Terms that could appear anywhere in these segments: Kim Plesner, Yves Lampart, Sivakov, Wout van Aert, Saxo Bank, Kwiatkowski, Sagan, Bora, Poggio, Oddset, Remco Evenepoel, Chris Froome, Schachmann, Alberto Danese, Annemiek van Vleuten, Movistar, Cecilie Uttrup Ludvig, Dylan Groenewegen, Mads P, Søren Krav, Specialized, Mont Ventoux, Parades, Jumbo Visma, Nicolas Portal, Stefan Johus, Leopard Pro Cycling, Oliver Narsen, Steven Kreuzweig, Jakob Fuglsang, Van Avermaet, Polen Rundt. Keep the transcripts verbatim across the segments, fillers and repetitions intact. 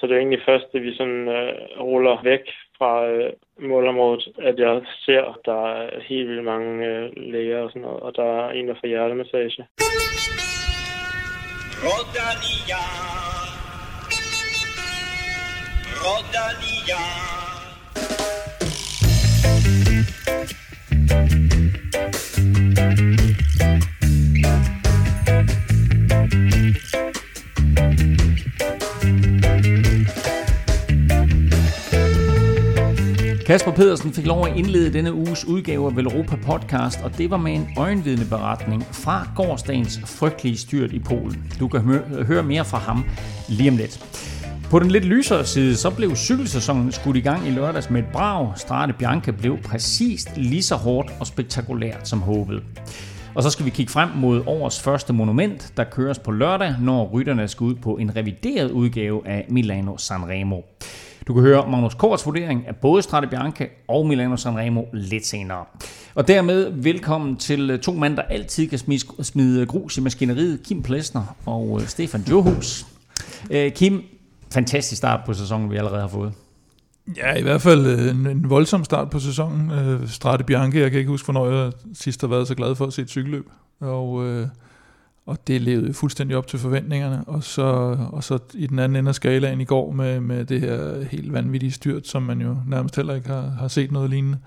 så det er egentlig først, at vi sådan øh, ruller væk fra øh, målområdet, at jeg ser, at der er helt vildt mange øh, læger og sådan noget, og der er en, der får hjertemassage. Rodania. Rodania. Kasper Pedersen fik lov at indlede denne uges udgave af Veloropa Podcast, og det var med en øjenvidneberetning fra gårsdagens frygtelige styrt i Polen. Du kan hø- høre mere fra ham lige om lidt. På den lidt lysere side, så blev cykelsæsonen skudt i gang i lørdags med et brag. Strade Bianche blev præcist lige så hårdt og spektakulært som håbet. Og så skal vi kigge frem mod årets første monument, der køres på lørdag, når rytterne skal ud på en revideret udgave af Milano-Sanremo. Du kan høre Magnus Corts vurdering af både Strade Bianche og Milano-Sanremo lidt senere. Og dermed velkommen til to mænd, der altid kan smide, smide grus i maskineriet, Kim Plesner og Stefan Johus. Øh, Kim, fantastisk start på sæsonen, vi allerede har fået. Ja, i hvert fald en, en voldsom start på sæsonen. Øh, Strade Bianche, jeg kan ikke huske, hvornår jeg sidst har været så glad for at se et cykelløb. Og, øh, og det levede fuldstændig op til forventningerne. Og så, og så i den anden ende af skalaen i går med, med det her helt vanvittige styrt, som man jo nærmest heller ikke har, har set noget lignende.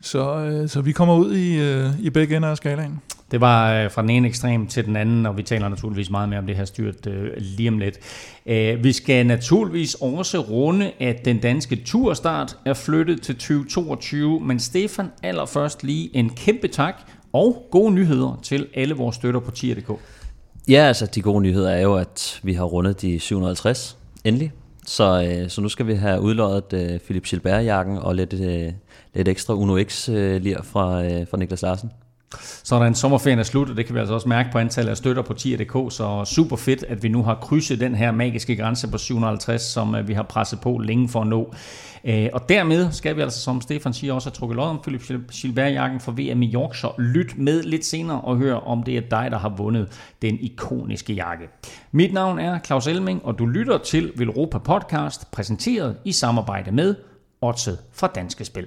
Så, øh, så vi kommer ud i, øh, i begge ender af skalaen. Det var fra den ene ekstrem til den anden, og vi taler naturligvis meget mere om det her styrt øh, lige om lidt. Æh, vi skal naturligvis også runde, at den danske turstart er flyttet til tyve toogtyve, men Stefan, allerførst lige en kæmpe tak og gode nyheder til alle vores støtter på ti punktum d k. Ja, altså de gode nyheder er jo, at vi har rundet de syv hundrede og halvtreds endelig, så, øh, så nu skal vi have udløjet øh, Philippe Gilbert-jakken og lidt, øh, lidt ekstra Uno X øh, lir fra, øh, fra Niklas Larsen. Sådan, sommerferien er slut, og det kan vi altså også mærke på antallet af støtter på ti punktum d k, så super fedt, at vi nu har krydset den her magiske grænse på syv hundrede og halvtreds, som vi har presset på længe for at nå. Og dermed skal vi altså, som Stefan siger, også have trukket lod om Philippe Gilbert-jakken fra V M i Yorkshire. Lyt med lidt senere og hør, om det er dig, der har vundet den ikoniske jakke. Mit navn er Claus Elming, og du lytter til Veloropa Podcast, præsenteret i samarbejde med Oddset fra Danske Spil.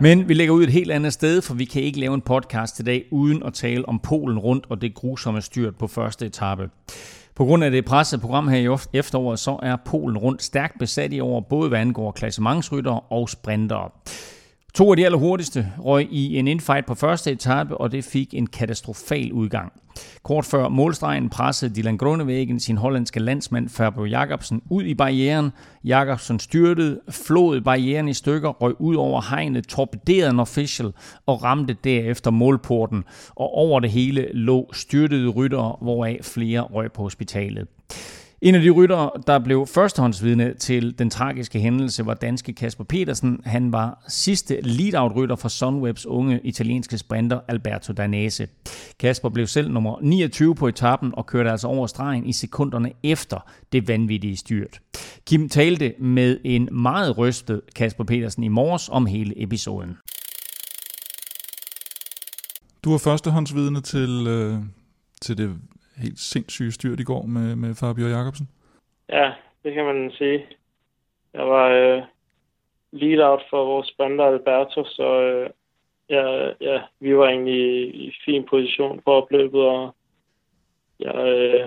Men vi lægger ud et helt andet sted, for vi kan ikke lave en podcast i dag uden at tale om Polen Rundt og det grusomme styrt på første etape. På grund af det pressede program her i efteråret, så er Polen Rundt stærkt besat i år, både hvad angår klassementsryttere og sprintere. To af de allerhurtigste røg i en infight på første etape, og det fik en katastrofal udgang. Kort før målstregen pressede Dylan Groenewegen sin hollandske landsmand Fabio Jakobsen ud i barrieren. Jakobsen styrtede, flåede barrieren i stykker, røg ud over hegnet, torpederede en official og ramte derefter målporten. Og over det hele lå styrtede ryttere, hvoraf flere røg på hospitalet. En af de ryttere, der blev førstehåndsvidne til den tragiske hændelse, var danske Kasper Pedersen. Han var sidste lead-out-rytter for Sunwebs unge italienske sprinter Alberto Danese. Kasper blev selv nummer niogtyve på etappen og kørte altså over stregen i sekunderne efter det vanvittige styrt. Kim talte med en meget rystet Kasper Pedersen i morges om hele episoden. Du var førstehåndsvidne til, øh, til det helt sindssygt styrt i går med, med Fabio Jakobsen. Ja, det kan man sige. Jeg var øh, lead-out for vores sprinter Alberto, så øh, ja, ja, vi var egentlig i, i fin position på opløbet, og jeg øh,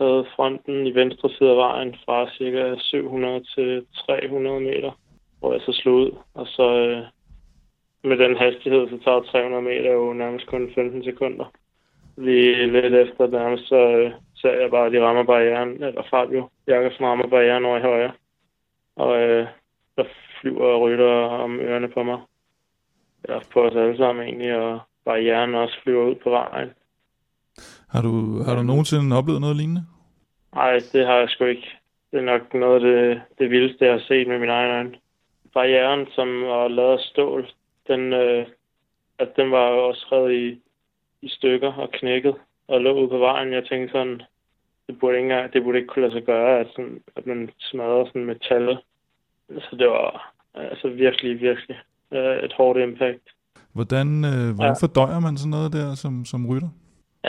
havde fronten i venstre side af vejen fra ca. syv hundrede til tre hundrede meter, hvor jeg så slog ud, og så øh, med den hastighed, så tager tre hundrede meter jo nærmest kun femten sekunder. Lige lidt efter nærmest, så ser jeg bare, de rammer barrieren, eller Fabio Jakobsen rammer barrieren over i højre. Og øh, der flyver rytter om ørerne på mig. Eller på os alle sammen egentlig, og barrieren også flyver ud på vejen. Har du, har du nogensinde oplevet noget lignende? Nej, det har jeg sgu ikke. Det er nok noget af det, det vildeste, jeg har set med mine egne øjne. Barrieren, som var lavet af stål, den, øh, at den var også revet i i stykker og knækket og lå ude på vejen. Jeg tænkte sådan, det burde ikke, engang, det burde ikke kunne lade sig gøre, at, sådan, at man smadrer sådan metallet. Så det var altså virkelig, virkelig et hårdt impact. Hvordan, øh, hvordan ja. fordøjer man sådan noget der som, som rytter?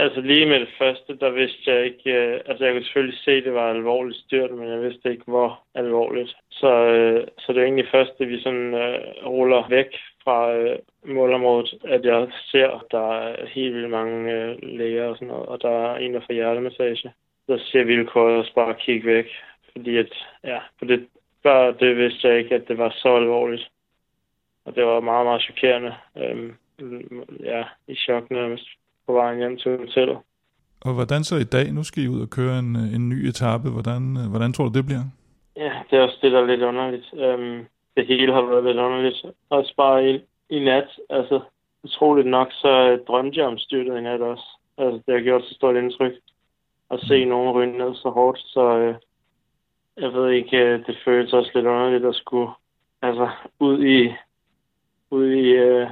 Altså lige med det første, der vidste jeg ikke... Øh, altså jeg kunne selvfølgelig se, at det var alvorligt styrt, men jeg vidste ikke, hvor alvorligt. Så, øh, så det er egentlig første, vi sådan øh, ruller væk fra øh, målområdet, at jeg ser, at der er helt vildt mange øh, læger og sådan noget, og der er en, der får hjertemassage. Så ser vi vilkåret også bare kigge væk, fordi at, ja, for det, bare det vidste jeg ikke, at det var så alvorligt. Og det var meget, meget chokerende. Øh, ja, i chok nærmest. På vejen hjem til hotellet. Og hvordan så i dag? Nu skal I ud og køre en, en ny etape. Hvordan, hvordan tror du, det bliver? Ja, det er også det, der er lidt underligt. Øhm, det hele har været lidt underligt. Også bare i, i nat. Altså, utroligt nok, så drømte jeg om styrtet i nat også. Altså, det har gjort så stort indtryk. At se mm. nogen ryge ned så hårdt, så øh, jeg ved ikke, øh, det føles også lidt underligt at skulle altså, ud i... Ud i øh,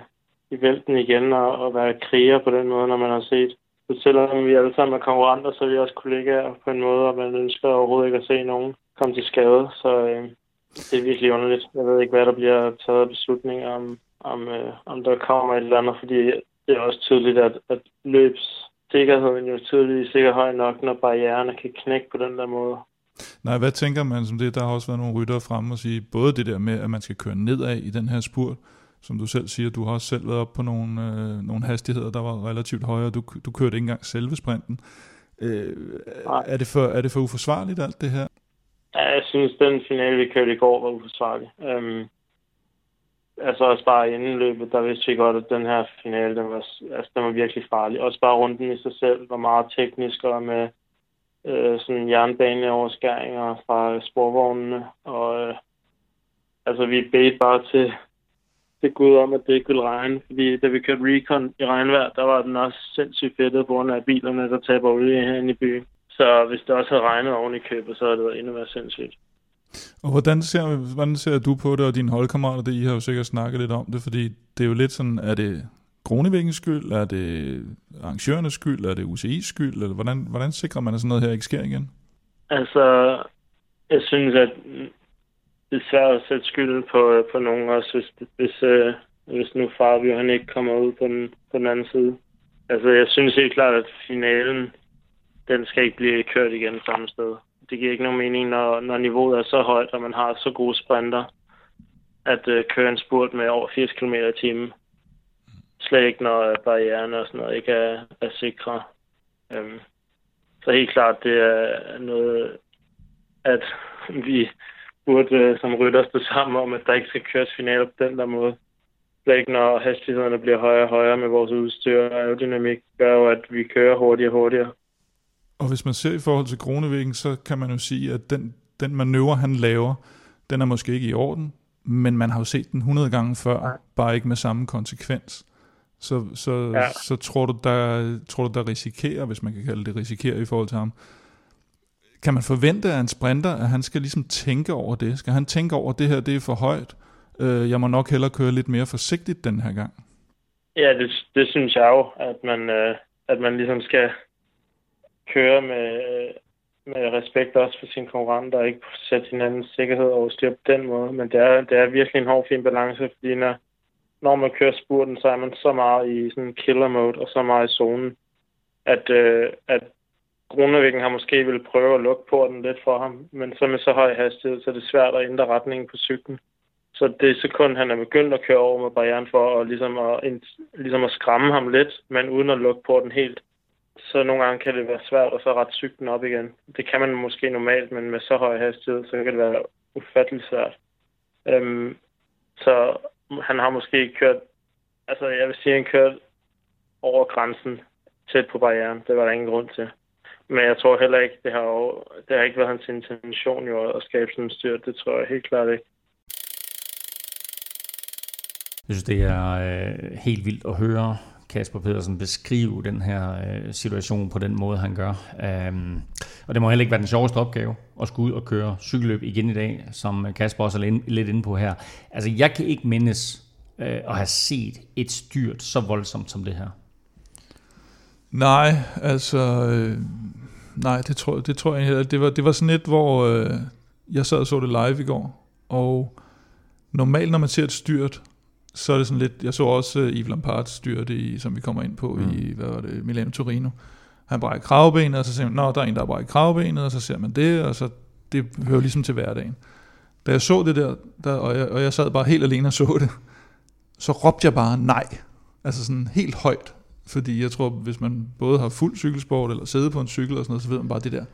i vælten igen og, og være kriger på den måde, når man har set. Så selvom vi alle sammen er konkurrenter, så er vi også kollegaer på en måde, og man ønsker overhovedet ikke at se nogen komme til skade. Så øh, det er virkelig underligt. Jeg ved ikke, hvad der bliver taget beslutninger om, om, øh, om der kommer et eller andet, fordi det er også tydeligt, at, at løbssikkerheden jo tydeligvis sikkert høj nok, når barriererne kan knække på den der måde. Nej, hvad tænker man som det? Der har også været nogle ryttere fremme og sige, både det der med, at man skal køre nedad i den her spurt, som du selv siger, du har også selv været op på nogle, øh, nogle hastigheder, der var relativt højere, du, du kørte ikke engang selve sprinten. Øh, er, det for, er det for uforsvarligt, alt det her? Ja, jeg synes, den finale, vi kørte i går, var uforsvarlig. Øhm, altså også bare inden løbet, der vidste vi godt, at den her finale, den var, altså, den var virkelig farlig. Også bare runden i sig selv var meget teknisk, og med øh, sådan jernbaneoverskæringer fra sporvognene. Og, øh, altså, vi bedte bare til... Det gud om, at det ikke ville regne, fordi da vi kørte Recon i regnvejr, der var den også sindssygt fedtet på grund af bilerne, der taber olie herinde i byen. Så hvis det også havde regnet oven i købet, så havde det været endnu mere sindssygt. Og hvordan ser, hvordan ser du på det og dine holdkammerater? Det, I har jo sikkert snakket lidt om det, fordi det er jo lidt sådan, er det Groenewegens skyld? Er det arrangørernes skyld? Er det U C I's skyld? Eller hvordan, hvordan sikrer man, at sådan noget her ikke sker igen? Altså, jeg synes, at... Det er svært at sætte skylden på, på nogen også, hvis, hvis, øh, hvis nu Fabio han ikke kommer ud på den, på den anden side. Altså, jeg synes helt klart, at finalen, den skal ikke blive kørt igen samme sted. Det giver ikke nogen mening, når, når niveauet er så højt, og man har så gode sprinter, at øh, køre en spurt med over firs kilometer i timen. Slet ikke, når barriererne og sådan noget ikke er, er sikre. Øhm, så helt klart, det er noget, at vi... burde som rytter stå sammen om, at der ikke skal køres finaler på den der måde. Slet ikke når hastighederne bliver højere og højere med vores udstyr og aerodynamik, gør jo, at vi kører hurtigere og hurtigere. Og hvis man ser i forhold til Groeneweegen, så kan man jo sige, at den, den manøvre, han laver, den er måske ikke i orden, men man har jo set den hundrede gange før, bare ikke med samme konsekvens. Så, så, ja. så tror, du, der, tror du, der risikerer, hvis man kan kalde det risikerer i forhold til ham, kan man forvente af en sprinter, at han skal ligesom tænke over det? Skal han tænke over, at det her det er for højt? Øh, jeg må nok hellere køre lidt mere forsigtigt den her gang. Ja, det, det synes jeg jo, at man, øh, at man ligesom skal køre med, med respekt også for sine konkurrenter, og ikke sætte hinandens sikkerhed over styr på den måde. Men det er, det er virkelig en hård, fin balance, fordi når, når man kører spurten, så er man så meget i sådan killer mode og så meget i zonen, at, øh, at Groeneweegen har måske ville prøve at lukke porten lidt for ham, men så med så høj hastighed, så er det svært at ændre retningen på cyklen. Så det er sekund, han er begyndt at køre over med barrieren for at, ligesom at, ligesom at skræmme ham lidt, men uden at lukke porten helt. Så nogle gange kan det være svært at så rette cyklen op igen. Det kan man måske normalt, men med så høj hastighed, så kan det være ufatteligt svært. Øhm, så han har måske kørt, altså jeg vil sige, han kørt over grænsen tæt på barrieren. Det var der ingen grund til. Men jeg tror heller ikke, det har, jo, det har ikke været hans intention jo, at skabe sådan en styr. Det tror jeg helt klart ikke. Jeg synes, det er øh, helt vildt at høre Kasper Pedersen beskrive den her øh, situation på den måde, han gør. Øhm, og det må heller ikke være den sjoveste opgave at skulle ud og køre cykelløb igen i dag, som Kasper også er lidt inde på her. Altså, jeg kan ikke mindes øh, at have set et styrt så voldsomt som det her. Nej, altså... Øh, nej, det tror, det tror jeg ikke. Det var, det var sådan et, hvor øh, jeg sad og så det live i går, og normalt, når man ser et styrt, så er det sådan lidt... Jeg så også øh, Yves Lamparts styrt, i, som vi kommer ind på mm. i, hvad var det, Milano Torino, han brækker kravbenet, og så ser man, nå, der er en, der har brækket kravbenet, og så ser man det, og så det hører ligesom til hverdagen. Da jeg så det der, der og, jeg, og jeg sad bare helt alene og så det, så råbte jeg bare nej, altså sådan helt højt, fordi jeg tror, hvis man både har fuld cykelsport, eller siddet på en cykel, og sådan noget, så ved man bare det der,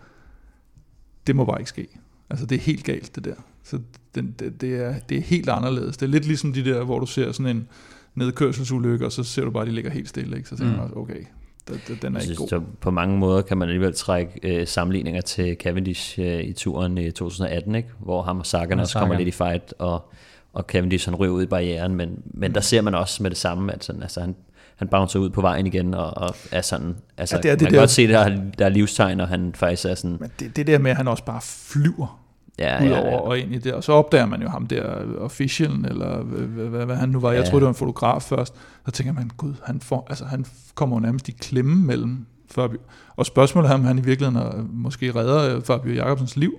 det må bare ikke ske. Altså det er helt galt det der. Så det, det, det, er, det er helt anderledes. Det er lidt ligesom de der, hvor du ser sådan en nedkørselsulykke, og så ser du bare, de ligger helt stille, ikke? Så tænker mm. man også, okay, da, da, den er jeg ikke synes, god. På mange måder kan man alligevel trække øh, sammenligninger til Cavendish øh, i turen i to tusind atten, ikke? Hvor ham og Sagan også kommer lidt i fight, og, og Cavendish han ryger ud i barrieren, men, men mm. der ser man også med det samme, at sådan, altså, han, han bouncer ud på vejen igen, og, og er sådan, altså ja, det er det man der, kan godt se, der, der er livstegn, og han faktisk er sådan... Men det, det der med, at han også bare flyver, ja, udover ja, ja. og ind i det, og så opdager man jo ham der officialen, eller hvad, hvad, hvad han nu var, jeg ja. troede det var en fotograf først, så tænker man, gud, han, får, altså, han kommer jo nærmest i klemme mellem Fabio, og spørgsmålet er, om han i virkeligheden er, måske redder Fabio Jakobsens liv,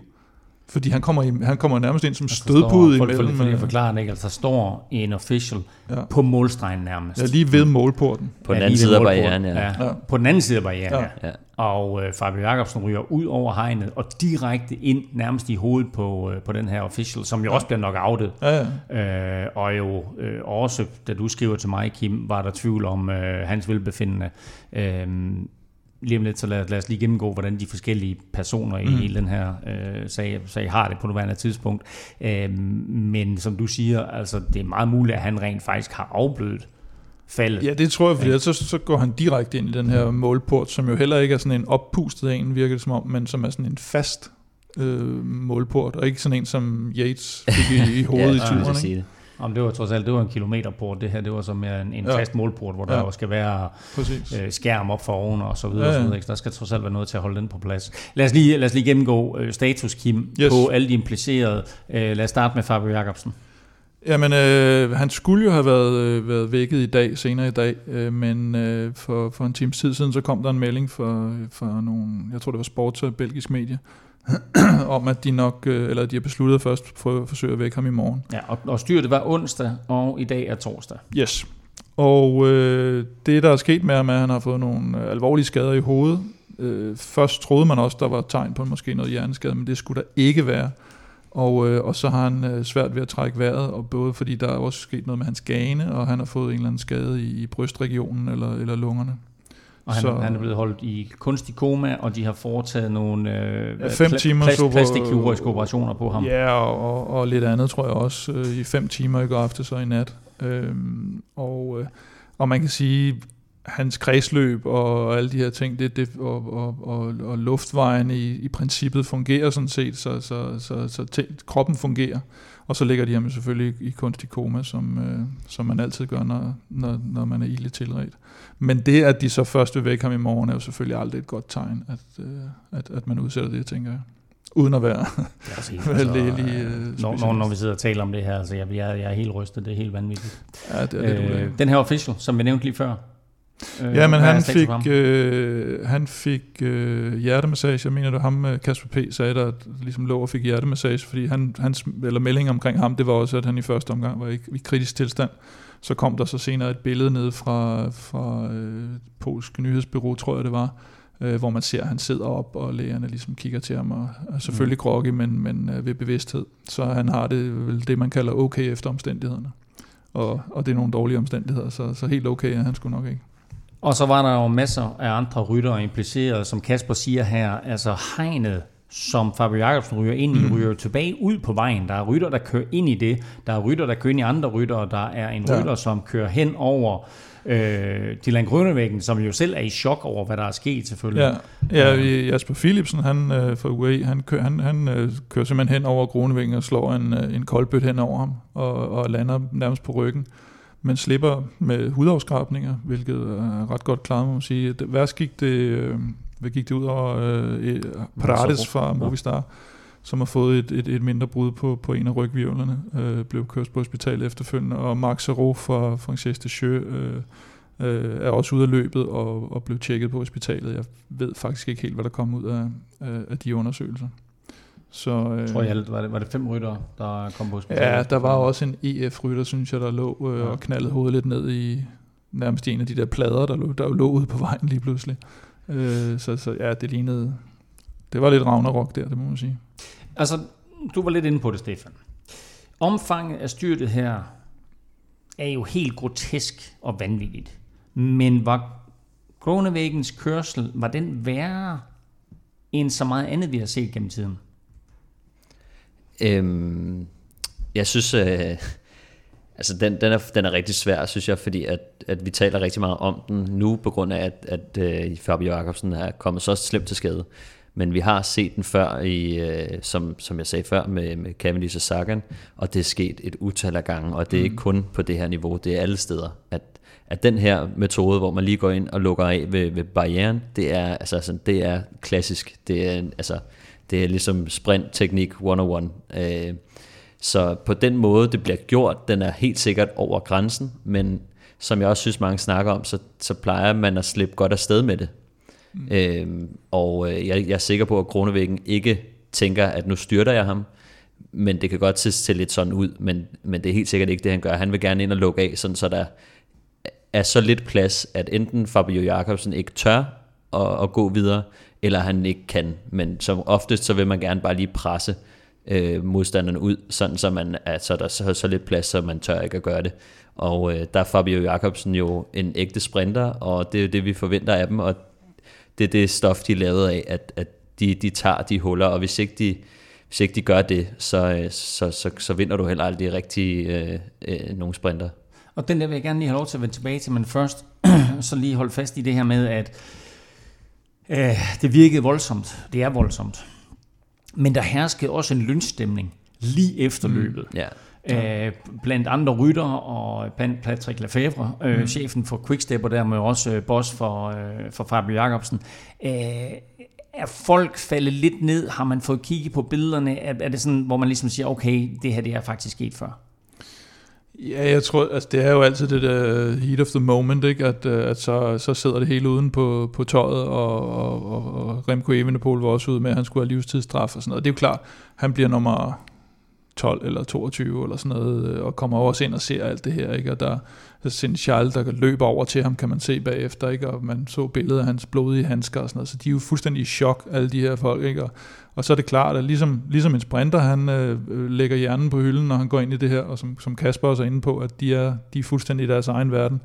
fordi han kommer, i, han kommer nærmest ind som stødpude imellem. For, for, for, for, forklarer han ikke, altså står en official ja. på målstregen nærmest. Ja, lige ved målporten. På den ja, anden side af barrieren, ja. Ja. ja. På den anden side af barrieren, ja. ja. Og øh, Fabio Jakobsen ryger ud over hegnet og direkte ind nærmest i hovedet på, øh, på den her official, som jo ja. også bliver nok outet. Ja, ja. Øh, og jo øh, også, da du skriver til mig, Kim, var der tvivl om øh, hans velbefindende. Øh, Lige om lidt, så lad, lad os lige gennemgå, hvordan de forskellige personer i mm. hele den her øh, sag, sag har det på nuværende tidspunkt. Øh, men som du siger, altså, det er meget muligt, at han rent faktisk har afblødt faldet. Ja, det tror jeg, fordi ja. så, så går han direkte ind i den her målport, som jo heller ikke er sådan en oppustet en, virker det som om, men som er sådan en fast øh, målport, og ikke sådan en, som Yates fik i, i hovedet ja, i turen, ikke? Det. Om det var trods alt, det var en kilometerport, det her, det var som mere en, en ja. fast målport, hvor der ja. også skal være øh, skærm op for oven og så videre, ja, ja. Og sådan noget, ikke? Der skal trods alt være noget til at holde den på plads. Lad os lige, lad os lige gennemgå øh, status, Kim, yes. på alle de implicerede. Øh, lad os starte med Fabio Jakobsen. Jamen, øh, han skulle jo have været, øh, været vækket i dag, senere i dag, øh, men øh, for, for en times tid siden, så kom der en melding fra, fra nogle, jeg tror det var Sports og belgisk medie, om at de nok, eller de har besluttet først for at forsøge at vække ham i morgen. Ja, og, og styret var onsdag, og i dag er torsdag. Yes. Og øh, det, der er sket med ham, er, at han har fået nogle alvorlige skader i hovedet. Øh, først troede man også, der var tegn på måske noget hjerneskade, men det skulle der ikke være. Og, øh, og så har han øh, svært ved at trække vejret, og både fordi der er også sket noget med hans gane, og han har fået en eller anden skade i, i brystregionen eller, eller lungerne. Og han, han er blevet holdt i kunstig koma, og de har foretaget nogle øh, ja, fem pla- timer plast- plastikkirurgiske operationer på ham. Ja, og, og lidt andet, tror jeg også, øh, i fem timer i går aftes så i nat. Øhm, og, øh, og man kan sige, hans kredsløb og alle de her ting, det, det, og, og, og, og luftvejen i, i princippet fungerer sådan set, så, så, så, så t- kroppen fungerer. Og så ligger de ham selvfølgelig i kunstig koma, som, øh, som man altid gør, når, når, når man er ildeligt tilredt. Men det, at de så først vil vække ham i morgen, er jo selvfølgelig aldrig et godt tegn, at, øh, at, at man udsætter det, tænker jeg. Uden at være lægelig. Altså, øh, når, når vi sidder og taler om det her, altså, jeg, jeg, jeg er helt rystet, det er helt vanvittigt. Ja, det er lidt øh, den her official, som vi nævnte lige før. Øh, ja, men han fik, øh, han fik øh, hjertemassage. Jeg mener, det var ham, Kasper P. sagde, der ligesom lå og fik hjertemassage, fordi han, hans, eller meldingen omkring ham, det var også, at han i første omgang var i, i kritisk tilstand. Så kom der så senere et billede ned fra, fra øh, polsk nyhedsbureau, tror jeg det var, øh, hvor man ser, at han sidder op, og lægerne ligesom kigger til ham, og er selvfølgelig groggy, men, men øh, ved bevidsthed. Så han har det, vel det man kalder okay efter omstændighederne. Og, og det er nogle dårlige omstændigheder, så, så helt okay er han sgu nok ikke. Og så var der jo masser af andre ryttere implicerede, som Kasper siger her, altså hegnet, som Fabio Jakobsen ryger ind i, mm. ryger tilbage ud på vejen. Der er rytter, der kører ind i det. Der er rytter, der kører ind i andre ryttere. Der er en ja. rytter, som kører hen over øh, Dylan Groenewegen, som jo selv er i chok over, hvad der er sket selvfølgelig. Ja, ja Jasper Philipsen han, øh, fra U A E, han, kører, han, han øh, kører simpelthen hen over Groenewegen og slår en, øh, en koldbøt hen over ham og, og lander nærmest på ryggen. Man slipper med hudafskrabninger, hvilket er ret godt klaret, må man sige. Hvad gik det, hvad gik det ud over øh, Parades fra Movistar, som har fået et, et, et mindre brud på, på en af ryghvirvlerne, øh, blev kørt på hospitalet efterfølgende, og Marc Sarrault fra Frances Deschamps øh, øh, er også ude af løbet og, og blev tjekket på hospitalet. Jeg ved faktisk ikke helt, hvad der kom ud af, af de undersøgelser. Så, øh, jeg tror jeg, var det, var det fem rytter, der kom på hospitalet? Ja, der var også en E F-rytter, synes jeg, der lå øh, ja. og knaldede hovedet lidt ned i nærmest en af de der plader, der lå, der lå ude på vejen lige pludselig. Øh, så, så ja, det lignede... Det var lidt Ragnarok der, det må man sige. Altså, du var lidt inde på det, Stefan. Omfanget af styrtet her er jo helt grotesk og vanvittigt. Men var Groenewegens kørsel, var den værre end så meget andet, vi har set gennem tiden? Øhm, jeg synes... Øh... Altså den, den, er, den er rigtig svær, synes jeg, fordi at, at vi taler rigtig meget om den nu, på grund af, at, at, at Fabio Jakobsen er kommet så slemt til skade. Men vi har set den før, i, som, som jeg sagde før, med, med Cavendish og Sagan, og det er sket et utal af gange, og det er ikke kun på det her niveau, det er alle steder. At, at den her metode, hvor man lige går ind og lukker af ved, ved barrieren, det er, altså, det er klassisk. Det er, altså, det er ligesom sprintteknik et nul et. Øh, Så på den måde, det bliver gjort, den er helt sikkert over grænsen, men som jeg også synes, mange snakker om, så, så plejer man at slippe godt afsted med det. Mm. Øhm, og jeg, jeg er sikker på, at Groeneweegen ikke tænker, at nu styrter jeg ham, men det kan godt se, se lidt sådan ud, men, men det er helt sikkert ikke det, han gør. Han vil gerne ind og lukke af, sådan, så der er så lidt plads, at enten Fabio Jakobsen ikke tør at, at gå videre, eller han ikke kan, men som oftest, så vil man gerne bare lige presse Øh, modstanderne ud, sådan så man altså der så, så lidt plads, så man tør ikke at gøre det. Og øh, der er Fabio Jakobsen jo en ægte sprinter, og det er jo det, vi forventer af dem, og det er det stof, de er lavet af, at, at de, de tager de huller, og hvis ikke de, hvis ikke de gør det, så, så, så, så vinder du heller aldrig rigtig øh, øh, nogle sprinter. Og den der vil jeg gerne lige have lov til at vende tilbage til, men først så lige holde fast i det her med, at øh, det virkede voldsomt. Det er voldsomt. Men der herskede også en lynstemning lige efter løbet. Mm, yeah. øh, blandt andre rytter og Patrick Lefebvre, øh, mm. chefen for Quickstep og dermed også boss for, øh, for Fabio Jakobsen. Øh, er folk faldet lidt ned? Har man fået kigget på billederne? Er, er det sådan, hvor man ligesom siger, okay, det her det er faktisk sket før? Ja, jeg tror, altså, det er jo altid det der heat of the moment, ikke? At, at så, så sidder det hele uden på, på tøjet, og, og, og Remco Evenepoel var også ude med, at han skulle have livstidsstraf og sådan noget. Det er jo klart, han bliver nummer tolv eller toogtyve eller sådan noget, og kommer også ind og ser alt det her, ikke? Og der er sådan en Charles, der løber over til ham, kan man se bagefter, ikke? Og man så billeder af hans blodige handsker og sådan noget, så de er jo fuldstændig i chok, alle de her folk, ikke? Og, og så er det klart, at ligesom, ligesom en sprinter, han øh, lægger hjernen på hylden, når han går ind i det her, og som, som Kasper også er inde på, at de er, de er fuldstændig i deres egen verden,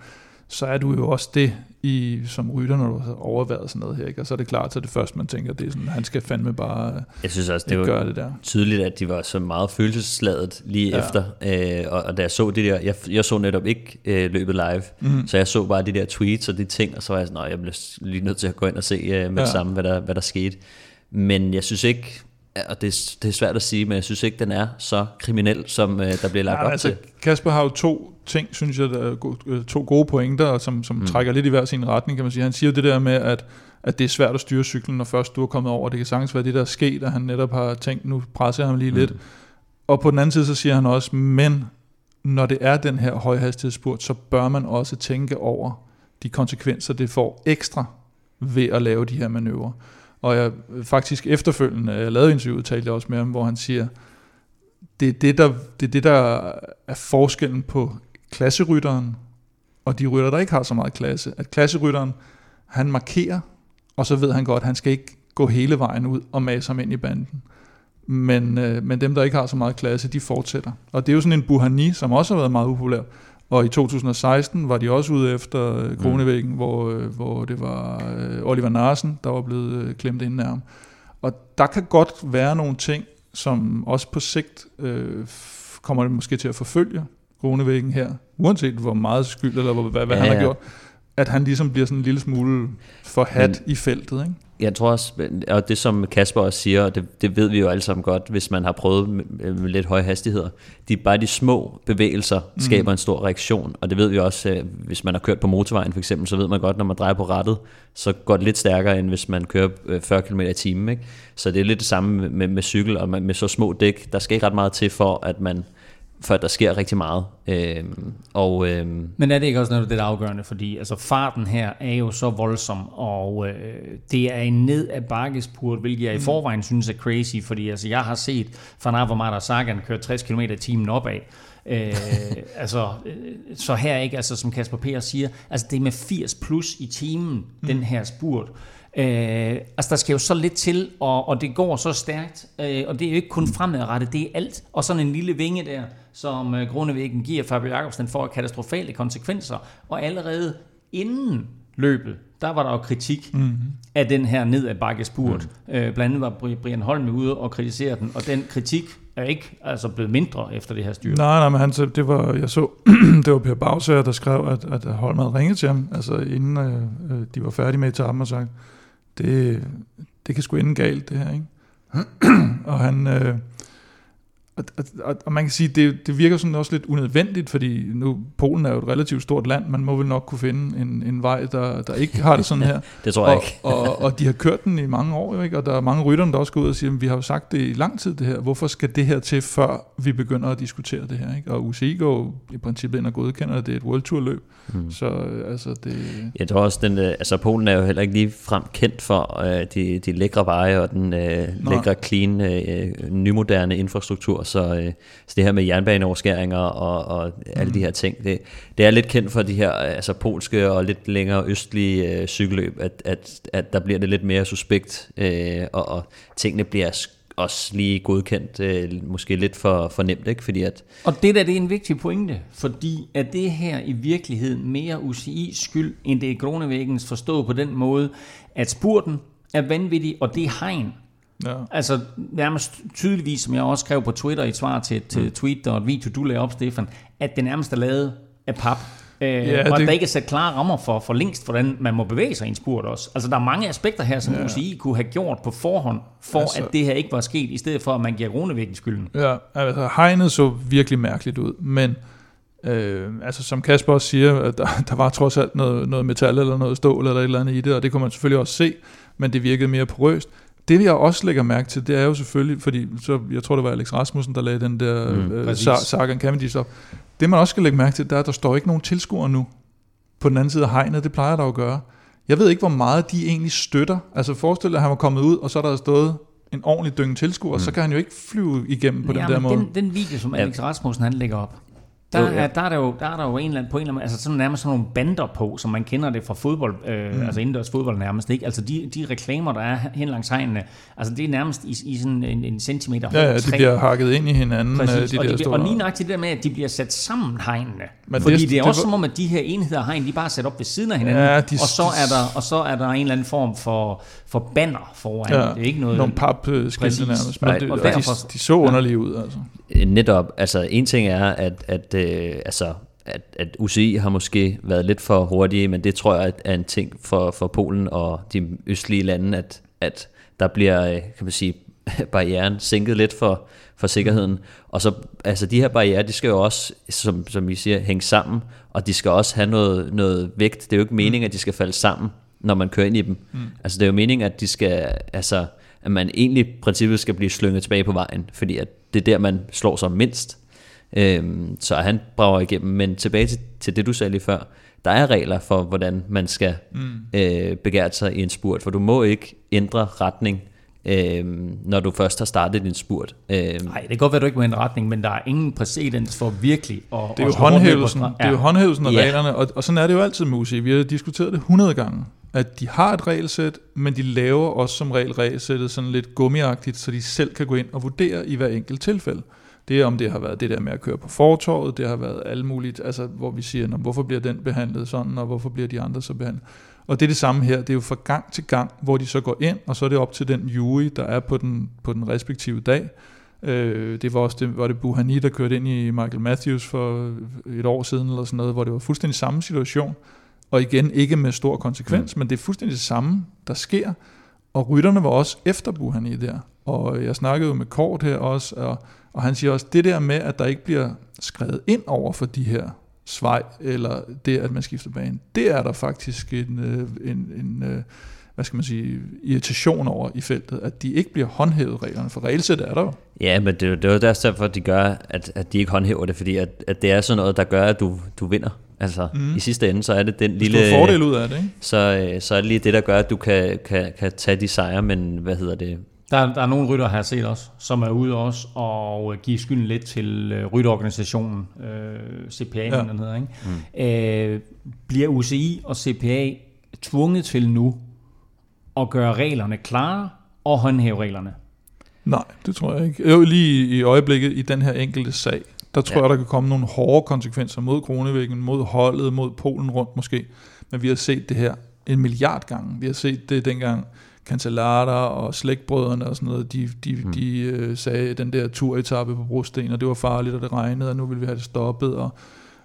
så er du jo også det i, som rytter, når du har overværet sådan noget her, ikke? Og så er det klart, så det første, man tænker, det er sådan, han skal fandme bare jeg synes også, det gøre det der. Tydeligt, at de var så meget følelsesladet lige ja. efter, øh, og, og da jeg så det der, jeg, jeg så netop ikke øh, løbet live, mm. så jeg så bare de der tweets og de ting, og så var jeg sådan, nej, jeg blev lige nødt til at gå ind og se øh, med ja. det samme, hvad der, hvad der skete. Men jeg synes ikke, og det, det er svært at sige, men jeg synes ikke, den er så kriminel, som øh, der bliver lagt ja, op altså, til. Kasper har jo to ting, synes jeg, der er to gode pointer, som, som mm. trækker lidt i hver sin retning, kan man sige. Han siger jo det der med, at, at det er svært at styre cyklen, når først du er kommet over. Det kan sagtens være det, der er sket, og han netop har tænkt, nu presser jeg ham lige mm. lidt. Og på den anden side, så siger han også, men når det er den her højhastighedsspurt, så bør man også tænke over de konsekvenser, det får ekstra ved at lave de her manøvrer. Og jeg faktisk efterfølgende, jeg lavede interviewet, talte jeg også med ham, hvor han siger, det er det, der, det er det, der er forskellen på klasserytteren og de rytter, der ikke har så meget klasse. At klasserytteren, han markerer, og så ved han godt, at han skal ikke gå hele vejen ud og mase ham ind i banden. Men, øh, men dem, der ikke har så meget klasse, de fortsætter. Og det er jo sådan en Buhani, som også har været meget upopulær. Og i to tusind og seksten var de også ude efter Groeneweegen, mm. hvor, hvor det var Oliver Narsen, der var blevet klemt inden af ham. Og der kan godt være nogle ting, som også på sigt øh, kommer det måske til at forfølge Groeneweegen her, uanset hvor meget skyld eller hvad, hvad ja, han har ja. gjort, at han ligesom bliver sådan en lille smule forhat i feltet, ikke? Jeg tror også, og det som Kasper også siger, og det, det ved vi jo alle sammen godt, hvis man har prøvet med, med lidt høje hastigheder, de, bare de små bevægelser skaber mm. en stor reaktion, og det ved vi også, hvis man har kørt på motorvejen for eksempel, så ved man godt, når man drejer på rattet, så går det lidt stærkere, end hvis man kører fyrre kilometer i timen, ikke? Så det er lidt det samme med, med cykel, og med så små dæk, der skal ikke ret meget til, for at man for der sker rigtig meget. Øhm, og, øhm. Men er det ikke også noget, det er afgørende? Fordi altså, farten her er jo så voldsom, og øh, det er en ned ad bakkespurt, hvilket jeg i forvejen synes er crazy, fordi altså, jeg har set Van Aert og Sagan køre tres kilometer i timen opad. Øh, altså, så her ikke, altså, som Kasper P. siger, altså, det er med firs plus i timen, mm. den her spurt. Øh, altså der skal jo så lidt til, og, og det går så stærkt, øh, og det er jo ikke kun fremadrettet, det er alt, og sådan en lille vinge der, som øh, Groenewegen giver Fabio Jakobsen, får katastrofale konsekvenser, og allerede inden løbet, der var der jo kritik mm-hmm. af den her nedadbakkespurt. Mm. Øh, blandt andet var Brian Holm ude og kritisere den, og den kritik er ikke altså blevet mindre efter det her styre. Nej, nej, men han, det var, jeg så, det var Per Bagsager, der skrev, at, at Holm havde ringet til ham, altså inden øh, de var færdige med etappen og sagt, det, det kan sgu ende galt, det her, ikke? og han... Øh, Og, og, og man kan sige, det, det virker sådan også lidt unødvendigt, fordi nu Polen er jo et relativt stort land, man må vel nok kunne finde en, en vej, der, der ikke har det sådan her. Det tror jeg og, ikke. og, og de har kørt den i mange år, ikke? Og der er mange rytterne, der også går ud og siger, vi har jo sagt det i lang tid det her, hvorfor skal det her til, før vi begynder at diskutere det her, ikke? Og U C I går i princippet ind og godkender, at det er et World Tour løb, hmm. så altså det... Jeg tror også, den, altså Polen er jo heller ikke lige frem kendt for øh, de, de lækre veje og den øh, lækre, clean, øh, nymoderne infrastruktur. Så, øh, så det her med jernbaneoverskæringer og, og alle de her ting, det, det er lidt kendt for de her altså polske og lidt længere østlige øh, cykelløb, at, at, at der bliver det lidt mere suspekt, øh, og, og tingene bliver også lige godkendt, øh, måske lidt for, for nemt, ikke? Fordi at og det der, det er en vigtig pointe, fordi at det her i virkeligheden mere U C I's skyld, end det er Groenewegens, forstået på den måde, at spurten er vanvittig, og det er hegn. Ja. Altså nærmest tydeligvis, som jeg også skrev på Twitter i et svar til, til tweet og et video, du lagde op, Stefan, at det nærmest er lavet af pap, øh, ja, og det... der ikke er sat klare rammer for, for længst, hvordan man må bevæge sig i en spurt også. Altså der er mange aspekter her, som ja. U C I kunne have gjort på forhånd, for altså... at det her ikke var sket, i stedet for at man giver Groenewegens skylden. Ja, altså hegnet så virkelig mærkeligt ud, men øh, altså som Kasper også siger, at der, der var trods alt noget, noget metal eller noget stål eller et eller andet i det, og det kunne man selvfølgelig også se, men det virkede mere porøst. Det, jeg også lægger mærke til, det er jo selvfølgelig, fordi så, jeg tror, det var Alex Rasmussen, der lagde den der mm, øh, Sagan Cavendish op. Det, man også skal lægge mærke til, det er, at der står ikke nogen tilskuere nu på den anden side af hegnet. Det plejer der jo at gøre. Jeg ved ikke, hvor meget de egentlig støtter. Altså forestil dig, at han var kommet ud, og så er der stået en ordentlig dynge tilskuere, mm. så kan han jo ikke flyve igennem på ja, den der måde. Den, den video, som Alex Rasmussen han lægger op, der er der er der jo der er der jo en eller anden på en eller anden, altså sådan nærmest sådan nogle bander på, som man kender det fra fodbold, øh, mm. altså indendørs fodbold nærmest, ikke? Altså de de reklamer der er hen langs hegnene, altså det er nærmest i, i sådan en, en centimeter højt. Ja, ja, de bliver hakket ind i hinanden. Præcis, de og, de bliver, og lige nøjagtigt det der med, at de bliver sat sammen hegnene, men fordi det er, det er også det, som om at de her enheder hegn, de bare er sat op ved siden af hinanden, ja, de, og så er der og så er der en eller anden form for for bander foran. Ja, det er ikke noget nogle papskilte nærmest, men det, og derfor, de, de så underlige ja. ud altså. Netop, altså en ting er at at Øh, altså, at, at U C I har måske været lidt for hurtige, men det tror jeg er en ting for, for Polen og de østlige lande, at, at der bliver, kan man sige, barrieren sænket lidt for, for sikkerheden. Og så, altså de her barrierer, de skal jo også, som, som I siger, hænge sammen, og de skal også have noget, noget vægt. Det er jo ikke meningen, at de skal falde sammen, når man kører ind i dem. Mm. Altså det er jo meningen, at de skal, altså, at man egentlig i princippet skal blive slynget tilbage på vejen, fordi at det er der, man slår sig mindst. Øhm, så han brager igennem. Men tilbage til, til det du sagde lige før, der er regler for hvordan man skal mm. øh, begære sig i en spurt, for du må ikke ændre retning, øh, når du først har startet din spurt. Nej, øh, det kan godt være du ikke må ændre retning, men der er ingen præcedens for virkelig at, det er jo håndhævelsen, ja. Det er jo håndhævelsen af ja. reglerne, og, og sådan er det jo altid med U C I. Vi har diskuteret det hundrede gange, at de har et regelsæt, men de laver også som regel regelsættet sådan lidt gummiagtigt, så de selv kan gå ind og vurdere i hver enkelt tilfælde. Det er, om det har været det der med at køre på fortorvet, det har været alt muligt, altså hvor vi siger, nå, hvorfor bliver den behandlet sådan, og hvorfor bliver de andre så behandlet. Og det er det samme her, det er jo fra gang til gang, hvor de så går ind, og så er det op til den jury, der er på den, på den respektive dag. Øh, det var også det, var det Buhani, der kørte ind i Michael Matthews for et år siden, eller sådan noget, hvor det var fuldstændig samme situation, og igen ikke med stor konsekvens, mm. men det er fuldstændig det samme, der sker, og rytterne var også efter Buhani der. Og jeg snakkede jo med Cort her også, og, og han siger også, det der med, at der ikke bliver skrevet ind over for de her svej, eller det, at man skifter bane, det er der faktisk en, en, en hvad skal man sige, irritation over i feltet, at de ikke bliver håndhævet reglerne, for regelsæt er der jo. Ja, men det, det er jo derfor, at de gør, at, at de ikke håndhæver det, fordi at, at det er sådan noget, der gør, at du, du vinder. Altså mm. i sidste ende, så er det den lille fordel ud af det, ikke? Så, så er det lige det, der gør, at du kan, kan, kan tage de sejre, men hvad hedder det? Der, der er nogle rytter, har set også, som er ude også og give skylden lidt til øh, rytterorganisationen, øh, C P A, ja. den hedder, ikke? Mm. Øh, bliver U C I og C P A tvunget til nu at gøre reglerne klare og håndhæve reglerne? Nej, det tror jeg ikke. Jo, lige i øjeblikket i den her enkelte sag, der tror ja. jeg, der kan komme nogle hårde konsekvenser mod Groenewegen, mod holdet, mod Polen Rundt måske. Men vi har set det her en milliard gange. Vi har set det dengang Cancellara og slægtbrødrene og sådan noget, de, de, mm. de øh, sagde, den der turetappe på brosten, og det var farligt, og det regnede, og nu vil vi have det stoppet, og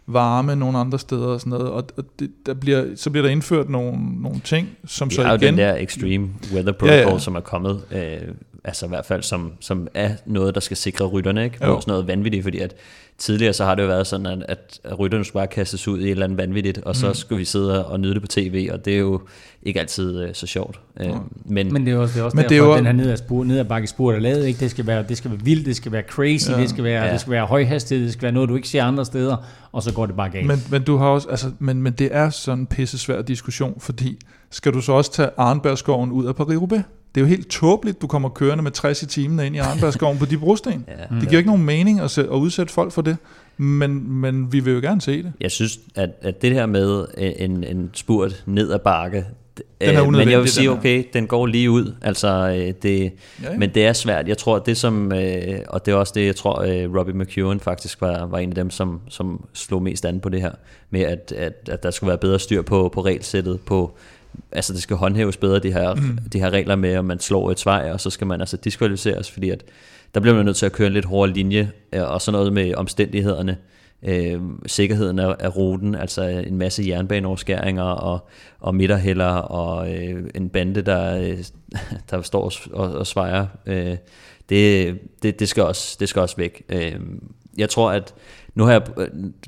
varme nogle andre steder og sådan noget, og det, der bliver, så bliver der indført nogle, nogle ting, som så igen... Det er jo den der extreme weather protocol, ja, ja. som er kommet, øh, altså i hvert fald, som, som er noget, der skal sikre rytterne, ikke? Sådan noget vanvittigt, fordi at tidligere så har det jo været sådan, at, at rytterne skulle bare kastes ud i et eller andet vanvittigt, og så mm. skulle vi sidde og nyde det på tv, og det er jo ikke altid øh, så sjovt. Øh, ja. men, men det er jo også, det er også derfor, det er jo... den her nedadbakkespurt er lavet, ikke? Det skal være, det skal være vildt, det skal være crazy, ja. det skal være, ja. det skal være højhastighed, det skal være noget, du ikke ser andre steder, og så går det bare galt. Men, men, du har også, altså, men, men det er sådan en pissesvær diskussion, fordi skal du så også tage Arnbergskoven ud af Paris-Roubaix? Det er jo helt tåbeligt, du kommer kørende med tres i timen ind i Arnbergskoven på de brosten. Ja. Det giver ikke nogen mening at, at udsætte folk for det, men, men vi vil jo gerne se det. Jeg synes, at, at det her med en, en spurt ned ad bakke, øh, men jeg vil sige, okay, den går lige ud, altså, øh, det, ja, ja. men det er svært. Jeg tror, det som, øh, og det er også det, jeg tror, øh, Robbie McEwen faktisk var, var en af dem, som, som slog mest an på det her, med at, at, at der skulle være bedre styr på, på regelsættet, på... Altså det skal håndhæves bedre, de her, mm. de her regler med, at man slår et svejr, og så skal man altså diskvalificeres, fordi at der bliver man nødt til at køre en lidt hårdere linje, og sådan noget med omstændighederne, øh, sikkerheden af, af ruten, altså en masse jernbaneoverskæringer, og, og midterhælder, og øh, en bande, der, øh, der står og, og svejrer. Øh, det, det, det, skal også, det skal også væk. Øh, jeg tror, at nu har jeg,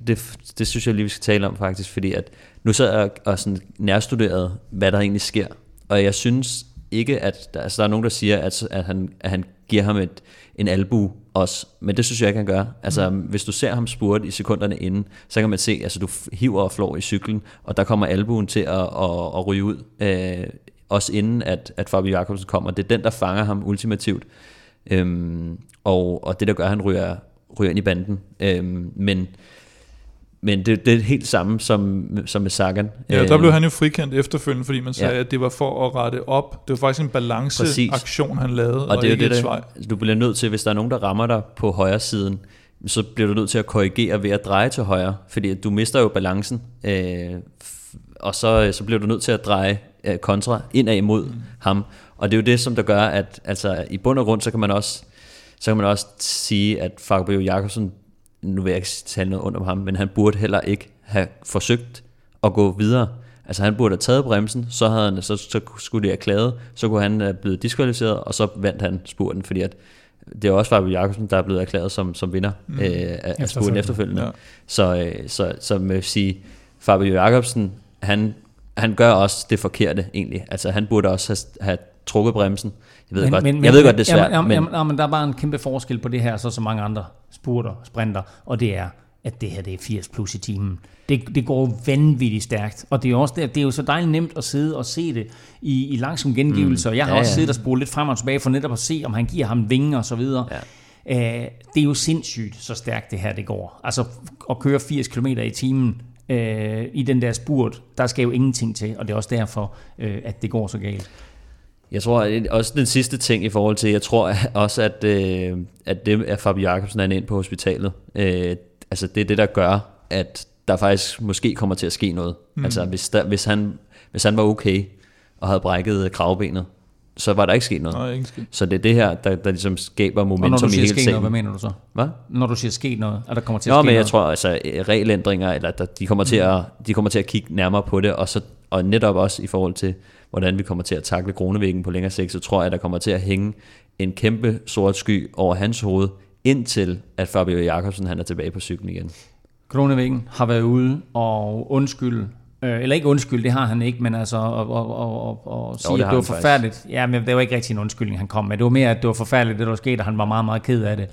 det, det synes jeg lige, vi skal tale om faktisk, fordi at nu sad jeg og sådan nærstuderede, hvad der egentlig sker, og jeg synes ikke, at der, altså der er nogen, der siger, at, at, han, at han giver ham et, en albu også, men det synes jeg ikke, han gør. Altså, mm. hvis du ser ham spurte i sekunderne inden, så kan man se, altså du hiver og flår i cyklen, og der kommer albuen til at, at, at ryge ud, øh, også inden at, at Fabio Jakobsen kommer. Det er den, der fanger ham ultimativt, øhm, og, og det, der gør, at han ryger, ryger ind i banden, øhm, men... Men det, det er helt samme som, som med Sagan. Ja, der blev han jo frikendt efterfølgende, fordi man sagde, ja. at det var for at rette op. Det var faktisk en balanceaktion, han lavede, og, og det ikke det, et svej. Du bliver nødt til, hvis der er nogen, der rammer dig på højre siden, så bliver du nødt til at korrigere ved at dreje til højre, fordi du mister jo balancen, øh, og så, så bliver du nødt til at dreje øh, kontra indad imod mm. ham. Og det er jo det, som der gør, at altså, i bund og grund, så kan man også, så kan man også sige, at Fabio Jakobsen, nu vil jeg ikke tale noget ondt om ham, men han burde heller ikke have forsøgt at gå videre. Altså han burde have taget bremsen, så, havde han, så, så skulle det have klaget, så kunne han have blevet diskvalificeret, og så vandt han spurten, fordi at det er også Fabio Jakobsen, der er blevet erklæret som, som vinder mm. øh, af efterfølgende. spurten efterfølgende. Ja. Så, øh, så som jeg vil sige, Fabio Jakobsen, han, han gør også det forkerte egentlig. Altså han burde også have, have trukket bremsen. Jeg ved, men, godt, men, jeg ved men, godt, det er svært. Jamen, men, jamen, jamen, der er bare en kæmpe forskel på det her, så så mange andre spurter, sprinter, og det er, at det her det er firs plus i timen. Det, det går vanvittigt stærkt, og det er, også, det er jo så dejligt nemt at sidde og se det i, i langsom gengivelse, mm, og jeg har ja, også siddet og spolet lidt frem og tilbage for netop at se, om han giver ham vinger og så videre. Ja. Æh, det er jo sindssygt, så stærkt det her det går. Altså at køre firs kilometer i timen, øh, i den der spurt, der skal jo ingenting til, og det er også derfor, øh, at det går så galt. Jeg tror også den sidste ting i forhold til, jeg tror også, at, øh, at det, at Fabio Jakobsen er ind på hospitalet, øh, altså det er det, der gør, at der faktisk måske kommer til at ske noget. Mm. Altså hvis, der, hvis, han, hvis han var okay og havde brækket kravbenet, så var der ikke sket noget. Nej, ikke sket. Så det er det her, der, der ligesom skaber momentum i hele sagen. Noget, hvad mener du så? Hvad? Når du siger sket noget, at der kommer til at Nå, ske noget? Nå, men jeg tror altså regelændringer, eller der, de, kommer til at, de kommer til at kigge nærmere på det, og, så, og netop også i forhold til, hvordan vi kommer til at takle Groenewegen på længere sigt, så tror jeg, at der kommer til at hænge en kæmpe sort sky over hans hoved, indtil at Fabio Jakobsen han er tilbage på cyklen igen. Groenewegen har været ude og undskyld, eller ikke undskyld, det har han ikke, men altså og, og, og, og sige, jo, det at det var forfærdeligt. Faktisk. Ja, men det var ikke rigtig en undskyldning, han kom med. Det var mere, at det var forfærdeligt, det der skete, og han var meget, meget ked af det.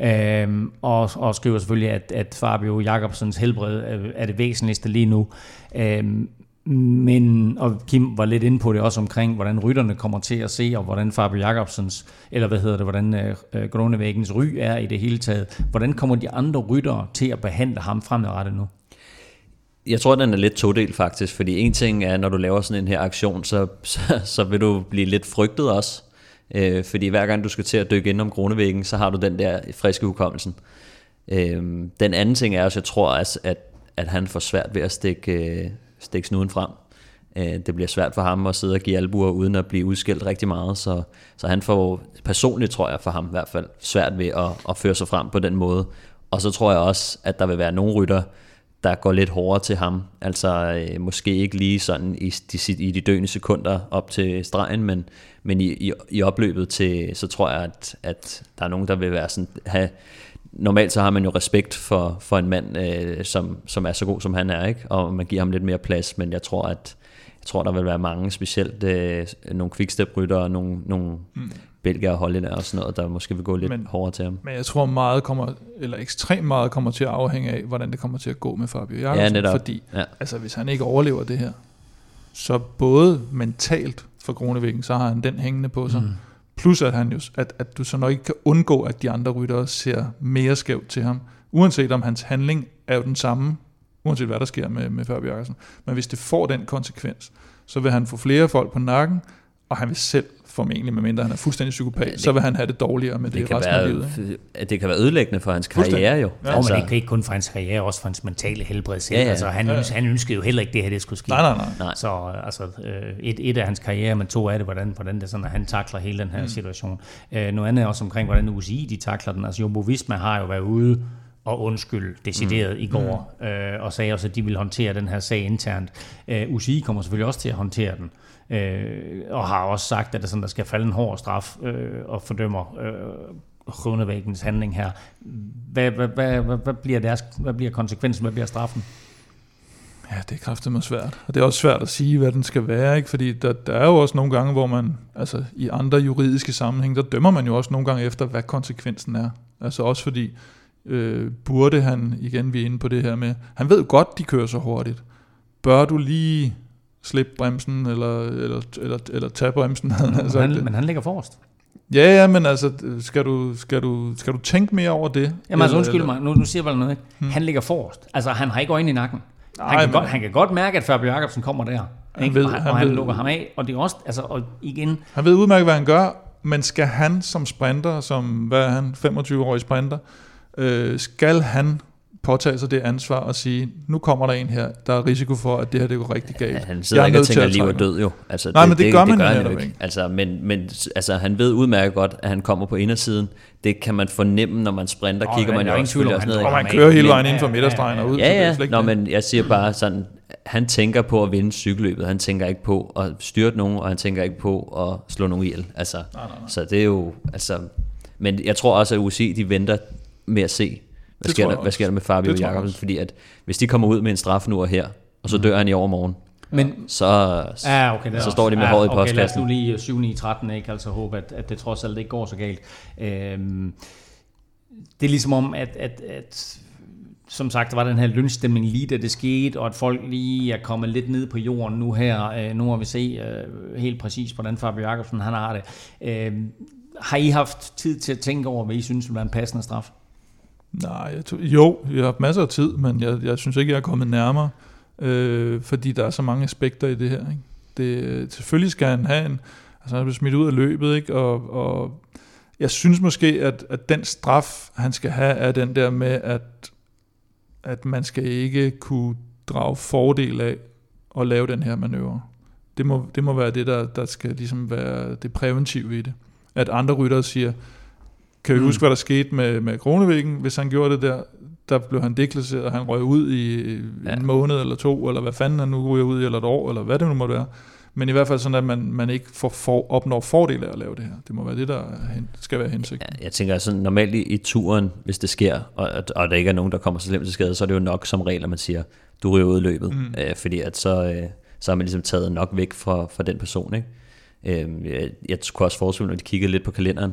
Øhm, og, og skriver selvfølgelig, at, at Fabio Jakobsens helbred er det væsentligste lige nu. Øhm, men, og Kim var lidt inde på det også omkring, hvordan rytterne kommer til at se, og hvordan Fabio Jakobsens, eller hvad hedder det, hvordan øh, Groenewegens ry er i det hele taget. Hvordan kommer de andre ryttere til at behandle ham fremadrettet nu? Jeg tror, den er lidt todelt faktisk, fordi en ting er, når du laver sådan en her aktion, så, så, så vil du blive lidt frygtet også, øh, fordi hver gang du skal til at dykke ind om Groenewegen, så har du den der friske hukommelsen. Øh, den anden ting er også, jeg tror også, at, at han får svært ved at stikke, øh, stikke snuden frem. Øh, det bliver svært for ham at sidde og give albuer, uden at blive udskilt rigtig meget, så, så han får personligt, tror jeg, for ham i hvert fald, svært ved at, at føre sig frem på den måde. Og så tror jeg også, at der vil være nogle rytter, der går lidt hårdere til ham, altså øh, måske ikke lige sådan i de, i de døende sekunder op til stregen, men, men i, i, i opløbet til, så tror jeg, at, at der er nogen, der vil være sådan, have, normalt så har man jo respekt for, for en mand, øh, som, som er så god, som han er, ikke? Og man giver ham lidt mere plads, men jeg tror, at jeg tror, der vil være mange, specielt øh, nogle quickstep-ryttere, nogle, nogle mm. belgier og hollændere og sådan noget, der måske vil gå lidt men, hårdere til ham. Men jeg tror meget kommer, eller ekstremt meget kommer til at afhænge af, hvordan det kommer til at gå med Fabio Jakobsen, ja, fordi ja. altså, hvis han ikke overlever det her, så både mentalt for Groenewegen, så har han den hængende på sig, mm. plus at, han jo, at, at du så nok ikke kan undgå, at de andre ryttere ser mere skævt til ham, uanset om hans handling er jo den samme, uanset hvad der sker med, med Fabio Jakobsen. Men hvis det får den konsekvens, så vil han få flere folk på nakken, og han vil selv, formentlig, medmindre han er fuldstændig psykopat, det, så vil han have det dårligere med det, det resten være, af livet. Det kan være ødelæggende for hans karriere jo. Ja. Altså. Men det er ikke kun for hans karriere, også for hans mentale helbred selv. Ja, ja. Altså, han, ja, ja. han ønskede jo heller ikke, det her det skulle ske. Nej, nej, nej. Så altså, et, et af hans karriere, men to af det, hvordan, hvordan det sådan, at han takler hele den her mm. situation. Uh, noget andet er også omkring, hvordan U C I de takler den. Altså Jumbo Visma har jo været ude og undskyld decideret mm. i går, øh, og sagde også, at de vil håndtere den her sag internt. Øh, U C I kommer selvfølgelig også til at håndtere den, øh, og har også sagt, at der, sådan, der skal falde en hård straf, øh, og fordømmer øh, Groenewegens handling her. Hvad, hvad, hvad, hvad, hvad, bliver deres, hvad bliver konsekvensen? Hvad bliver straffen? Ja, det er kraftedeme svært, og det er også svært at sige, hvad den skal være, ikke? Fordi der, der er jo også nogle gange, hvor man, altså i andre juridiske sammenhæng, der dømmer man jo også nogle gange efter, hvad konsekvensen er. Altså også fordi, Øh, burde han, igen vi er inde på det her med, han ved jo godt, de kører så hurtigt, bør du lige slippe bremsen, eller, eller, eller, eller tage bremsen, han men, han, men han ligger forrest. Ja, ja, men altså, skal du, skal du, skal du tænke mere over det? Jamen altså, undskyld mig, nu, nu siger jeg bare noget, ikke? Hmm. Han ligger forrest, altså han har ikke øjne i nakken. Han, Ej, kan, men... godt, han kan godt mærke, at Fabio Jakobsen kommer der, han ved, og han, han, og han ved, lukker ham af, og det er også, altså, og igen... Han ved udmærket, hvad han gør, men skal han som sprinter, som, hvad er han, femogtyve-årig sprinter, Øh, skal han påtage sig det ansvar og sige, nu kommer der en her, der er risiko for, at det her det går rigtig galt. Ja, han sidder ikke og tænker, at liv er død jo. Altså, nej, det, men det, det gør man det gør han jo ikke. Altså, men men altså, han ved udmærket godt, at han kommer på indersiden. Det kan man fornemme, når man sprinter, oh, kigger man jo også og sådan noget. Man kører hele vejen inden for midterstregen og ud. Ja, ja. Nå, men jeg siger bare sådan, han tænker på at vinde cykelløbet, han tænker ikke på at styrte nogen, og han tænker ikke på at slå nogen ihjel. Altså, nej, nej, nej. Så det er jo, altså, men jeg tror også, at U C I, de venter med at se, hvad sker, der, hvad sker der med Fabio Jakobsen, fordi at hvis de kommer ud med en straf nu og her, og så dør han i overmorgen, men, så, ah, okay, så står de med ah, håret i postkassen. Okay, lad os nu lige syv ni tretten, ikke? Altså håbe, at, at det trods alt ikke går så galt. Øhm, det er ligesom om, at, at, at som sagt, der var den her lynchstemning lige da det skete, og at folk lige er kommet lidt ned på jorden nu her. Øh, nu må vi se øh, helt præcis, hvordan Fabio Jakobsen han har det. Øh, har I haft tid til at tænke over, hvad I synes vil være en passende straf? Nej, jeg t- jo, jeg har haft masser af tid, men jeg, jeg synes ikke, jeg er kommet nærmere, øh, fordi der er så mange aspekter i det her. Ikke? Det, selvfølgelig skal han have en, altså han bliver smidt ud af løbet, ikke? Og, og jeg synes måske, at, at den straf, han skal have, er den der med, at, at man skal ikke kunne drage fordel af at lave den her manøvre. Det må, det må være det, der, der skal ligesom være det præventive i det. At andre ryttere siger, kan vi mm. huske, hvad der skete med, med Groenewegen? Hvis han gjorde det der, der blev han deklasseret, og han røg ud i ja. en måned eller to, eller hvad fanden han nu ryger ud i, eller et år, eller hvad det nu måtte være. Men i hvert fald sådan, at man, man ikke får for, opnår fordele af at lave det her. Det må være det, der skal være hensigten. Ja, jeg tænker, altså, normalt i, i turen, hvis det sker, og, og der ikke er nogen, der kommer så slemt til skade, så er det jo nok som regel, at man siger, du ryger ud i løbet. Mm. Øh, fordi at så, øh, så har man ligesom taget nok væk fra, fra den person, ikke? Øh, jeg, jeg kunne også forestille, når de kiggede lidt på kalenderen,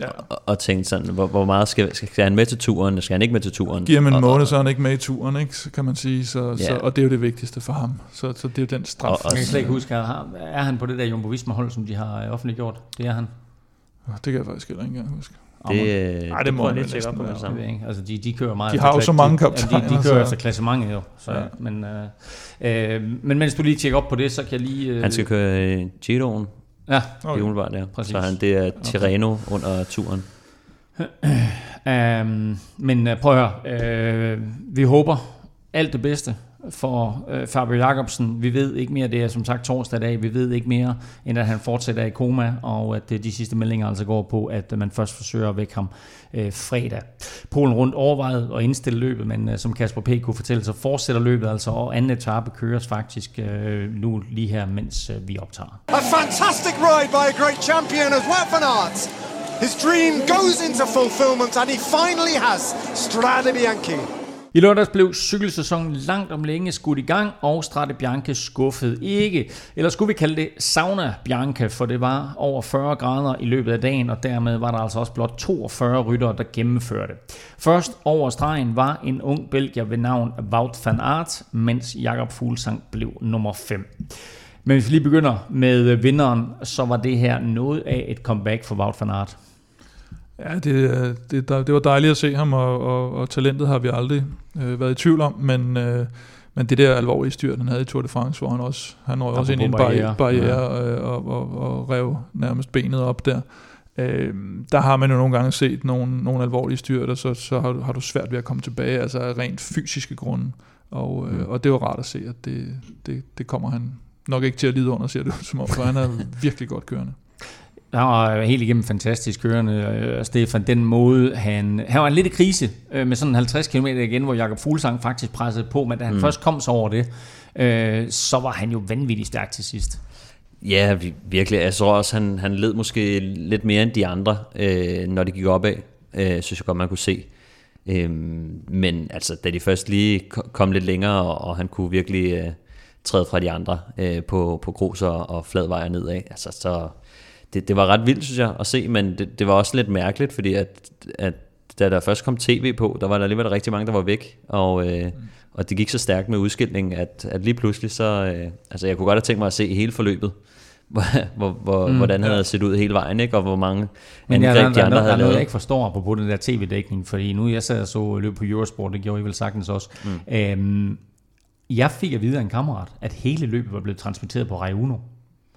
ja. Og, og tænkte sådan, hvor, hvor meget skal, skal han med til turen, skal han ikke med til turen? Giver man en måned, så er han ikke med i turen, ikke? Så kan man sige, så, ja. så, og det er jo det vigtigste for ham, så, så det er jo den straf. Og, og, jeg kan slet ikke huske, er han på det der Jumbo Visma-hold, som de har offentliggjort? Det er han. Det kan jeg faktisk heller ikke engang huske. Det, det, Ej, det må jeg tjekke op på det samme. Altså de de kører meget. De har jo så mange kaptajner. De, de, de kører altså klassementet jo. Så ja. men øh, øh, men mens du lige tjekker op på det, så kan jeg lige. Øh, han skal køre Giroen. Ja, okay. Det er der. Præcis. Så han det er Tirreno okay. under turen. um, men prøv at høre. Uh, vi håber alt det bedste for øh, Fabio Jakobsen. Vi ved ikke mere, det er som sagt torsdag dag, vi ved ikke mere, end at han fortsætter i koma, og at øh, de sidste meldinger altså går på, at øh, man først forsøger at vække ham øh, fredag. Polen Rundt overvejede at indstille løbet, men øh, som Kasper P. kunne fortælle, så fortsætter løbet altså, og anden etape køres faktisk øh, nu lige her, mens øh, vi optager. A fantastic ride by a great champion as Wout van Aert. His dream goes into fulfillment, and he finally has Strade Bianche. I lørdags blev cykelsæsonen langt om længe skudt i gang, og Strade Bianche skuffede ikke. Eller skulle vi kalde det Sauna Bianche, for det var over fyrre grader i løbet af dagen, og dermed var der altså også blot toogfyrre ryttere, der gennemførte. Først over stregen var en ung belgier ved navn Wout van Aert, mens Jakob Fuglsang blev nummer fem. Men hvis vi lige begynder med vinderen, så var det her noget af et comeback for Wout van Aert. Ja, det, det, det var dejligt at se ham, og, og, og talentet har vi aldrig øh, været i tvivl om, men, øh, men det der alvorlige styr, den havde i Tour de France, hvor han også, han røg også ind i en barriere, barriere ja. øh, og, og, og rev nærmest benet op der. Øh, der har man jo nogle gange set nogle, nogle alvorlige styr, og så, så har, har du svært ved at komme tilbage, altså af rent fysiske grunde, og, øh, og det var rart at se, at det, det, det kommer han nok ikke til at lide under, ser det ud som om, for han er virkelig godt kørende. Han var helt igennem fantastisk kørende, Stefan, den måde, han... Han var lidt i krise med sådan halvtreds kilometer igen, hvor Jakob Fuglsang faktisk pressede på, men da han mm. først kom så over det, øh, så var han jo vanvittigt stærk til sidst. Ja, virkelig. Jeg tror også, han, han led måske lidt mere end de andre, øh, når det gik opad, øh, synes jeg godt, man kunne se. Øh, men altså, da de først lige kom lidt længere, og, og han kunne virkelig øh, træde fra de andre øh, på, på grus og, og fladvejer nedad, altså så... Det, det var ret vildt, synes jeg, at se, men det, det var også lidt mærkeligt, fordi at, at da der først kom tv på, der var der alligevel rigtig mange, der var væk, og, øh, og det gik så stærkt med udskilningen, at, at lige pludselig så... Øh, altså, jeg kunne godt have tænkt mig at se hele forløbet, hvor, hvor, mm, hvordan han ja. havde set ud hele vejen, ikke? Og hvor mange angreb de andre havde lavet. Men der er noget, der noget, jeg ikke forstår på den der tv-dækning, fordi nu jeg sad og så løb på Eurosport, det gjorde I vel sagtens også. Mm. Øhm, jeg fik at vide af en kammerat, at hele løbet var blevet transmitteret på Rai Uno.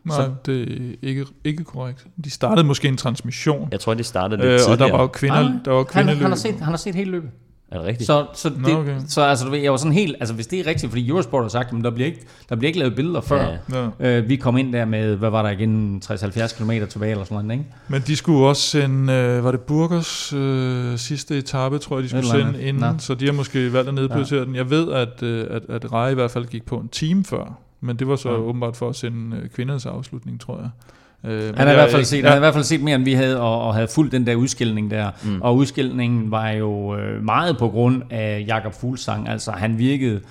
Nej, så det er ikke, ikke korrekt. De startede måske en transmission. Jeg tror, de startede lidt øh, tidligere. Og der var jo kvinder, nej, der var kvindeløbet. Han, han, har set, han har set hele løbet. Er det rigtigt? Så, så, det, nå, okay. så altså, du ved, jeg var sådan helt... Altså, hvis det er rigtigt, fordi Eurosport har sagt, men der bliver ikke, der bliver ikke lavet billeder før. Ja. Ja. Øh, vi kom ind der med, hvad var der igen, tres til halvfjerds kilometer tilbage eller sådan noget, ikke? Men de skulle også sende... Øh, var det Burgers øh, sidste etape, tror jeg, de skulle sende andet. Inden. Nå. Så de har måske valgt at nedprioritere ja. den. Jeg ved, at, øh, at, at Rai i hvert fald gik på en time før. Men det var så ja. åbenbart for at sende kvindernes afslutning, tror jeg. Øh, han har i hvert fald set, ja. han har i hvert fald set mere, end vi havde, og, og havde fulgt den der udskilning der. Mm. Og udskilningen var jo meget på grund af Jakob Fuglsang. Altså, han virkede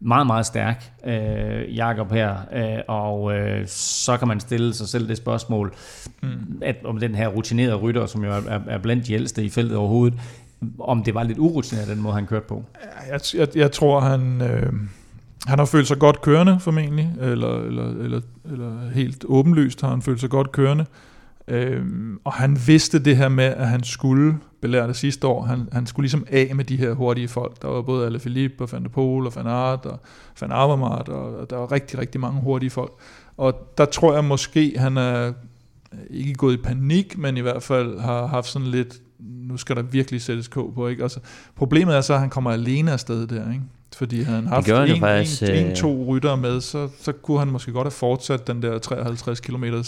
meget, meget stærk, øh, Jakob her. Øh, og øh, så kan man stille sig selv det spørgsmål, mm. at om den her rutinerede rytter, som jo er, er blandt de ældste i feltet overhovedet, om det var lidt urutineret, den måde han kørte på. Jeg, jeg, jeg tror, han... Øh Han har følt sig godt kørende, formentlig, eller, eller, eller, eller helt åbenlyst har han følt sig godt kørende. Øhm, og han vidste det her med, at han skulle, belære det sidste år, han, han skulle ligesom af med de her hurtige folk. Der var både Alaphilippe og Van der Poel og Van Aert og Van Avermaet, og der var rigtig, rigtig mange hurtige folk. Og der tror jeg måske, han er ikke gået i panik, men i hvert fald har haft sådan lidt, nu skal der virkelig sættes kog på, ikke? Altså, problemet er så, at han kommer alene afsted der, ikke? Fordi han har haft en, faktisk, en, en, to rytter med, så, så kunne han måske godt have fortsat den der treoghalvtreds kilometer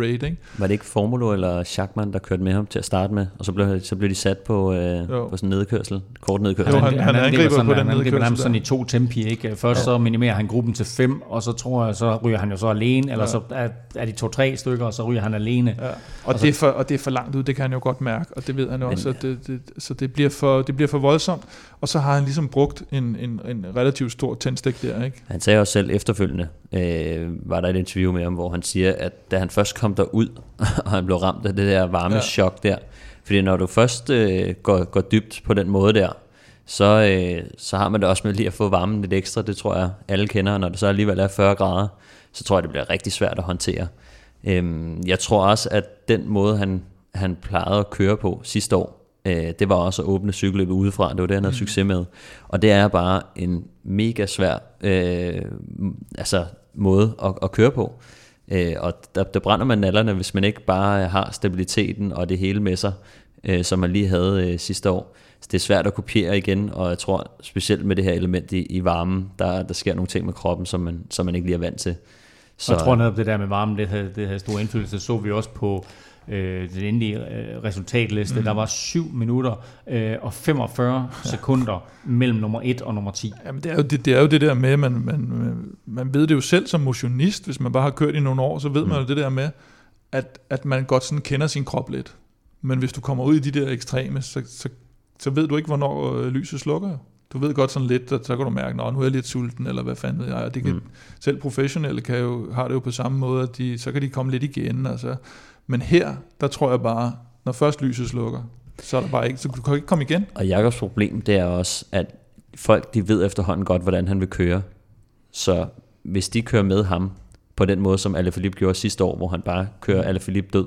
rating. Var det ikke Formolo eller Schachmann, der kørte med ham til at starte med, og så blev, så blev de sat på, øh, på sådan en nedkørsel, kort nedkørsel? Jo, han, han, han angriber sådan, på den han nedkørsel. Han ham sådan i to tempi, ikke? Først ja. så minimerer han gruppen til fem, og så tror jeg, så ryger han jo så alene, eller ja. så er, er de to-tre stykker, og så ryger han alene. Ja. Og, og, det er for, og det er for langt ud, det kan han jo godt mærke, og det ved han jo også, det, det, så det bliver, for, det bliver for voldsomt. Og så har han ligesom brugt en, en en relativt stor tændstik der, ikke? Han sagde også selv efterfølgende, øh, var der et interview med ham, hvor han siger, at da han først kom derud, og han blev ramt af det der varme ja. chok der, fordi når du først øh, går, går dybt på den måde der, så, øh, så har man det også med lige at få varmen lidt ekstra, det tror jeg alle kender, når det så alligevel er fyrre grader, så tror jeg, det bliver rigtig svært at håndtere. Øh, jeg tror også, at den måde, han, han plejede at køre på sidste år. Det var også at åbne cykelløbet udefra. Det var det, han havde succes med. Og det er bare en mega svær øh, altså, måde at, at køre på. Øh, og der, der brænder man nallerne, hvis man ikke bare har stabiliteten og det hele med sig, øh, som man lige havde øh, sidste år. Så det er svært at kopiere igen, og jeg tror specielt med det her element i, i varmen, der, der sker nogle ting med kroppen, som man, som man ikke lige er vant til. Så jeg tror netop det der med varmen, det havde, det havde stor indflydelse. Så vi også på øh, den endelige øh, resultatliste. Mm. Der var syv minutter øh, og femogfyrre ja. sekunder mellem nummer et og nummer ti. Jamen det er jo det, det, er jo det der med, man, man, man ved det jo selv som motionist, hvis man bare har kørt i nogle år, så ved mm. man jo det der med, at, at man godt sådan kender sin krop lidt. Men hvis du kommer ud i de der ekstreme, så, så, så ved du ikke, hvornår øh, lyset slukker. Du ved godt sådan lidt, at så kan du mærke, at nu er jeg lidt sulten, eller hvad fanden ved jeg. Det kan, mm. Selv professionelle kan jo, har det jo på samme måde, at de, så kan de komme lidt igen. Altså. Men her, der tror jeg bare, når først lyset slukker, så er der bare ikke, så du kan ikke komme igen. Og Jakobs problem, det er også, at folk de ved efterhånden godt, hvordan han vil køre. Så hvis de kører med ham, på den måde, som Alaphilippe gjorde sidste år, hvor han bare kører Alaphilippe død,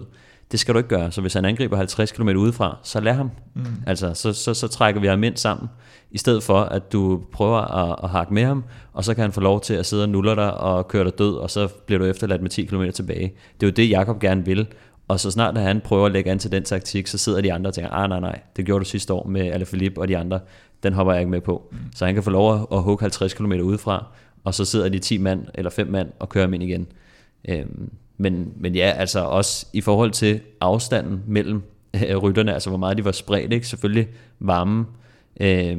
det skal du ikke gøre. Så hvis han angriber halvtreds kilometer udefra, så lad ham. Mm. Altså, så, så, så trækker vi ham ind sammen, i stedet for, at du prøver at, at hakke med ham, og så kan han få lov til at sidde og nuller dig og køre dig død, og så bliver du efterladt med ti kilometer tilbage. Det er jo det, Jakob gerne vil. Og så snart, da han prøver at lægge an til den taktik, så sidder de andre og tænker, ah nej, nej, det gjorde du sidste år med Alaphilippe og de andre, den hopper jeg ikke med på. Mm. Så han kan få lov at hugge halvtreds kilometer udefra, og så sidder de ti mand eller fem mand og kører ham ind igen. Øhm. Men, men ja, altså også i forhold til afstanden mellem øh, rytterne, altså hvor meget de var spredt, ikke? Selvfølgelig varme, øh,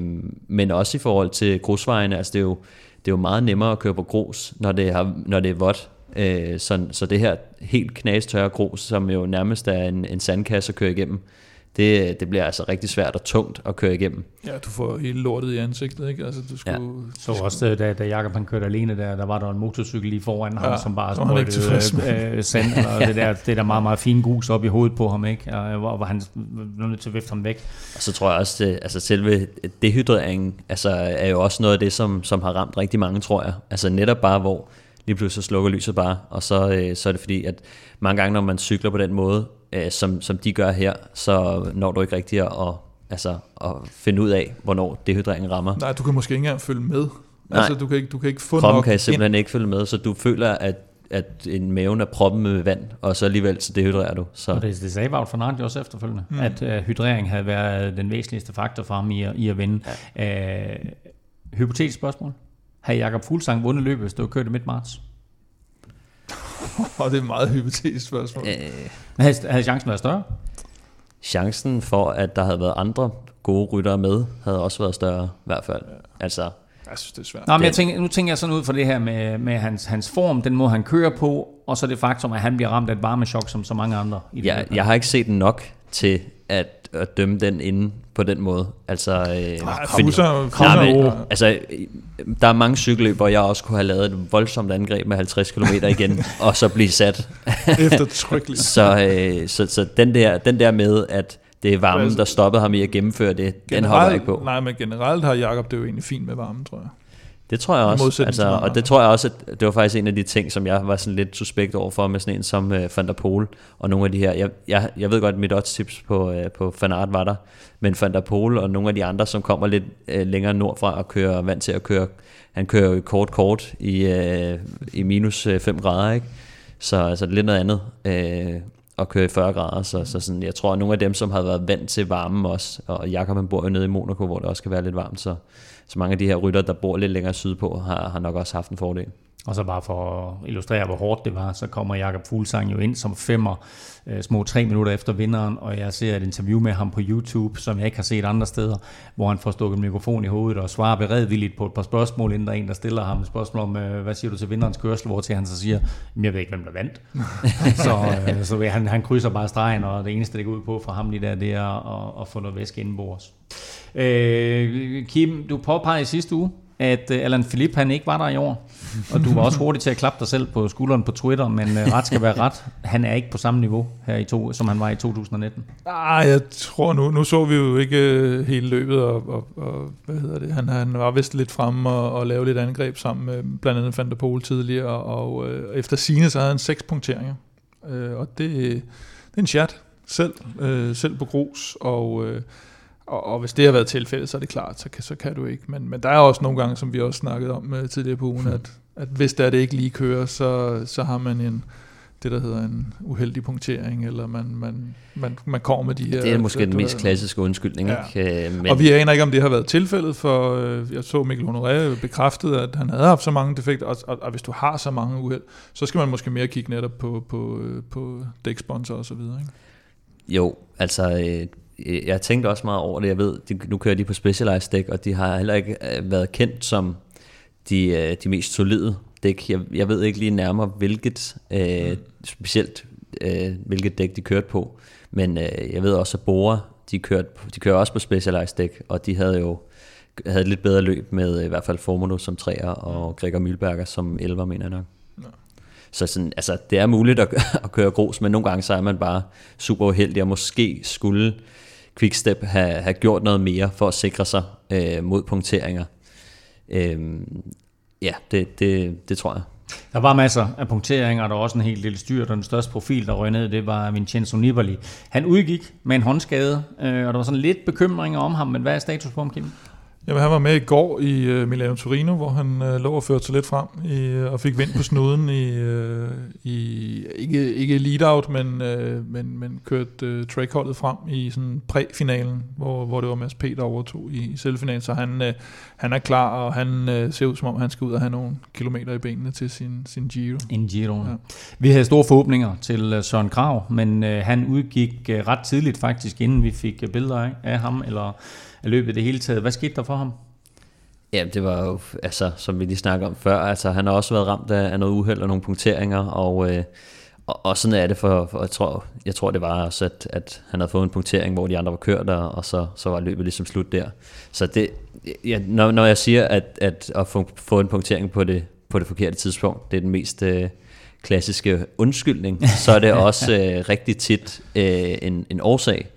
men også i forhold til grusvejene, altså det er, jo, det er jo meget nemmere at køre på grus, når det er, når det er vådt, øh, så, så det her helt knastørre grus, som jo nærmest er en, en sandkasse at køre igennem, Det, det bliver altså rigtig svært og tungt at køre igennem. Ja, du får helt lortet i ansigtet, ikke? Altså, du skulle, ja. du skulle... Så også, da, da Jakob han kørte alene der, der var der en motorcykel lige foran ja, ham, som bare sprøjtede øh, sand, og det der, det der meget, meget fine gus op i hovedet på ham, ikke? Og hvor, hvor han var nødt til at vifte ham væk. Og så tror jeg også, det, altså selve dehydreringen altså, er jo også noget af det, som, som har ramt rigtig mange, tror jeg. Altså netop bare, hvor lige pludselig slukker lyset bare, og så, øh, så er det fordi, at mange gange, når man cykler på den måde, Som, som de gør her, så når du ikke rigtig at, altså, at finde ud af, hvornår dehydreringen rammer. Nej, du kan måske ikke engang følge med. Nej, altså, du kan ikke, du kan ikke få kroppen nok kan simpelthen ind. Ikke følge med, så du føler, at, at en maven er proppen med vand, og så alligevel så dehydrerer du. Så. Og det, det sagde Wout van Aert også efterfølgende, mm. at uh, hydrering havde været den væsentligste faktor for ham i at, i at vinde. Ja. Uh, hypotetisk spørgsmål. Har Jakob Fuglsang vundet løbet, hvis du havde kørt i midt-marts? Og det er et meget hypotetisk spørgsmål. Øh, havde, havde chancen været større? Chancen for, at der havde været andre gode ryttere med, havde også været større, i hvert fald. Ja. Altså, jeg synes, det er svært. Nå, men jeg tænker, nu tænker jeg sådan ud for det her med, med hans, hans form, den måde han kører på, og så det faktum, at han bliver ramt af et varmechok, som så mange andre. I ja, jeg har ikke set den nok til at, at dømme den inde på den måde. Altså, øh, Ej, fordi, huser, huser, nej, men, altså, der er mange cykelløb, hvor jeg også kunne have lavet et voldsomt angreb med halvtreds kilometer igen, og så blive sat. Eftertrykkeligt. så, øh, så, så den, der, den der med, at det er varmen, der stoppede ham i at gennemføre det, generelt, den hopper jeg ikke på. Nej, men generelt har Jakob det jo egentlig fint med varmen, tror jeg. Det tror jeg også, altså, og det tror jeg også, at det var faktisk en af de ting, som jeg var sådan lidt suspekt overfor med sådan en som øh, Van der Poel, og nogle af de her, jeg, jeg, jeg ved godt, at mit oddstips på, øh, på Van Aert var der, men Van der Poel og nogle af de andre, som kommer lidt øh, længere nordfra og kører vant til at køre, han kører jo kort-kort i, øh, i minus fem grader, ikke? Så altså, det er lidt noget andet øh, at køre i fyrre grader, så, så sådan, jeg tror, at nogle af dem, som havde været vant til varmen også, og Jakob han bor jo nede i Monaco, hvor det også kan være lidt varmt, så Så mange af de her rytter, der bor lidt længere sydpå, har, har nok også haft en fordel. Og så bare for at illustrere, hvor hårdt det var, så kommer Jakob Fuglsang jo ind som femmer, små tre minutter efter vinderen, og jeg ser et interview med ham på YouTube, som jeg ikke har set andre steder, hvor han får stukket mikrofon i hovedet og svarer beredvilligt på et par spørgsmål, inden der er en, der stiller ham et spørgsmål om, hvad siger du til vinderens kørsel, hvor til han så siger, jeg ved ikke, hvem der vandt. så øh, så han, han krydser bare stregen, og det eneste, det går ud på for ham lige der, det er at, at få noget væske indenbords. Øh, Kim, du påpegede i sidste uge, at Alaphilippe han ikke var der i år, og du var også hurtig til at klappe dig selv på skulderen på Twitter, men ret skal være ret. Han er ikke på samme niveau her i to, som han var i to tusind nitten. Ah, jeg tror nu, nu så vi jo ikke hele løbet, og, og, og hvad hedder det, han, han var vist lidt fremme og, og lavede lidt angreb sammen med blandt andet Van der Poel tidligere, og, og efter sine så havde han seks punkteringer, og det, det er en chat. selv, øh, selv på grus, og, øh, og, og hvis det har været tilfældet, så er det klart, så kan, så kan du ikke. Men, men der er også nogle gange, som vi også snakkede om øh, tidligere på ugen, at, at hvis der det ikke lige kører, så, så har man en... det der hedder en uheldig punktering, eller man, man, man, man kommer med de her... Det er måske den mest klassiske undskyldning. Ja. Ikke? Men og vi aner ikke, om det har været tilfældet, for jeg så Mikkel Honoré bekræftede, at han havde haft så mange defekter, og, og, og hvis du har så mange uheld, så skal man måske mere kigge netop på, på, på dæksponsor og så videre. Ikke? Jo, altså... Øh jeg tænkte også meget over det. Jeg ved, de, nu kører de på Specialized dæk, og de har heller ikke været kendt som de, de mest solide dæk. Jeg, jeg ved ikke lige nærmere, hvilket øh, specielt øh, hvilket dæk de kørte på, men øh, jeg ved også, at Bora, de kørte de kører også på Specialized dæk, og de havde jo havde et lidt bedre løb med i hvert fald Formolo som treer og Gregor Mühlberger som elver, mener jeg nok. Så sådan, altså, det er muligt at, at køre grus, men nogle gange så er man bare super uheldig, og måske skulle Quickstep have, have gjort noget mere for at sikre sig øh, mod punkteringer. Øh, ja, det, det, det tror jeg. Der var masser af punkteringer, og der var også en hel del styr, og den største profil, der røg ned, det var Vincenzo Nibali. Han udgik med en håndskade, øh, og der var sådan lidt bekymringer om ham, men hvad er status på ham, Kim? Jamen, han var med i går i øh, Milano Torino, hvor han øh, lå og førte sig lidt frem i, og fik vind på snuden i, øh, i ikke, ikke lead-out, men, øh, men, men kørte øh, trackholdet frem i sådan præfinalen, hvor, hvor det var Mads P, der overtog i, i selvfinalen. Så han, øh, han er klar, og han øh, ser ud som om, han skal ud og have nogle kilometer i benene til sin, sin Giro. En Giro. Ja. Vi havde store forhåbninger til Søren Kragh, men øh, han udgik øh, ret tidligt faktisk, inden vi fik øh, billeder af ham, eller... af løbet det hele taget. Hvad skete der for ham? Ja, det var jo, altså, som vi lige snakkede om før, altså, han har også været ramt af, af noget uheld og nogle punkteringer, og, øh, og, og sådan er det for, for jeg, tror, jeg tror, det var også, at, at han havde fået en punktering, hvor de andre var kørt, og, og så, så var løbet ligesom slut der. Så det, ja, når, når jeg siger, at, at at få en punktering på det, på det forkerte tidspunkt, det er den mest øh, klassiske undskyldning, så er det også øh, rigtig tit øh, en, en årsag.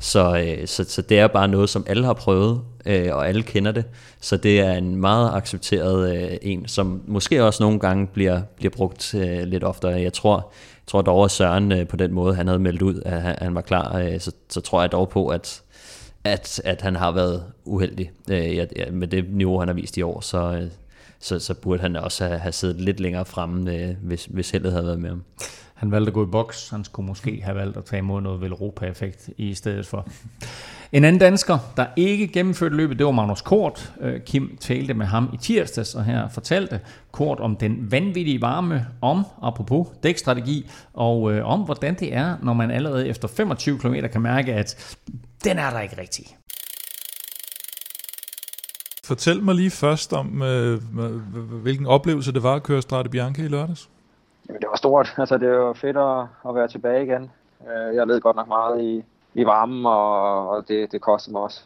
Så, så, så det er bare noget, som alle har prøvet, øh, og alle kender det. Så det er en meget accepteret øh, en, som måske også nogle gange bliver, bliver brugt øh, lidt oftere. Jeg tror, jeg tror dog, at Søren øh, på den måde, han havde meldt ud, at han, han var klar. Øh, så, så tror jeg dog på, at, at, at han har været uheldig øh, ja, med det niveau, han har vist i år. Så, øh, så, så burde han også have, have siddet lidt længere fremme, øh, hvis, hvis heldet havde været med ham. Han valgte at gå i boks. Han skulle måske have valgt at tage imod noget Veloropa-effekt i stedet for. En anden dansker, der ikke gennemførte løbet, det var Magnus Cort. Kim talte med ham i tirsdags, og her fortalte Cort om den vanvittige varme, om, apropos dækstrategi, og øh, om hvordan det er, når man allerede efter femogtyve kilometer kan mærke, at den er der ikke rigtig. Fortæl mig lige først om, øh, hvilken oplevelse det var at køre Strade Bianche i lørdags. Jamen, det var stort. Altså, det var fedt at, at være tilbage igen. Jeg led godt nok meget i, i varmen, og, og det, det kostede mig også.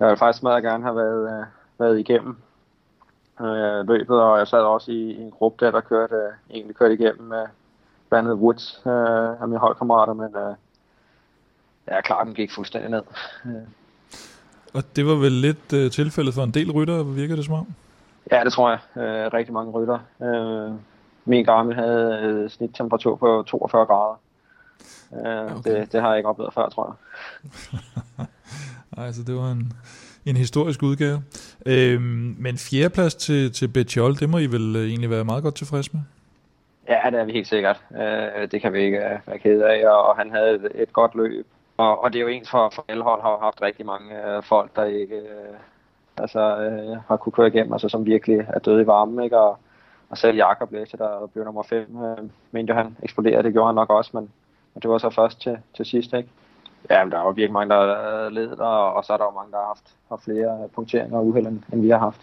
Jeg ville faktisk meget gerne have været, været igennem løbet, og jeg sad også i, i en gruppe, der, der kørte, egentlig kørte igennem med blandt andet Woods af mine holdkammerater, men ja, klart, den gik fuldstændig ned. Og det var vel lidt tilfældet for en del ryttere, virkede det som om? Ja, det tror jeg. Rigtig mange ryttere. Min Garmin havde snittemperatur på toogfyrre grader. Uh, okay. det, det har jeg ikke oplevet før, tror jeg. Nej, så det var en, en historisk udgave. Øhm, men fjerdeplads til, til Betjold, det må I vel egentlig være meget godt tilfreds med? Ja, det er vi helt sikkert. Uh, det kan vi ikke uh, være ked af, og, og han havde et, et godt løb. Og, og det er jo ens for, for alle hold, har haft rigtig mange uh, folk, der ikke uh, altså, uh, har kunne køre igennem, altså, som virkelig er døde i varmen, ikke? Og, Og selv Jakob Læse, der blev nummer fem, øh, mente han eksploderede. Det gjorde han nok også, men, men det var så først til, til sidst, ikke? Ja, men der er jo virkelig mange, der leder, og, og så er der jo mange, der har haft har flere punkteringer og uheld, end vi har haft.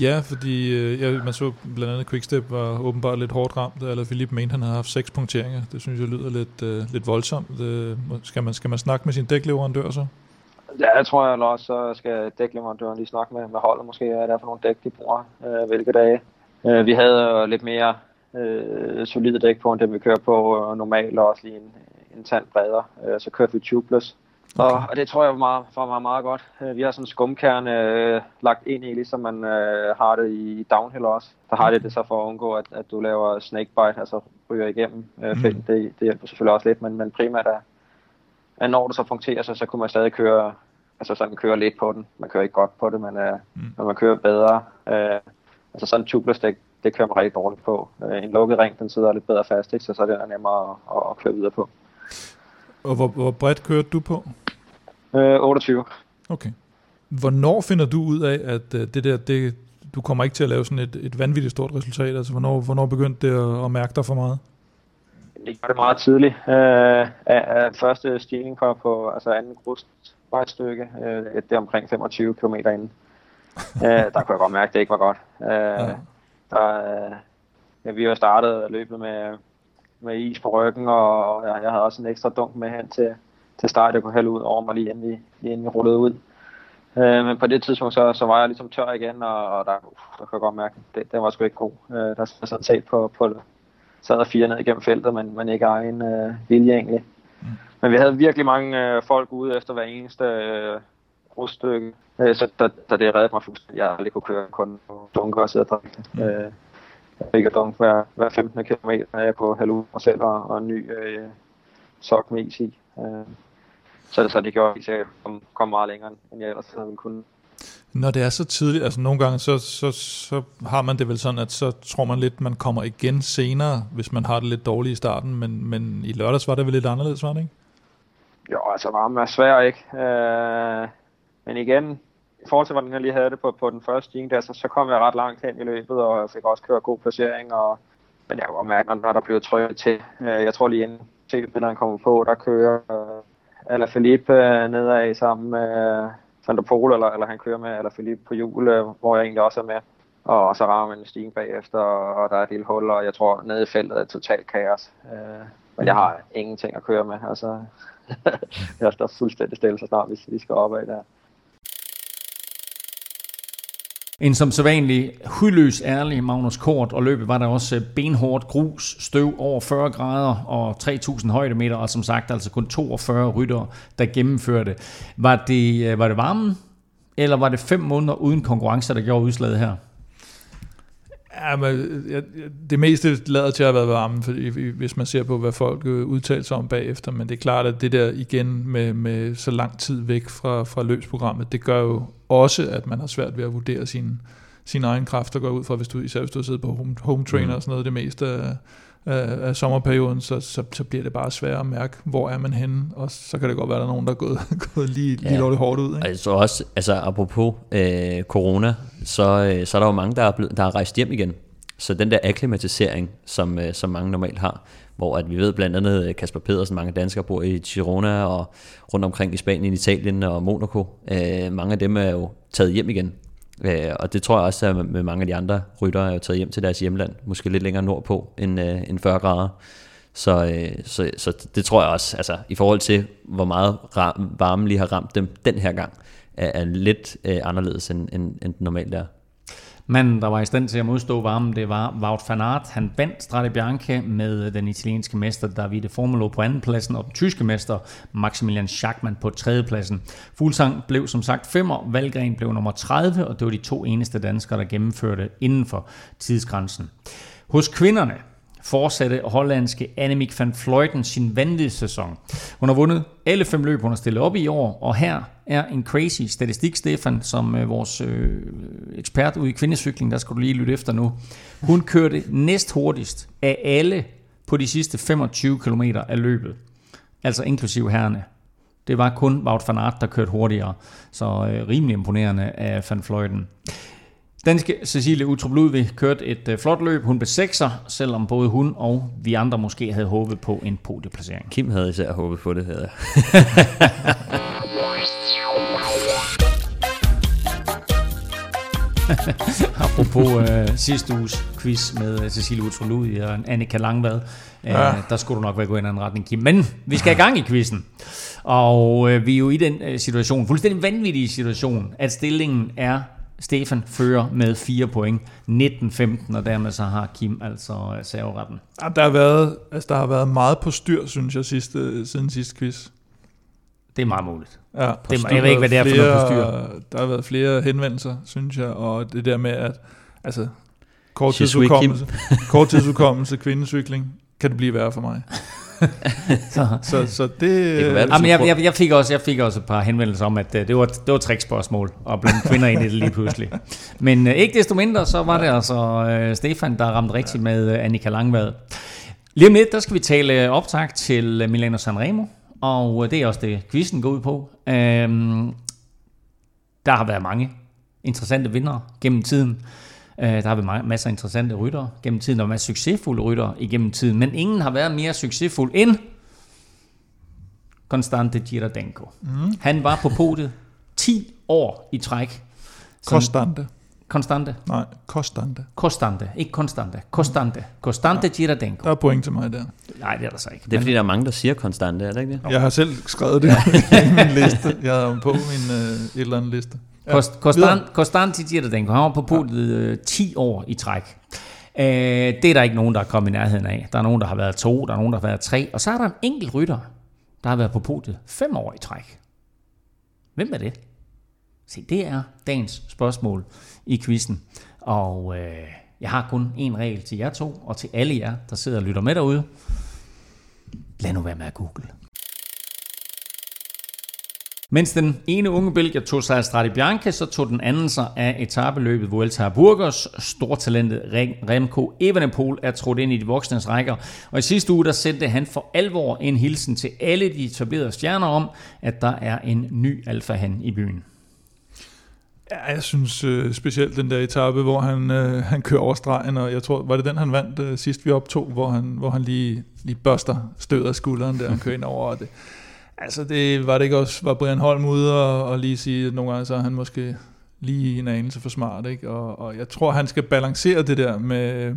Ja, fordi øh, ja, man så blandt andet Quickstep var åbenbart lidt hårdt ramt, eller Philippe mente, han havde haft seks punkteringer. Det synes jeg lyder lidt, øh, lidt voldsomt. Øh, skal, man, skal man snakke med sin dækleverandør så? Ja, jeg tror jeg også, så skal dækleverandøren lige snakke med, med holdet måske, er der for nogle dæk, de bruger, øh, hvilke dage. Vi havde lidt mere øh, solide dæk på, end dem vi kører på øh, normalt, og også lige en, en tand bredere. Øh, så kørte vi tubeless, okay. og, og det tror jeg var meget, var meget, meget godt. Øh, vi har sådan en skumkerne øh, lagt ind i, ligesom man øh, har det i downhill også. Der har det det så for at undgå, at, at du laver snakebite, altså ryger igennem øh, felten. Mm. Det, det hjælper selvfølgelig også lidt, men, men primært er, når det så punkterer sig, så kunne man stadig køre, altså sådan køre lidt på den. Man kører ikke godt på det, men øh, mm. når man kører bedre, øh, altså sådan en tubelestik, det kører man rigtig dårligt på. Øh, en lukket ring, den sidder lidt bedre fast, ikke? Så så er det nemmere at, at, at køre videre på. Og hvor, hvor bredt kørte du på? Øh, otteogtyve. Okay. Hvornår finder du ud af, at det der, det, du kommer ikke til at lave sådan et, et vanvittigt stort resultat? Altså, hvornår, hvornår begyndte det at, at mærke dig for meget? Det gjorde det meget tidligt. Øh, af første stigning på, på altså anden grusvejsstykke, øh, det er omkring femogtyve kilometer inden. øh, der kunne jeg godt mærke, at det ikke var godt. Øh, ja. Der, ja, vi har startet løbet med, med is på ryggen, og jeg, jeg havde også en ekstra dunk med hen til, til start, jeg kunne hælde ud over mig, lige inden vi, lige inden vi rullede ud. Øh, men på det tidspunkt, så, så var jeg ligesom tør igen, og, og der, uh, der kunne jeg godt mærke, det, den var sgu ikke god. Øh, der sad sådan set på, på sad og fire ned igennem feltet, men, men ikke egen øh, vilje egentlig. Mm. Men vi havde virkelig mange øh, folk ude efter hver eneste øh, ruststykke, øh, så da, da det reddede mig fuldstændig, jeg aldrig kunne køre kun på dunker og sidde og drikke. Mm. Øh, jeg fik at dunke hver, hver femten kilometer, når jeg på halv uge mig selv og, og en ny øh, sok med is i. Øh. Så det, så det gjorde, at jeg kom meget længere, end jeg ellers ville kunne. Når det er så tidligt, altså nogle gange, så, så, så har man det vel sådan, at så tror man lidt, man kommer igen senere, hvis man har det lidt dårligt i starten, men, men i lørdags var det vel lidt anderledes, var det ikke? Jo, altså varmen er svær, ikke? Øh, men igen, i forhold til, hvordan jeg lige havde det på, på den første stigning, der, så, så kom jeg ret langt hen i løbet, og jeg fik også kørt god placering, og, men jeg var mærket, når der blev trykket til. Jeg tror lige inden T V-billeren kommer på, der kører... Øh, Alaphilippe øh, nedad sammen med øh, Van Poel, eller, eller han kører med Alaphilippe på hjul, øh, hvor jeg egentlig også er med. Og så rammer man en stigning bagefter, og, og der er et lille hul, og jeg tror, nede i feltet er totalt kaos. Øh, men jeg har ingenting at køre med, altså jeg står fuldstændig stille, så snart vi, vi skal opad der. En som sædvanlig hudløs ærlig Magnus Cort, og løbet var der også benhårdt grus, støv over fyrre grader og tre tusind højdemeter, og som sagt altså kun toogfyrre ryttere, der gennemførte. Var det, var det varmen, eller var det fem måneder uden konkurrencer, der gjorde udslaget her? Ja, men det meste lader til at have været varmen, hvis man ser på, hvad folk udtalte sig om bagefter, men det er klart, at det der igen med, med så lang tid væk fra, fra løbsprogrammet, det gør jo også, at man har svært ved at vurdere sine, sine egne kræfter, går ud fra, hvis du, især hvis du sidder på home, home trainer og sådan noget, det meste af, af, af sommerperioden, så, så, så bliver det bare sværere at mærke, hvor er man henne, og så kan det godt være, at der er nogen, der er gået, gået lige, lige ja. lovligt hårdt ud. Ikke? Altså også, altså apropos øh, corona, så, så er der jo mange, der er, blevet, der er rejst hjem igen. Så den der akklimatisering, som, som mange normalt har, hvor at vi ved blandt andet Kasper Pedersen, mange danskere bor i Girona og rundt omkring i Spanien, Italien og Monaco. Øh, mange af dem er jo taget hjem igen. Øh, og det tror jeg også, at med mange af de andre ryttere er jo taget hjem til deres hjemland, måske lidt længere nordpå end, øh, end fyrre grader. Så, øh, så, så det tror jeg også, altså i forhold til, hvor meget varmen lige har ramt dem den her gang, er, er lidt øh, anderledes end, end, end den normalt er. Manden, der var i stand til at modstå varmen, det var Wout van Aert. Han vandt Strade Bianche med den italienske mester Davide Formolo på andenpladsen, og den tyske mester Maximilian Schachmann på tredjepladsen. Fuglsang blev som sagt femmer, Valgren blev nummer tredive, og det var de to eneste danskere, der gennemførte inden for tidsgrænsen. Hos kvinderne fortsatte hollandske Annemiek van Vleuten sin vanvittige sæson. Hun har vundet alle fem løb, hun har stillet op i år, og her er en crazy statistik, Stefan, som øh, vores øh, ekspert ude i kvindesykling, der skal du lige lytte efter nu. Hun kørte næst hurtigst af alle på de sidste femogtyve kilometer af løbet, altså inklusiv herrene. Det var kun Wout van Aert, der kørte hurtigere, så øh, rimelig imponerende af van Vleuten. Danske Cecilie Uttrup Ludvig kørte et øh, flot løb. Hun blev sekser, selvom både hun og vi andre måske havde håbet på en podieplacering. Kim havde især håbet på det, havde jeg. Apropos øh, sidste uges quiz med øh, Cecilie Uttrup Ludvig og Annika Langvad, øh, ja. Der skulle du nok være gået i en anden retning, Kim. Men vi skal i gang i quizzen. Og øh, vi er jo i den øh, situation, fuldstændig vanvittige situation, at stillingen er... Stefan fører med fire point, nitten femten, og dermed så har Kim altså serveretten. Der har været, altså der har været meget på styr, synes jeg, sidste, siden sidste quiz. Det er meget muligt. Ja, det er, jeg ved ikke, hvad det er for noget på styr. Der har været flere henvendelser, synes jeg, og det der med, at altså, kort tidsudkommelse, kort tidsudkommelse, kvindesykling, kan du blive værre for mig. så, så, så det... det være, Jamen, jeg, jeg, jeg, fik også, jeg fik også et par henvendelser om, at det var, det var trickspørgsmål at blande kvinder ind i det lige pludselig. Men øh, ikke desto mindre, så var det altså øh, Stefan, der ramte rigtigt med øh, Annika Langvad. Lige om lidt, der skal vi tale optag til Milano-Sanremo, og det er også det, quizzen går ud på. Øhm, der har været mange interessante vindere gennem tiden. Der har været masser af interessante ryttere gennem tiden, og masser af succesfulde ryttere igennem tiden, men ingen har været mere succesfuld end Constante Girardengo. Mm. Han var på podiet ti år i træk. Constante. Constante? Nej, Constante. Constante, ikke Constante. Constante. Constante ja. Girardengo. Der er point til mig der. Nej, det er der så ikke. Det er fordi, der er mange, der siger Constante, er det ikke det? Jeg har selv skrevet det i min liste. Jeg har på min øh, et eller andet liste. Constante Girardengo, han var på podiet øh, ti år i træk. Øh, det er der ikke nogen, der er kommet i nærheden af. Der er nogen, der har været to, der er nogen, der har været tre. Og så er der en enkelt rytter, der har været på podiet fem år i træk. Hvem er det? Se, det er dagens spørgsmål i quizzen. Og øh, jeg har kun én regel til jer to, og til alle jer, der sidder og lytter med derude. Lad nu være med at google. Mens den ene unge belgier tog sig af Strade Bianche, så tog den anden sig af etabeløbet Vuelta a Burgos. Stortalentet Remco Evenepoel er trådt ind i de voksnes rækker, og i sidste uge der sendte han for alvor en hilsen til alle de etablerede stjerner om, at der er en ny alfahan i byen. Ja, jeg synes øh, specielt den der etape, hvor han, øh, han kører over stregen, og jeg tror, var det den, han vandt øh, sidst vi optog, hvor han, hvor han lige, lige børster støder skulderen, der han kører ind over det. Altså, det var det ikke også, var Brian Holm ude og, og lige sige, at nogle gange så er han måske lige en anelse for smart, ikke? Og, og jeg tror, han skal balancere det der med,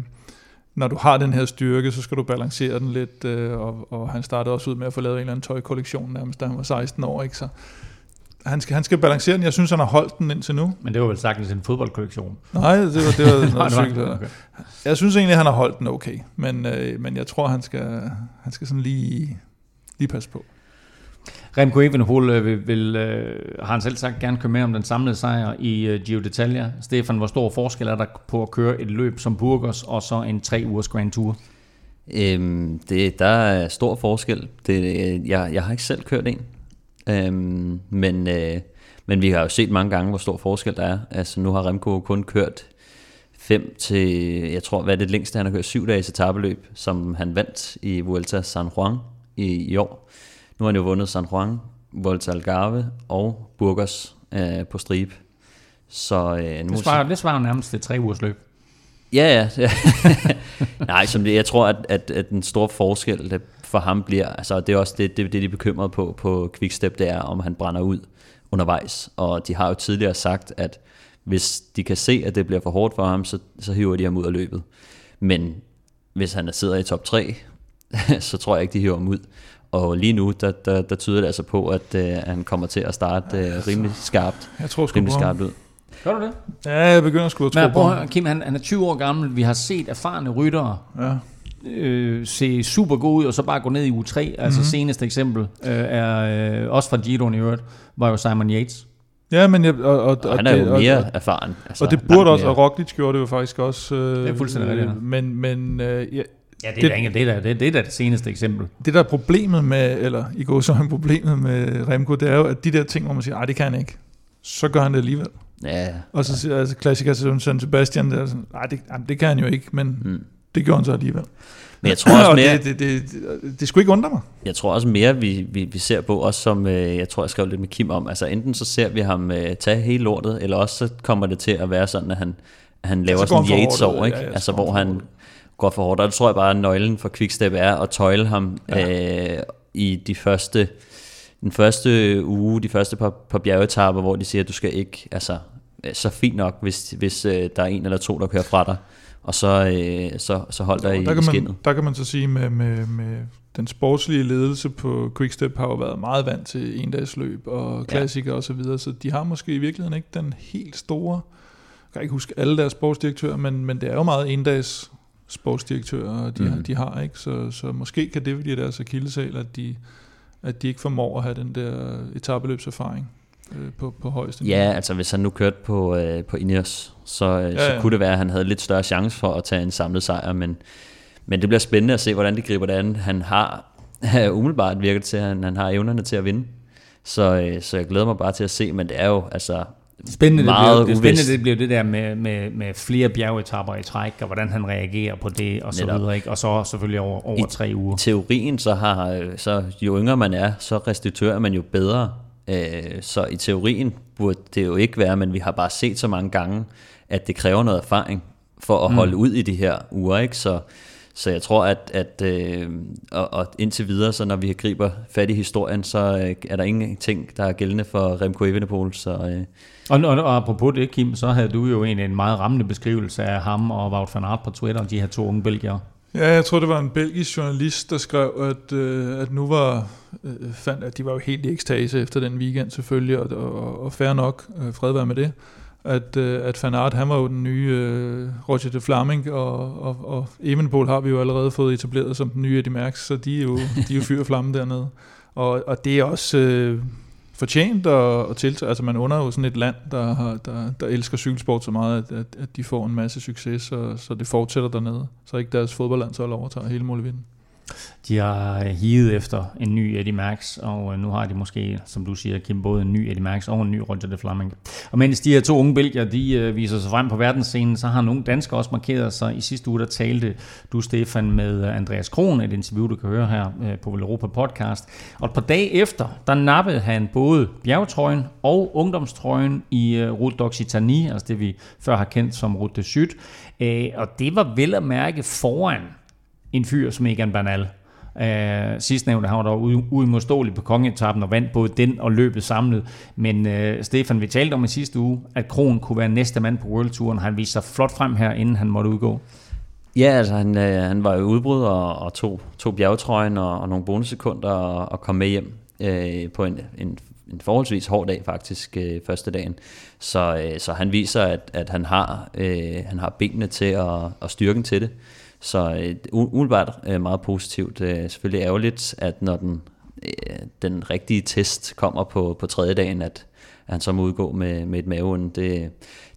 når du har den her styrke, så skal du balancere den lidt, øh, og, og han startede også ud med at få lavet en eller anden tøjkollektion nærmest, da han var seksten år, ikke? Så han skal, han skal balancere den. Jeg synes, han har holdt den indtil nu. Men det var vel sagtens en fodboldkollektion? Nej, det var, det var noget sygt. Okay. Jeg synes egentlig, han har holdt den okay, men, øh, men jeg tror, han skal, han skal sådan lige, lige passe på. Remco Evenepoel vil, vil, har han selv sagt gerne køre med om den samlede sejr i Giro d'Italia. Stefan, hvor stor forskel er der på at køre et løb som Burgos og så en tre ugers Grand Tour? Øhm, det, der er stor forskel. Det, jeg, jeg har ikke selv kørt en, øhm, men, øh, men vi har jo set mange gange, hvor stor forskel der er. Altså, nu har Remco kun kørt fem til, jeg tror, hvad er det længste, han har kørt syv dages etapeløb, som han vandt i Vuelta San Juan i, i år. Nu har han jo vundet San Juan, Vuelta Algarve og Burgos øh, på stribe. Så, øh, det, svarer, det svarer nærmest det tre ugers løb. Ja, ja. Nej, som det, jeg tror, at, at, at den store forskel for ham bliver, altså det er også det, det, det de er bekymret på på Quickstep, det er, om han brænder ud undervejs. Og de har jo tidligere sagt, at hvis de kan se, at det bliver for hårdt for ham, så, så hiver de ham ud af løbet. Men hvis han sidder i top tre, så tror jeg ikke, de hiver ham ud. Og lige nu, der, der, der tyder det altså på, at øh, han kommer til at starte øh, rimelig skarpt. Jeg tror rimelig skarpt ud. Gør du det? Ja, jeg begynder at skulle tro på ham. Kim, han, han er tyve år gammel. Vi har set erfarne ryttere ja. øh, se super gode ud, og så bare gå ned i uge tre. Mm-hmm. Altså seneste eksempel, øh, er øh, også fra Giroen i øvrigt, var jo Simon Yates. Ja, men jeg, og, og, og han er jo det, mere og, erfaren. Altså, og det burde også, mere. Og Roglic gjorde det jo faktisk også. Øh, det er fuldstændig rigtigt. Øh, men... men øh, ja. Ja, det er det, da ikke, det, er da, det, er da det seneste eksempel. Det der er problemet med, eller i går så er problemet med Remco, det er jo, at de der ting, hvor man siger, nej, det kan han ikke, så gør han det alligevel. Ja. Og så siger altså, klassiker Søren Sebastian, der sådan, nej, det, det kan han jo ikke, men mm. det gjorde han så alligevel. Men jeg tror også mere, det, det, det, det, det skulle ikke undre mig. Jeg tror også mere, vi, vi, vi ser på, også som jeg tror, jeg skrev lidt med Kim om, altså enten så ser vi ham tage hele lortet, eller også så kommer det til at være sådan, at han, han laver så sådan Yates over, ikke? Ja, ja, altså hvor han... går for hårdt, og det tror jeg bare, at nøglen for Quickstep er at tøjle ham ja. øh, i de første, den første uge, de første par, par bjergetapper, hvor de siger, at du skal ikke, altså, så fint nok, hvis, hvis øh, der er en eller to, der kører fra dig, og så, øh, så, så hold dig ja, i skindet. Man, der kan man så sige, med, med, med den sportslige ledelse på Quickstep har jo været meget vant til endagsløb og klassikere ja. og så videre, så de har måske i virkeligheden ikke den helt store, jeg kan ikke huske alle deres sportsdirektører, men, men det er jo meget endags sportsdirektører, de, mm. de har, ikke? Så, så måske kan det blive deres akilleshæl, at de, at de ikke formår at have den der etapeløbserfaring øh, på, på højeste niveau. Ja, altså hvis han nu kørte på, øh, på Ineos, så, øh, ja, så ja. kunne det være, at han havde lidt større chance for at tage en samlet sejr, men, Men det bliver spændende at se, hvordan det griber det an. Han har umiddelbart virket til, at han, han har evnerne til at vinde. Så, så jeg glæder mig bare til at se, men det er jo altså spændende, meget det bliver, uvist. Det spændende det bliver det der med, med, med flere bjergetapper i træk, og hvordan han reagerer på det, og så netop videre. Ikke? Og så selvfølgelig over, over I tre uger. I teorien, så har, så jo yngre man er, så restituerer man jo bedre. Så i teorien burde det jo ikke være, men vi har bare set så mange gange, at det kræver noget erfaring for at holde mm. ud i de her uger, ikke? Så, så jeg tror, at, at øh, og, og indtil videre, så når vi griber fat i historien, så øh, er der ingenting, der er gældende for Remco Evenepoel. Så, øh. og, og, og apropos det, Kim, så havde du jo en, en meget rammende beskrivelse af ham og Wout van Aert på Twitter, de her to unge belgiere. Ja, jeg tror, det var en belgisk journalist, der skrev, at, øh, at nu var, øh, fandt, at de var jo helt i ekstase efter den weekend selvfølgelig, og, og, og fair nok, øh, fred være med det. At, at Van Aert, han var jo den nye uh, Roger de Vlaeminck, og, og, og Evenepoel har vi jo allerede fået etableret som den nye Eddy Merckx, så de er jo, de er jo fyr og flamme dernede. Og, og det er også uh, fortjent og, og tiltræ. Altså man under jo sådan et land, der, har, der, der elsker cykelsport så meget, at, at, at de får en masse succes, så, så det fortsætter dernede. Så ikke deres fodboldlandshold overtager hele målvinden. De har higet efter en ny Eddy Merckx, og nu har de måske, som du siger, Kim, både en ny Eddy Merckx og en ny Roger de Vlaeminck. Og mens de her to unge belgier, de viser sig frem på verdensscenen, så har nogle danskere også markeret sig. I sidste uge, der talte du, Stefan, med Andreas Krohn, et interview, du kan høre her på Veloropa Podcast. Og et par dage efter, der nappede han både bjergetrøjen og ungdomstrøjen i Route d'Occitanie, altså det vi før har kendt som Route de Sud. Og det var vel at mærke foran en fyr som Egan Bernal. Øh, sidstnævnte, han var dog uimodståelig på kongeetappen og vandt både den og løbet samlet. Men øh, Stefan, vi talte om i sidste uge, at Krohn kunne være næste mand på Worldtouren. Han viste sig flot frem her, inden han måtte udgå. Ja, altså han, øh, han var jo udbrud og, og tog, tog bjergetrøjen og, og nogle bonussekunder og, og kom med hjem øh, på en, en, en forholdsvis hård dag faktisk, øh, første dagen. Så, øh, så han viser, at, at han, har, øh, han har benene til og, og styrken til det. Så umiddelbart meget positivt. Selvfølgelig ærgerligt, at når den, den rigtige test kommer på, på tredje dagen, at han så må udgå med, med et maveonde. Det,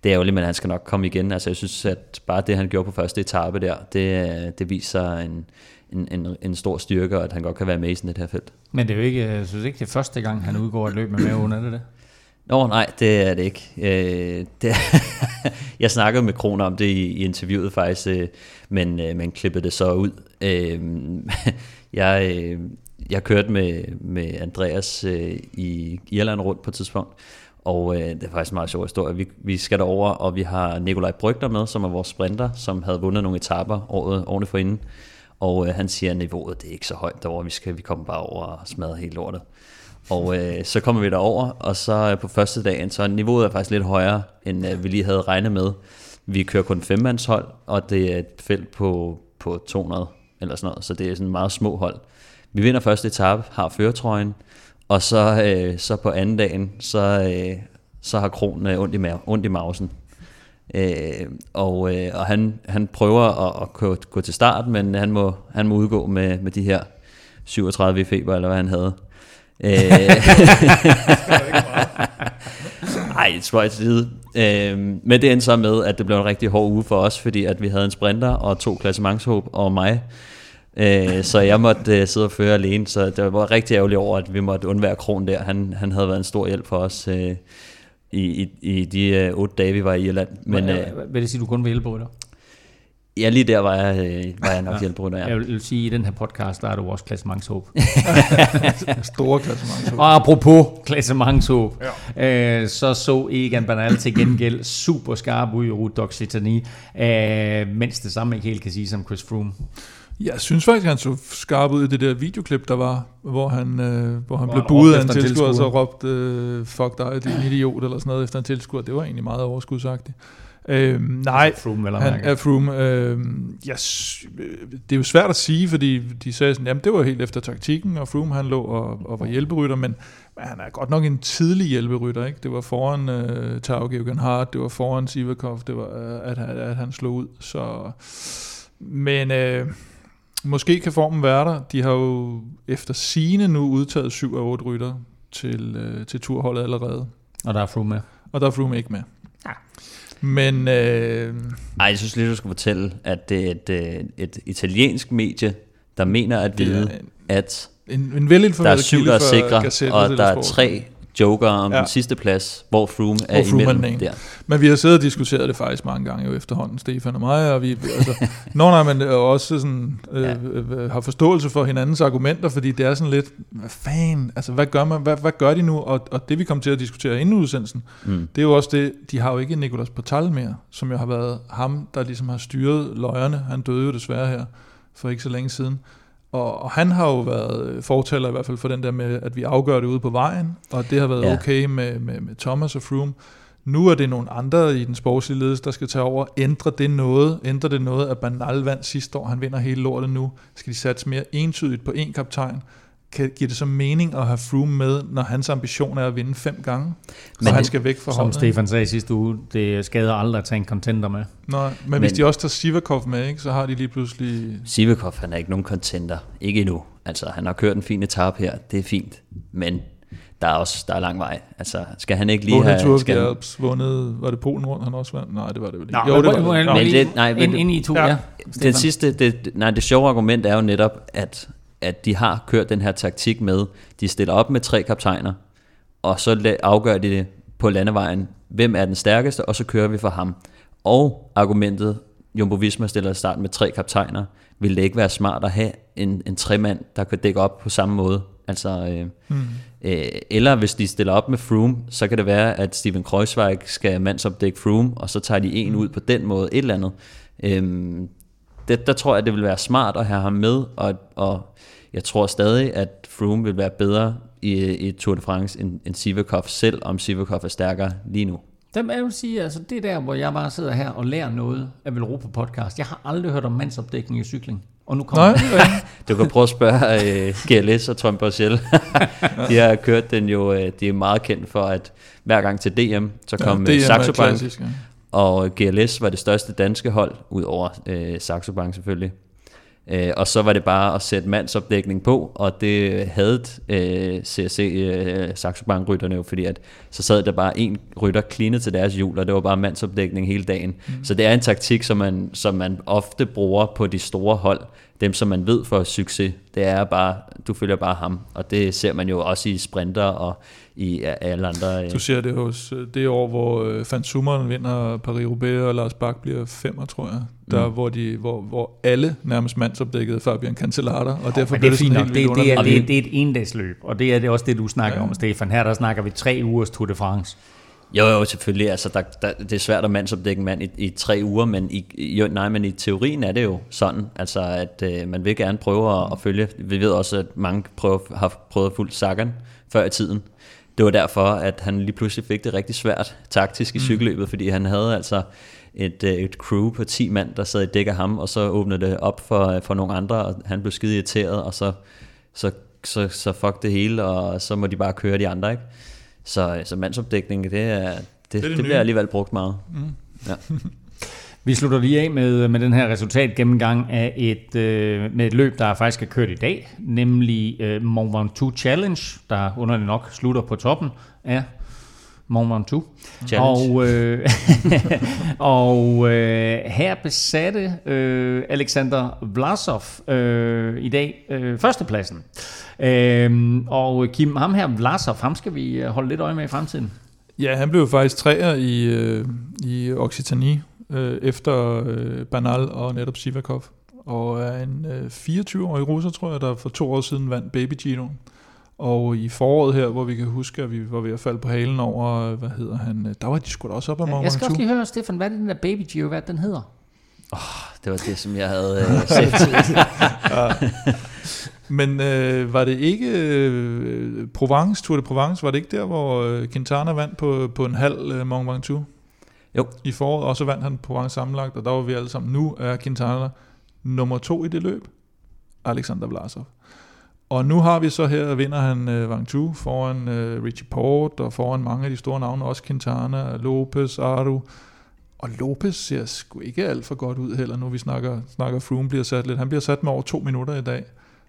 det er ærgerligt, men han skal nok komme igen. Altså jeg synes, at bare det, han gjorde på første etape der, det, det viser en, en, en, en stor styrke, og at han godt kan være med i sådan et her felt. Men det er jo ikke, jeg synes ikke, det er første gang, han udgår et løb med maveonde, er det det? Nå nej, det er det ikke. Øh, det jeg snakkede med Krohn om det i, i interviewet faktisk, øh, men øh, man klippede det så ud. Øh, jeg, øh, jeg kørte med, med Andreas øh, i Irland rundt på et tidspunkt, og øh, det er faktisk en meget sjov historie. Vi, vi skal derover, og vi har Nikolaj Brygter med, som er vores sprinter, som havde vundet nogle etaper året, årene forinden. Og øh, han siger, at niveauet det er ikke så højt derovre, vi, skal, vi kommer bare over og smadrer hele lortet. Og øh, så kommer vi derover, og så øh, på første dagen, så niveauet er faktisk lidt højere, end øh, vi lige havde regnet med. Vi kører kun femmandshold, og det er et felt på, på to hundrede, eller sådan noget, så det er sådan meget små hold. Vi vinder første etape, har føretrøjen, og så, øh, så på anden dagen, så, øh, så har Krohn øh, ondt, i ma- ondt i mausen. Øh, og øh, og han, han prøver at, at gå, gå til start, men han må, han må udgå med, med de her syvogtredive i feber, eller hvad han havde. Ej, det tror jeg ikke. Men det endte så med, at det blev en rigtig hård uge for os, fordi at vi havde en sprinter og to klassementshåb og mig, øh, så jeg måtte øh, sidde og føre alene. Så det var rigtig ærgerligt over, at vi måtte undvære Krohn der. Han, han havde været en stor hjælp for os øh, i, i, i de øh, otte dage, vi var i Irland. Men, øh, Hvad det sige, du kun var hjælperytter? Ja, lige der var jeg, øh, var jeg nok ja, hjælperytter. Ja. Jeg vil sige, i den her podcast, der er du også klassementshåb. Store klassementshåb. Og apropos klassementshåb, ja. øh, så så Egan Bernal til gengæld super skarp ud i Route d'Occitanie, øh, mens det samme ikke helt kan sige som Chris Froome. Jeg synes faktisk, han så skarp ud i det der videoklip, der var, hvor han, øh, hvor han hvor blev budet af en tilskuer, og så råbte, øh, fuck dig, det er en idiot, eller sådan noget, efter en tilskuer. Det var egentlig meget overskudsagtigt. Øhm, nej, Froome, han er Froome. Øhm, yes, det er jo svært at sige, fordi de sagde sådan, jamen det var helt efter taktikken, og Froome han lå og, og var hjælperytter, men, men han er godt nok en tidlig hjælperytter, ikke? Det var foran øh, Tao Geoghegan Hart, det var foran Sivakov, det var øh, at, at, at han slog ud. Så, men øh, måske kan formen være der. De har jo efter sigende nu udtaget syv af otte rytter til øh, til turholdet allerede. Og der er Froome med. Og der er Froome ikke med. Ja. Men øh... Ej, jeg synes lige, du skal fortælle, at det er et, et, et italiensk medie, der mener at vide, en, at en, en der er syv, der er sikre, Gazette, og der er tre joker om ja. den sidste plads, hvor Froome er hvor Froome imellem. Er der. Men vi har siddet og diskuteret det faktisk mange gange jo efterhånden, Stefan og mig, og vi altså, no, nej, men også sådan, øh, ja. øh, har forståelse for hinandens argumenter, fordi det er sådan lidt, hvad fanden, altså hvad gør, man, hvad, hvad gør de nu? Og, og det vi kom til at diskutere inden udsendelsen, mm. det er jo også det, de har jo ikke Nicolas Portal mere, som jo har været ham, der ligesom har styret løjerne. Han døde jo desværre her for ikke så længe siden. Og han har jo været fortæller i hvert fald for den der med, at vi afgør det ude på vejen, og det har været ja. okay med, med, med Thomas og Froome. Nu er det nogle andre i den sportslige ledelse, der skal tage over. Ændre det noget? Ændre det noget, at Bernal vandt sidste år? Han vinder hele lortet nu. Skal de satse mere entydigt på én kaptajn? Kan, giver det så mening at have Froome med, når hans ambition er at vinde fem gange? Men han skal væk fra holdet. Som Stefan sagde sidste uge, det skader aldrig at tage en contender med. Nej, men, men hvis de også tager Sivakov med, ikke, så har de lige pludselig... Sivakov, han er ikke nogen contender. Ikke endnu. Altså, han har kørt en fin etape her. Det er fint. Men der er også der er lang vej. Altså, skal han ikke lige Vånet have... Skal han... vundet, var det Polen Rundt, han også vandt? Nej, det var det vel ikke. Jo, det var det. Ind, ind i to, ja. ja. Den sidste, det, nej, det sjove argument er jo netop, at... at de har kørt den her taktik med, de stiller op med tre kaptajner, og så afgør de det på landevejen, hvem er den stærkeste, og så kører vi for ham. Og argumentet, Jumbo Visma stiller i starten med tre kaptajner, ville det ikke være smart at have en, en tremand, der kan dække op på samme måde. Altså, øh, mm. øh, eller hvis de stiller op med Froome, så kan det være, at Steven Kreuzweig skal mandsopdække Froome, og så tager de en ud på den måde, et eller andet. Øh, det, der tror jeg, det vil være smart at have ham med, og, og jeg tror stadig, at Froome vil være bedre i, i Tour de France end, end Sivakov, selv om Sivakov er stærkere lige nu. Dem, jeg vil sige, altså, det er der, hvor jeg bare sidder her og lærer noget af Veloropa Podcast. Jeg har aldrig hørt om mandsopdækning i cykling, og nu kommer jeg. Du kan prøve at spørge uh, G L S og Trump Borchell. De har kørt den jo, uh, de er meget kendt for, at hver gang til D M, så kom ja, D M Saxo Bank, ja. Og G L S var det største danske hold, ud over uh, Saxo Bank selvfølgelig. Øh, og så var det bare at sætte mandsopdækning på, og det havde øh, C R C-Saxobank-rytterne øh, jo, fordi at, så sad der bare en rytter klinet til deres hjul, og det var bare mandsopdækning hele dagen. Mm. Så det er en taktik, som man, som man ofte bruger på de store hold, dem som man ved for succes, det er bare, du følger bare ham, og det ser man jo også i sprinter og i alle andre. Øh. Du ser det hos det år, hvor øh, Van Sommeren vinder Paris-Roubaix, og Lars Bak bliver femmer, tror jeg. Der, mm. hvor, de, hvor, hvor alle nærmest mandsopdækkede Fabian Cancellara, og oh, derfor blev det, det sådan helt vildt underligt. Det, det, det, det er et endagsløb, og det er det også det, du snakker ja. om, Stefan. Her der snakker vi tre ugers Tour de France. Jo, jo, selvfølgelig. Altså, der, der, det er svært at mandsopdække en mand i, i tre uger, men i, jo, nej, men i teorien er det jo sådan, altså, at øh, man vil gerne prøve at, at følge. Vi ved også, at mange prøver, har prøvet at fulgt Sagan før i tiden. Det var derfor, at han lige pludselig fik det rigtig svært taktisk i cykelløbet, fordi han havde altså et, et crew på ti mand, der sad i dæk af ham, og så åbnede det op for, for nogle andre, og han blev skide irriteret, og så, så, så, så fuck det hele, og så må de bare køre de andre, ikke? Så, så mandsopdækning, det, er, det, det, er det, det bliver alligevel brugt meget. Mm. Ja. Vi slutter lige af med, med den her resultatgennemgang af et, øh, med et løb, der faktisk er kørt i dag, nemlig øh, Mont Ventoux Challenge, der underligt nok slutter på toppen af Mont Ventoux. Og, øh, og øh, her besatte øh, Alexander Vlasov øh, i dag øh, førstepladsen. Øh, og Kim, ham her, Vlasov, ham skal vi holde lidt øje med i fremtiden. Ja, han blev jo faktisk træer i, øh, i Occitanie, efter øh, Bernal og netop Sivakov, og er en øh, fireogtyve-årig russer, tror jeg, der for to år siden vandt Baby Gino. Og i foråret her, hvor vi kan huske, at vi var ved at falde på halen over, hvad hedder han, der var de sgu da også op af Mont Ventoux. Jeg skal også lige høre, Stefan, hvad er det, den der Baby Gino, hvad den hedder? Åh, oh, det var det, som jeg havde øh, set. ja. Men øh, var det ikke øh, Provence, Tour de Provence, var det ikke der, hvor øh, Quintana vandt på, på en halv øh, Mont Ventoux? Jo. I foråret, og så vandt han på Provence sammenlagt, og der var vi alle sammen. Nu er Quintana nummer to i det løb, Alexander Vlasov. Og nu har vi så her, vinder han øh, Ventoux foran øh, Richie Porte, og foran mange af de store navne, også Quintana, Lopez, Aru. Og Lopez ser sgu ikke alt for godt ud heller, nu vi snakker, snakker Froome bliver sat lidt. Han bliver sat med over to minutter i dag,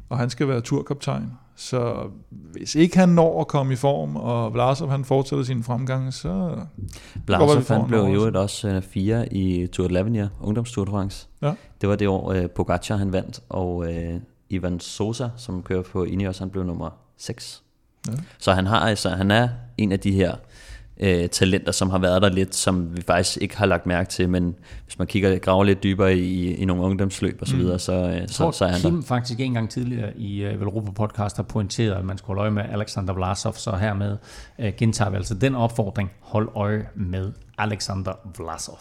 og han skal være turkaptajn. Så hvis ikke han når at komme i form, og Vlasov han fortsætter sin fremgang, så... Vlasov han blev jo også fire i Tour de l'Avenir, ungdomstour de France. Ja. Det var det år, Pogacar han vandt, og Ivan Sosa, som kører på Ineos, han blev nummer seks. Ja. Så han har altså, han er en af de her øh, talenter, som har været der lidt, som vi faktisk ikke har lagt mærke til, men hvis man kigger grave lidt dybere i, i nogle ungdomsløb og så videre, så, øh, jeg tror, så, så er han Kim der. Faktisk en gang tidligere i øh, Veloropa Podcast har pointeret, at man skulle holde øje med Alexander Vlasov, så hermed øh, gentager vi altså den opfordring, hold øje med Alexander Vlasov.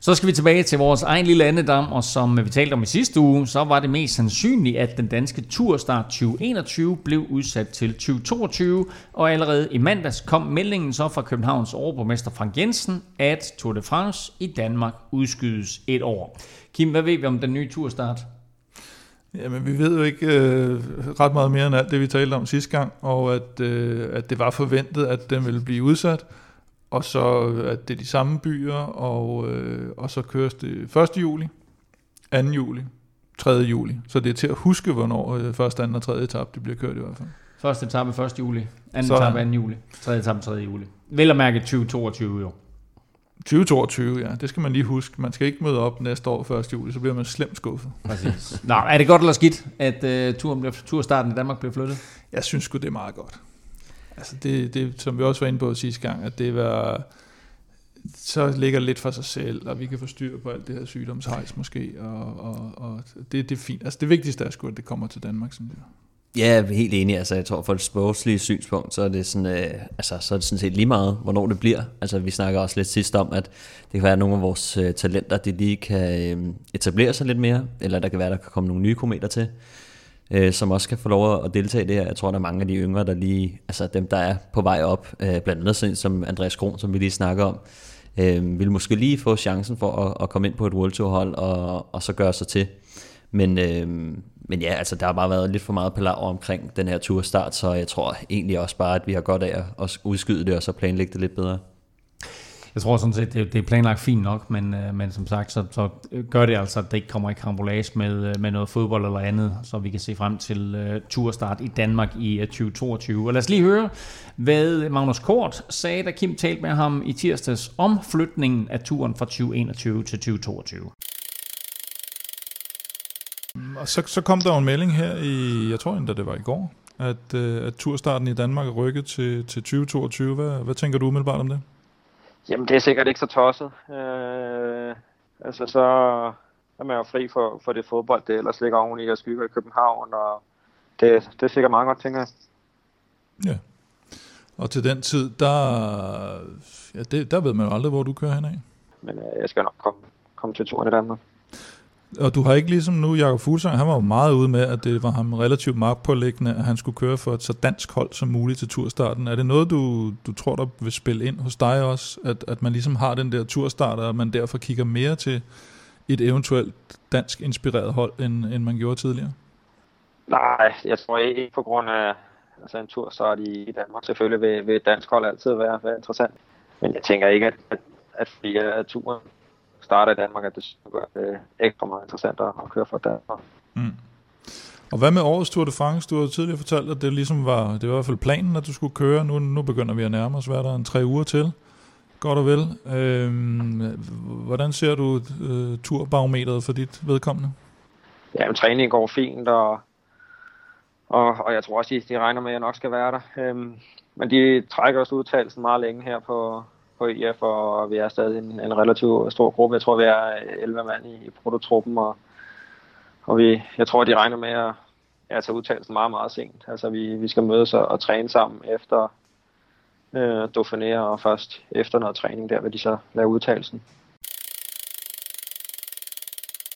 Så skal vi tilbage til vores egen lille andedam, og som vi talte om i sidste uge, så var det mest sandsynligt, at den danske Tourstart tyve enogtyve blev udsat til tyve toogtyve, og allerede i mandags kom meldingen så fra Københavns overborgmester Frank Jensen, at Tour de France i Danmark udskydes et år. Kim, hvad ved vi om den nye Tourstart? Jamen, vi ved jo ikke øh, ret meget mere end alt det, vi talte om sidste gang, og at, øh, at det var forventet, at den ville blive udsat. Og så at det er de samme byer, og, øh, og så køres det første juli, anden juli, tredje juli. Så det er til at huske, hvornår øh, første, anden og tredje etape det bliver kørt i hvert fald. Første etape første juli, anden etape anden juli, tredje etape tredje juli. Vel at mærke tyve toogtyve jo. tyve toogtyve, ja. Det skal man lige huske. Man skal ikke møde op næste år første juli, så bliver man slemt skuffet. Præcis. Nå, er det godt eller skidt, at øh, turen bliver, turstarten i Danmark bliver flyttet? Jeg synes sgu, det er meget godt. Altså det, det, som vi også var inde på sidste gang, at det var, så ligger det lidt for sig selv, og vi kan få styr på alt det her sygdomshejs måske, og, og, og det, det er fint. Altså det vigtigste er sgu, at det kommer til Danmark, sådan der. Ja, helt enig. Altså jeg tror, for et sportslige synspunkt, så er det sådan, øh, altså så er det sådan set lige meget, hvornår det bliver. Altså vi snakker også lidt sidst om, at det kan være, at nogle af vores øh, talenter, de lige kan øh, etablere sig lidt mere, eller der kan være, der kan komme nogle nye kometer til, som også kan få lov at deltage i det her. Jeg tror, der er mange af de yngre, der lige, altså dem, der er på vej op, blandt andet sådan som Andreas Kron, som vi lige snakker om, øh, vil måske lige få chancen for at, at komme ind på et World Tour-hold og, og så gøre sig til. Men, øh, men ja, altså der har bare været lidt for meget palaver omkring den her turstart, så jeg tror egentlig også bare, at vi har godt af at udskyde det og så planlægge det lidt bedre. Jeg tror sådan set, det er planlagt fint nok, men, men som sagt, så, så gør det altså, at det ikke kommer i karambolage med, med noget fodbold eller andet, så vi kan se frem til uh, turstart i Danmark i uh, tyve toogtyve. Og lad os lige høre, hvad Magnus Cort sagde, da Kim talte med ham i tirsdags om flytningen af turen fra tyve enogtyve til tyve toogtyve. Og så, så kom der en melding her i, jeg tror endda det var i går, at, at turstarten i Danmark er rykket til, til tyve toogtyve. Hvad, hvad tænker du umiddelbart om det? Jamen, det er sikkert ikke så tosset. Øh, altså, så er man jo fri for, for det fodbold, det ellers ligger oven i og skygger i København, og det, det er sikkert meget godt, tænker jeg. Ja, og til den tid, der, ja, det, der ved man jo aldrig, hvor du kører henad. Men øh, jeg skal nok komme, komme til turen i Danmark. Og du har ikke ligesom nu, Jakob Fuglsang, han var jo meget ude med, at det var ham relativt magtpåliggende, at han skulle køre for et så dansk hold som muligt til turstarten. Er det noget, du, du tror, der vil spille ind hos dig også, at, at man ligesom har den der turstart, og man derfor kigger mere til et eventuelt dansk inspireret hold, end, end man gjorde tidligere? Nej, jeg tror ikke på grund af altså en turstart i Danmark. Selvfølgelig vil, vil et dansk hold altid være, være interessant, men jeg tænker ikke, at, at, at flere af turen starter i Danmark, at det gør det ekstra meget interessant at køre for Danmark. Mm. Og hvad med årets Tour de France? Du har tidligere fortalt, at det ligesom var, det var i hvert fald planen, at du skulle køre. Nu, nu begynder vi at nærme os, hvad der er en tre uger til. Godt og vel. Øhm, hvordan ser du øh, turbarometeret for dit vedkommende? Jamen, træningen går fint, og, og, og jeg tror også, de, de regner med, at jeg nok skal være der. Øhm, men de trækker også udtalelsen meget længe her på... på I F, og vi er stadig en, en relativt stor gruppe. Jeg tror, vi er elleve mand i, i prototruppen, og, og vi, jeg tror, de regner med at ja, tage udtalelsen meget, meget sent. Altså, vi, vi skal mødes og, og træne sammen efter øh, Dauphiné, og først efter noget træning, der vil de så lave udtalelsen.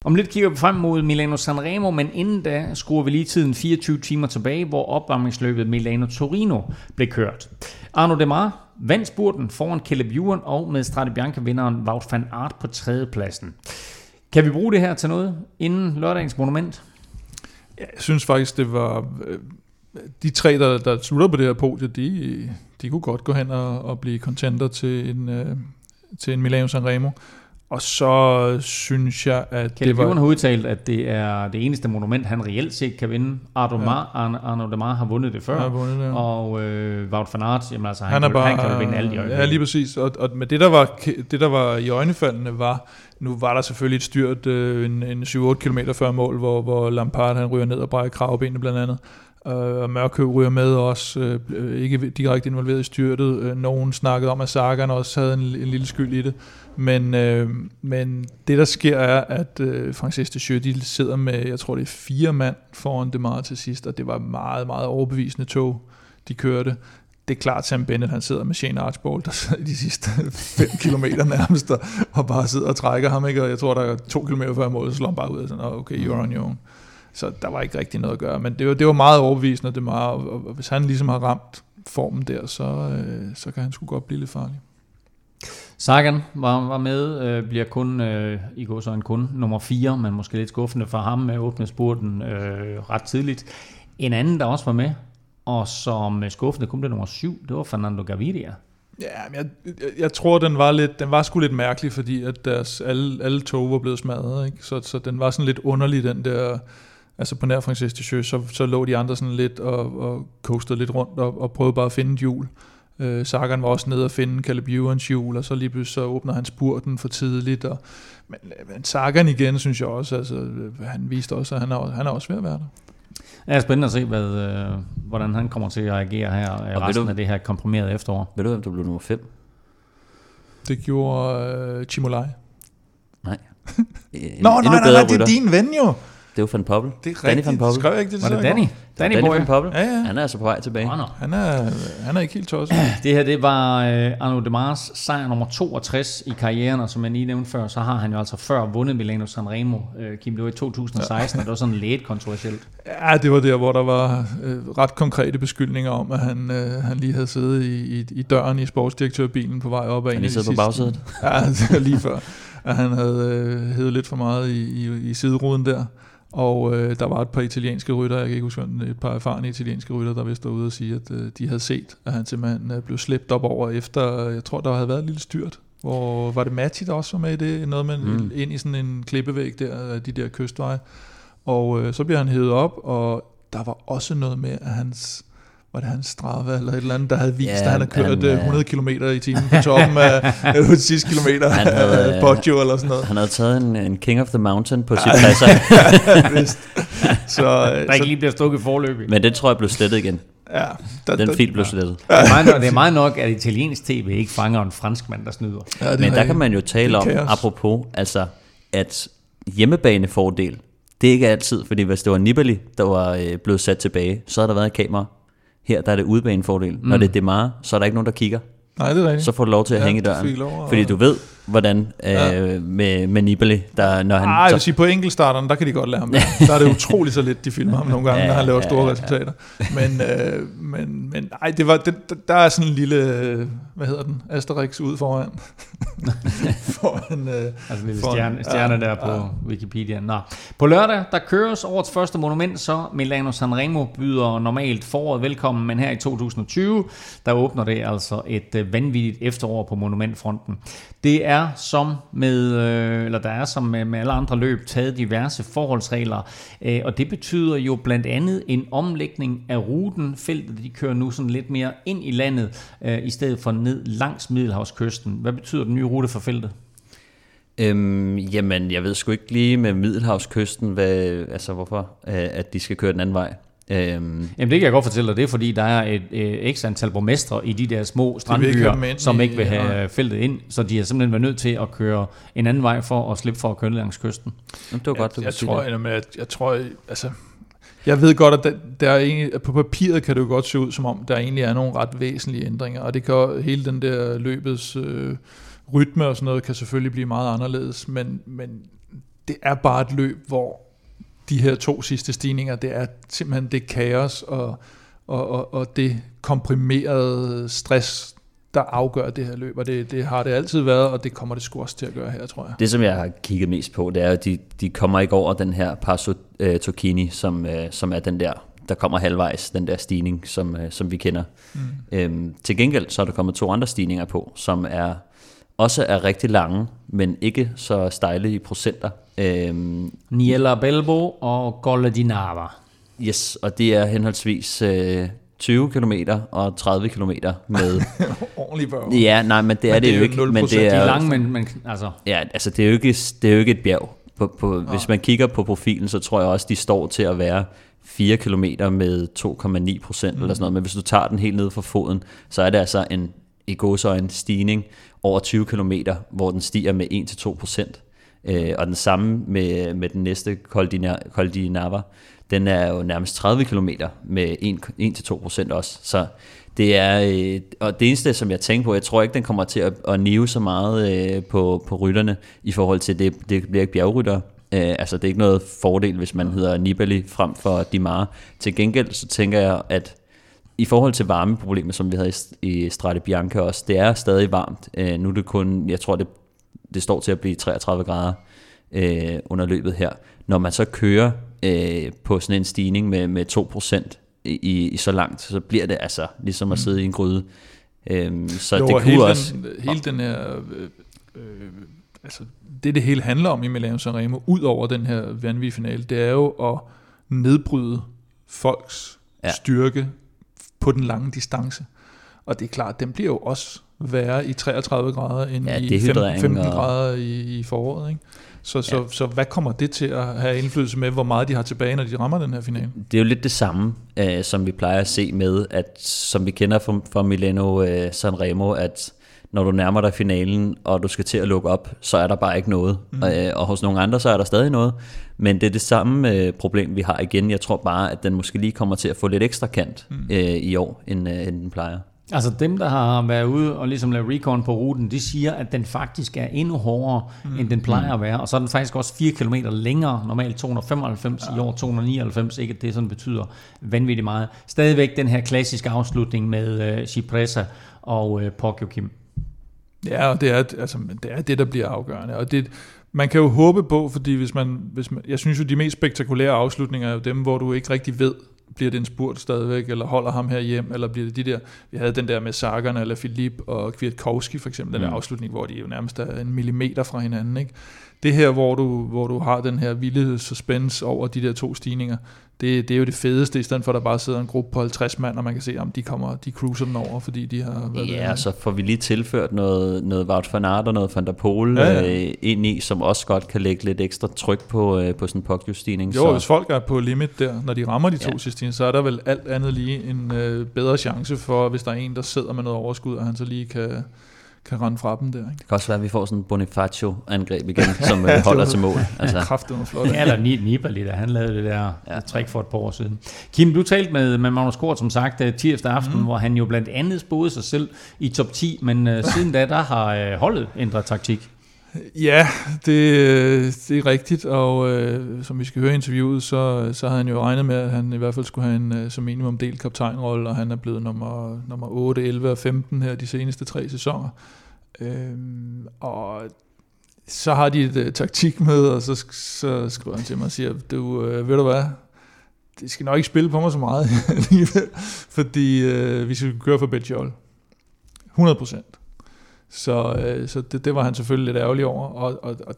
Om lidt kigger vi frem mod Milano-Sanremo, men inden da skruer vi lige tiden fireogtyve timer tilbage, hvor opvarmningsløbet Milano Torino blev kørt. Arnaud Demare vandt spurten foran Caleb Ewan og med Strade Bianche-vinderen Wout van Aert på tredjepladsen. Kan vi bruge det her til noget inden lørdagens monument? Ja, jeg synes faktisk, det var... De tre, der, der slutter på det her podie, de, de kunne godt gå hen og, og blive contender til en, til en Milano-Sanremo. Og så synes jeg, at Kjell det var... Kjell har udtalt, at det er det eneste monument, han reelt set kan vinde. Arnaud ja. Demare har vundet det før. Har vundet det, ja. Og øh, Wout van Aert, jamen altså, han, han, kan, bare, han kan jo vinde alt i øjnene. Ja, lige præcis. Og, og men det der, var, det, der var i øjnefaldene, var... Nu var der selvfølgelig et styrt øh, en, en syv otte kilometer før mål, hvor, hvor Lampard han ryger ned og brækker kravbenet blandt andet. Og Mørkøv ryger med også, øh, ikke direkte involveret i styrtet. Nogen snakkede om, at Sagan også havde en, en lille skyld i det. Men, øh, men det, der sker, er, at øh, Francis Deschamps, de sidder med, jeg tror, det er fire mand foran Demare til sidst, og det var meget, meget overbevisende tog, de kørte. Det er klart, Sam Bennett, han sidder med Shane Archbold, der sidder i de sidste fem kilometer nærmest, og bare sidder og trækker ham, ikke? Og jeg tror, der er to kilometer før målet, så slår han bare ud og sådan, okay, you're on your own. Så der var ikke rigtig noget at gøre, men det var, det var meget overbevisende, det meget, og, og hvis han ligesom har ramt formen der, så, øh, så kan han sgu godt blive lidt farlig. Sagan var, var med, øh, bliver kun, øh, i går så en kun, nummer fire, men måske lidt skuffende for ham, med åbne spurten øh, ret tidligt. En anden, der også var med, og som skuffende kom det nummer syv, det var Fernando Gaviria. Ja, jeg, jeg, jeg tror, den var, lidt, den var sgu lidt mærkelig, fordi at deres, alle, alle tog var blevet smadret, ikke? Så, så den var sådan lidt underlig, den der... Altså på nær Francis Deschamps, så, så lå de andre sådan lidt og, og coastede lidt rundt og, og prøvede bare at finde et hjul. Øh, Sagan var også nede og finde Caleb Ewan's hjul, og så lige pludselig så åbner han spurten for tidligt. Og, men, men Sagan igen, synes jeg også, altså, han viste også, at han er, han er også ved at være der. Ja, det er spændende at se, hvad, hvordan han kommer til at reagere her og resten du, af det her komprimerede efterår. Ved du, hvem der blev nummer fem? Det gjorde øh, Chimolai. Nej. Nå, nej, nej, nej, det er din ven jo. Det var Van Poppel. Det er Danny Van Poppel. Skrev jeg ikke det? Var det Danny? Danny, Danny Van Poppel. Ja, ja. Han er altså på vej tilbage. Oh, no. Han er han er ikke helt tosset. Det her, det var uh, Arnaud Demares sejr nummer toogtres i karrieren, og som jeg lige nævnte før, så har han jo altså før vundet Milano-Sanremo. Uh, Kim, det var i to tusind og seksten, ja. Og det var sådan lidt kontroversielt. Ja, det var der, hvor der var uh, ret konkrete beskyldninger om, at han, uh, han lige havde siddet i, i, i døren i sportsdirektørbilen på vej op ad en af de sidste. Han lige siddet på bagsædet? Ja, lige før. At han havde uh, hævet lidt for meget i, i, i sideruden der. Og øh, der var et par italienske rytter, jeg kan ikke huske, et par erfarne italienske rytter, der vidste derude og sige, at øh, de havde set, at han simpelthen øh, blev slæbt op over efter, jeg tror, der havde været et lille styrt, hvor var det Matti, der også var med i det, noget med mm. ind i sådan en klippevæg der, de der kystveje, og øh, så bliver han hævet op, og der var også noget med, at hans... Var det hans Strava eller et eller andet, der havde vist, ja, at han havde kørt han, hundrede kilometer i timen på toppen af sidste kilometer af Poggio eller sådan noget. Han havde taget en, en King of the Mountain på sit pladser. Ja, så der ikke lige bliver stukket forløbig. Men den tror jeg blev slettet igen. Ja, da, den fil blev slettet. Ja. Det, er nok, det er meget nok, at italiensk T V ikke fanger en fransk mand, der snyder. Ja, men der kan man jo tale om, kaos. Apropos, altså, at hjemmebanefordel, det er ikke altid, fordi hvis det var Nibali, der var øh, blevet sat tilbage, så havde der været et kamera. Her der er det udebanefordel. Når mm. det er Demare, så er der ikke nogen, der kigger. Nej, det er rigtigt. Så får du lov til at ja, hænge i døren. Lov, og... Fordi du ved, hvordan øh, ja. med, med Nibali, der, når han... Nej, jeg vil sige, på enkeltstarterne, der kan de godt lade ham. Der er det utroligt så lidt, de filmer ham nogle gange, ja, når han laver ja, store ja, resultater. Men, øh, men, men ej, det var, det, der er sådan en lille, hvad hedder den, Asterix ude foran. foran øh, altså en lille stjerne, stjerne ja, der på ja. Wikipedia. Nå. På lørdag, der køres årets første monument, så Milano Sanremo byder normalt foråret velkommen, men her i to tusind og tyve, der åbner det altså et vanvittigt efterår på monumentfronten. Det er som med eller der er som med alle andre løb taget diverse forholdsregler, og det betyder jo blandt andet en omlægning af ruten. Feltet de kører nu sådan lidt mere ind i landet i stedet for ned langs Middelhavskysten. Hvad betyder den nye rute for feltet? Øhm, jamen, jeg ved sgu ikke lige med Middelhavskysten, hvad, altså hvorfor at de skal køre den anden vej. Øhm. Jamen det kan jeg godt fortælle dig, det er fordi der er et øh, x antal borgmestre i de der små strandbyer, ikke som ikke vil have ja. feltet ind, så de har simpelthen været nødt til at køre en anden vej for at slippe for at køre langs kysten. Jamen, det var godt, jeg, du jeg tror, det. Jeg, jeg tror, altså, jeg ved godt, at der, der er egentlig, på papiret kan det jo godt se ud som om der egentlig er nogle ret væsentlige ændringer, og det kan hele den der løbets øh, rytme og sådan noget kan selvfølgelig blive meget anderledes, men, men det er bare et løb, hvor de her to sidste stigninger, det er simpelthen det kaos og, og, og, og det komprimerede stress, der afgør det her løb, og det, det har det altid været, og det kommer det sgu også til at gøre her, tror jeg. Det, som jeg har kigget mest på, det er, at de, de kommer ikke over den her Passo øh, Tocchini, som, øh, som er den der, der kommer halvvejs, den der stigning, som, øh, som vi kender. Mm. Øhm, til gengæld, så er der kommet to andre stigninger på, som er også er rigtig lange, men ikke så stejle i procenter. Øhm, Niella Belbo og Colle di Nava. Yes, og det er henholdsvis øh, tyve kilometer og tredive kilometer med... Ordentlig bjerg. Ja, nej, men det men er det, det er jo ikke. Men det er, de er lange, men, men altså... Ja, altså det er jo ikke, det er jo ikke et bjerg. På, på, ja. Hvis man kigger på profilen, så tror jeg også, de står til at være fire kilometer med to komma ni procent mm. eller sådan noget. Men hvis du tager den helt ned fra foden, så er det altså en, i gåseøjne, stigning over tyve kilometer, hvor den stiger med en til to procent. Øh, og den samme med, med den næste Col di Nava. Den er jo nærmest tredive kilometer med en til to procent også. Så det er, øh, og det eneste, som jeg tænker på, jeg tror ikke, den kommer til at, at nive så meget øh, på, på rytterne i forhold til, det, det bliver ikke bjergrytter. Øh, altså, det er ikke noget fordel, hvis man hedder Nibali frem for Di Mare. Til gengæld, så tænker jeg, at i forhold til varmeproblemer, som vi havde i, i Strade Bianche også, det er stadig varmt. Øh, nu er det kun, jeg tror, det, det står til at blive treogtredive grader øh, under løbet her. Når man så kører øh, på sådan en stigning med, med to procent, I, i så langt, så bliver det altså ligesom at sidde i en gryde. Øhm, så jo, det kunne hele også... Den, hele den her... Øh, øh, altså, det det hele handler om i Milano-Sanremo, ud over den her vanvittige finale, det er jo at nedbryde folks ja. styrke på den lange distance. Og det er klart, den bliver jo også værre i treogtredive grader end ja, i femten grader i, i foråret, ikke? Så, så, ja. så hvad kommer det til at have indflydelse med, hvor meget de har tilbage, når de rammer den her finale? Det er jo lidt det samme, øh, som vi plejer at se med, at som vi kender fra, fra Milano øh, Sanremo, at når du nærmer dig finalen, og du skal til at lukke op, så er der bare ikke noget. Mm. Og, øh, og hos nogle andre, så er der stadig noget. Men det er det samme øh, problem, vi har igen. Jeg tror bare, at den måske lige kommer til at få lidt ekstra kant mm. øh, i år, end, øh, end den plejer. Altså dem, der har været ude og ligesom lavet recon på ruten, de siger, at den faktisk er endnu hårdere, mm. end den plejer at være. Og så er den faktisk også fire kilometer længere, normalt to hundrede femoghalvfems, ja. I år to hundrede nioghalvfems, ikke at det sådan betyder vanvittigt meget. Stadigvæk den her klassiske afslutning med uh, Cipressa og uh, Poggiokim. Ja, og det er, altså, det er det, der bliver afgørende. Og det, man kan jo håbe på, fordi hvis man, hvis man, jeg synes jo, de mest spektakulære afslutninger er jo dem, hvor du ikke rigtig ved, bliver det en spurt stadigvæk, eller holder ham her hjem, eller bliver det de der, vi havde den der med Sagan, eller Alaphilippe og Kwiatkowski for eksempel, den der afslutning, hvor de jo nærmest er en millimeter fra hinanden, ikke? Det her, hvor du, hvor du har den her vilde suspense over de der to stigninger, det, det er jo det fedeste, i stedet for at der bare sidder en gruppe på halvtreds mand, og man kan se, om de kommer, de cruiser den over, fordi de har været ja, der. Så får vi lige tilført noget, noget Wout van Aert og noget Van der Poel ja, ja. Øh, ind i, som også godt kan lægge lidt ekstra tryk på, øh, på sådan en Poggio-stigning. Jo, så hvis folk er på limit der, når de rammer de to ja. sidste, så er der vel alt andet lige en øh, bedre chance for, hvis der er en, der sidder med noget overskud, og han så lige kan... kan rende fra dem der, ikke? Det kan også være, at vi får sådan en Bonifacio-angreb igen, som ja, holder til mål. Altså. Ja, kraftedeme flot. Ja, eller Nibali, der han lavede det der ja. trick for et par år siden. Kim, du talte med, med Magnus Cort, som sagt, tirsdag aften, mm. hvor han jo blandt andet spåede sig selv i top ti, men uh, siden da, der har uh, holdet ændret taktik. Ja, det, det er rigtigt, og øh, som vi skal høre i interviewet, så, så havde han jo regnet med, at han i hvert fald skulle have en som minimum delt kaptajnrolle, og han er blevet nummer, nummer otte, elleve og femten her de seneste tre sæsoner. Øhm, og så har de et øh, taktikmøde, og så, så skriver han til mig og siger, du, øh, ved du hvad, det skal nok ikke spille på mig så meget alligevel, fordi øh, vi skal køre for Betjold. hundrede procent. Så, øh, så det, det var han selvfølgelig lidt ærgerlig over, og, og, og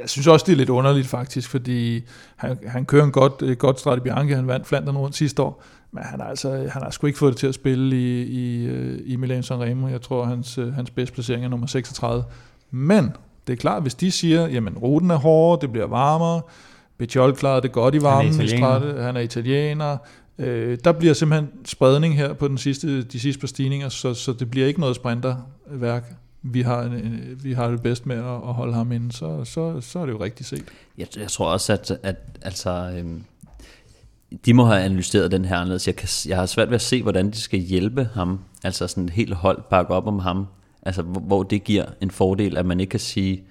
jeg synes også, det er lidt underligt faktisk, fordi han, han kører en godt, godt Strade Bianche, han vandt Flandern Rundt sidste år, men han har, altså, han har sgu ikke fået det til at spille i, i, i Milano-Sanremo. Jeg tror, hans, hans bedste placering er nummer seksogtredive. Men det er klart, hvis de siger, jamen ruten er hårdere, det bliver varmere, Betjold klarede det godt i varmen, han er italiener, han er italiener. Øh, der bliver simpelthen spredning her på den sidste, de sidste par stigninger, så, så det bliver ikke noget sprinterværk. Vi har, en, en, vi har det bedst med at, at holde ham inde, så, så, så er det jo rigtigt set. Jeg, jeg tror også, at, at, at altså, øhm, de må have analyseret den her anderledes. Jeg, kan, jeg har svært ved at se, hvordan de skal hjælpe ham. Altså sådan et helt hold bakke op om ham. Altså hvor, hvor det giver en fordel, at man ikke kan sige,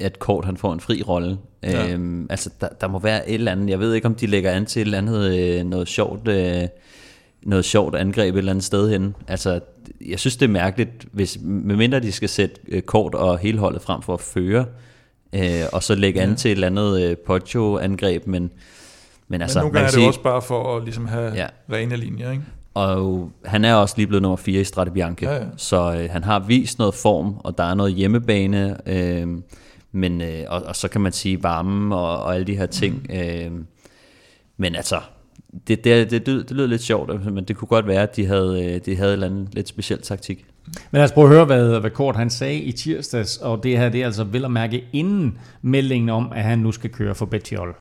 at Cort han får en fri rolle. Ja. Øhm, altså der, der må være et eller andet. Jeg ved ikke, om de lægger an til et eller andet øh, noget sjovt øh, noget sjovt angreb et eller andet sted hen. Altså jeg synes det er mærkeligt, hvis medmindre de skal sætte øh, Cort og hele holdet frem for at føre øh, og så lægge an ja. til et eller andet øh, Poggio angreb, men men altså men nogle gange man kan sige, er det også bare for at ligesom have ja. rene linjer, ikke? Og han er også lige blevet nummer fire i Strade Bianche, ja, ja. så øh, han har vist noget form, og der er noget hjemmebane, øh, men, øh, og, og så kan man sige varme og, og alle de her ting. Øh, men altså, det, det, det, det lyder lidt sjovt, men det kunne godt være, at de havde, de havde en eller anden lidt speciel taktik. Men lad os prøve at høre, hvad, hvad Cort han sagde i tirsdags, og det her det er altså vel at mærke inden meldingen om, at han nu skal køre for Betjold.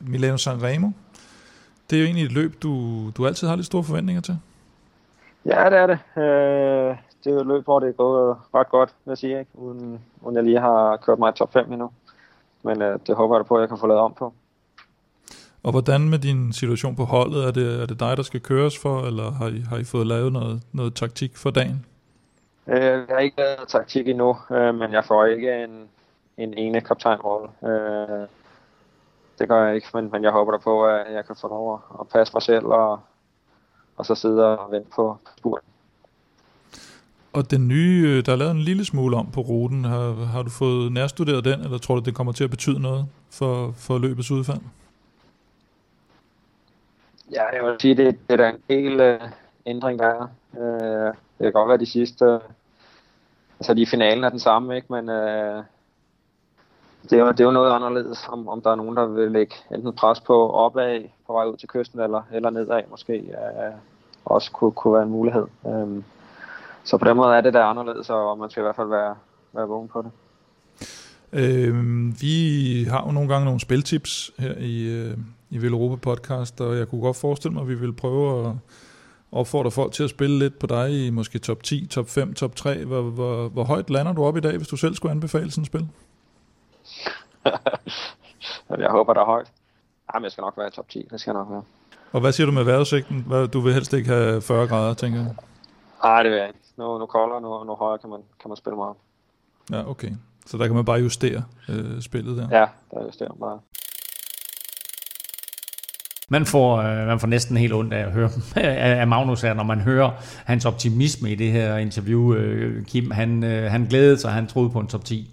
Milano-Sanremo. Det er jo egentlig et løb, du, du altid har lidt store forventninger til. Ja, det er det. Øh, det er jo et løb, hvor det er gået ret godt, vil jeg sige, ikke? Uden, uden jeg lige har kørt mig i top fem endnu. Men øh, det håber jeg på, at jeg kan få lavet om på. Og hvordan med din situation på holdet? Er det, er det dig, der skal køres for, eller har I, har I fået lavet noget, noget taktik for dagen? Øh, jeg har ikke lavet taktik endnu, øh, men jeg får ikke en, en ene kaptajnrolle. Øh, Det gør jeg ikke, men, men jeg håber da på, at jeg kan få lov at passe mig selv, og, og så sidde og vente på spuren. Og den nye, der er lavet en lille smule om på ruten, har, har du fået nærstuderet den, eller tror du, det kommer til at betyde noget for, for løbets udfald? Ja, jeg vil sige, det, det er da en del øh, ændring, der er. Øh, det kan godt være de sidste, øh, altså de finalen er den samme, ikke, men... Øh, Det er, jo, det er jo noget anderledes, om, om der er nogen, der vil lægge enten pres på opad, på vej ud til kysten, eller, eller nedad måske, øh, også kunne, kunne være en mulighed. Øhm, så på den måde er det der anderledes, og man skal i hvert fald være, være vågen på det. Øhm, vi har jo nogle gange nogle spiltips her i, øh, i Veloropa Podcast, og jeg kunne godt forestille mig, at vi ville prøve at opfordre folk til at spille lidt på dig i måske top ti, top fem, top tre. Hvor, hvor, hvor højt lander du op i dag, hvis du selv skulle anbefale sådan et spil? Jeg håber, der er højt. Jamen, jeg skal nok være i top ti. Det skal nok være. Og hvad siger du med vejrudsigten? Du vil helst ikke have fyrre grader, tænker jeg? Nej, det vil jeg ikke. Nu, nu koldere, nu, nu højere kan man, kan man spille meget. Ja, okay. Så der kan man bare justere øh, spillet der? Ja, der justerer meget. Man får, øh, man får næsten helt ondt af at høre af Magnus her, når man hører hans optimisme i det her interview. Øh, Kim, han, øh, han glædede sig, han troede på en top ti.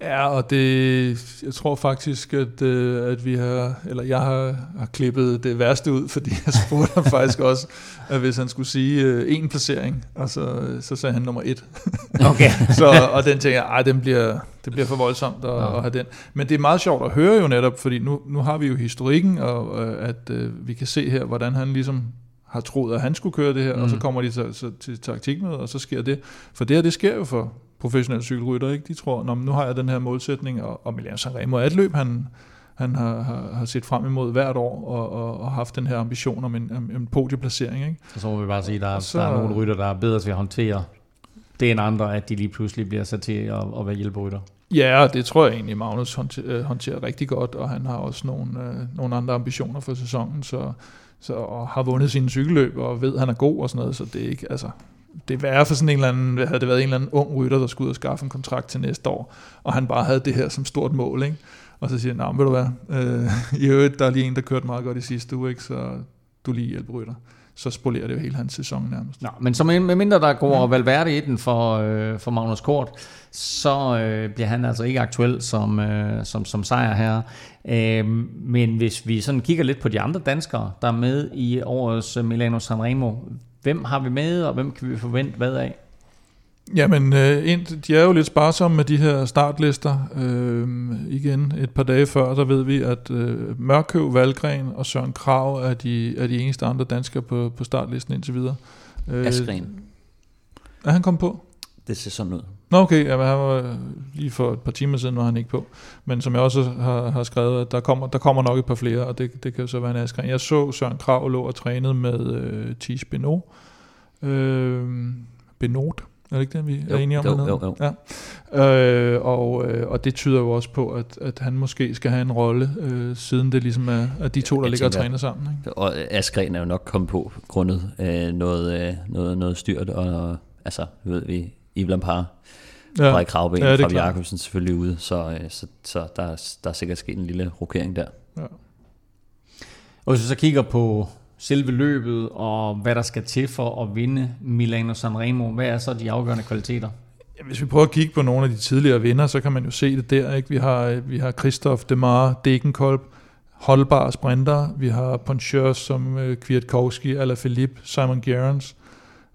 Ja, og det, jeg tror faktisk, at, at vi har, eller jeg har, har klippet det værste ud, fordi jeg spurgte ham faktisk også, at hvis han skulle sige en placering, og så, så sagde han nummer et. Okay. så, og den tænker jeg, den bliver, det bliver for voldsomt at, at have den. Men det er meget sjovt at høre jo netop, fordi nu, nu har vi jo historikken, og at, at vi kan se her, hvordan han ligesom har troet, at han skulle køre det her, mm. og så kommer de så, så til taktikmødet, og så sker det. For det her, det sker jo for professionelle cykelrytter, ikke? De tror, nå, nu har jeg den her målsætning, og, og Milano-Sanremo er et løb, han, han har, har, har set frem imod hvert år, og, og, og haft den her ambition om en, om en podieplacering, ikke? Så så må vi bare sige, at der, så, der er nogle rytter, der er bedre til at håndtere det end andre, at de lige pludselig bliver sat til at, at være hjælperytter. Ja, det tror jeg egentlig, Magnus håndterer, håndterer rigtig godt, og han har også nogle, øh, nogle andre ambitioner for sæsonen, så, så, og har vundet sine cykelløb, og ved, at han er god og sådan noget, så det er ikke, altså... Det er værre for sådan en eller anden, havde det været en eller anden ung rytter, der skulle ud og skaffe en kontrakt til næste år, og han bare havde det her som stort mål, ikke? Og så siger han, nej, nah, ved du hvad, øh, i øvrigt, der er lige en, der kørte meget godt i sidste uge, ikke? Så du lige hjælper rytter. Så spolerer det jo hele hans sæson nærmest. Nå, men så med mindre der går ja. Valverde i den for, øh, for Magnus Cort, så øh, bliver han altså ikke aktuel som, øh, som, som sejr her. Øh, men hvis vi sådan kigger lidt på de andre danskere, der er med i årets Milano-Sanremo, hvem har vi med, og hvem kan vi forvente hvad af? Jamen, de er jo lidt sparsomme med de her startlister. Øh, igen, et par dage før, der ved vi, at øh, Mørkøv, Valgren og Søren Krag er de, er de eneste andre danskere på, på startlisten indtil videre. Øh, Askren. Er han kommet på? Det ser sådan ud. Nå okay, jamen, han var, lige for et par timer siden var han ikke på. Men som jeg også har, har skrevet, at der kommer, der kommer nok et par flere, og det, det kan jo så være en Askren. Jeg så Søren Krag lå og trænede med øh, Tis Benot. Øh, Benot. Er det ikke det, vi er jo, enige om? Jo, jo, jo. Ja. Øh, og, øh, og det tyder jo også på, at, at han måske skal have en rolle, øh, siden det ligesom er at de to, der jeg ligger tænker, og træner sammen. Ikke? Og Askren er jo nok kommet på grundet øh, noget, øh, noget, noget styrt, og altså, ved vi, Iblan Parr ja. Fra i Kravben, ja, fra Jakobsen selvfølgelig ude, så, øh, så, så der, er, der er sikkert sket en lille rokering der. Ja. Og hvis vi så kigger på selve løbet og hvad der skal til for at vinde Milano-Sanremo, hvad er så de afgørende kvaliteter? Ja, hvis vi prøver at kigge på nogle af de tidligere vinder, så kan man jo se det der, ikke? Vi har vi har Christophe de Mare Degenkolb, holdbare sprinter. Vi har poncheurs som øh, Kwiatkowski, Alaphilippe, Simon Gerrans.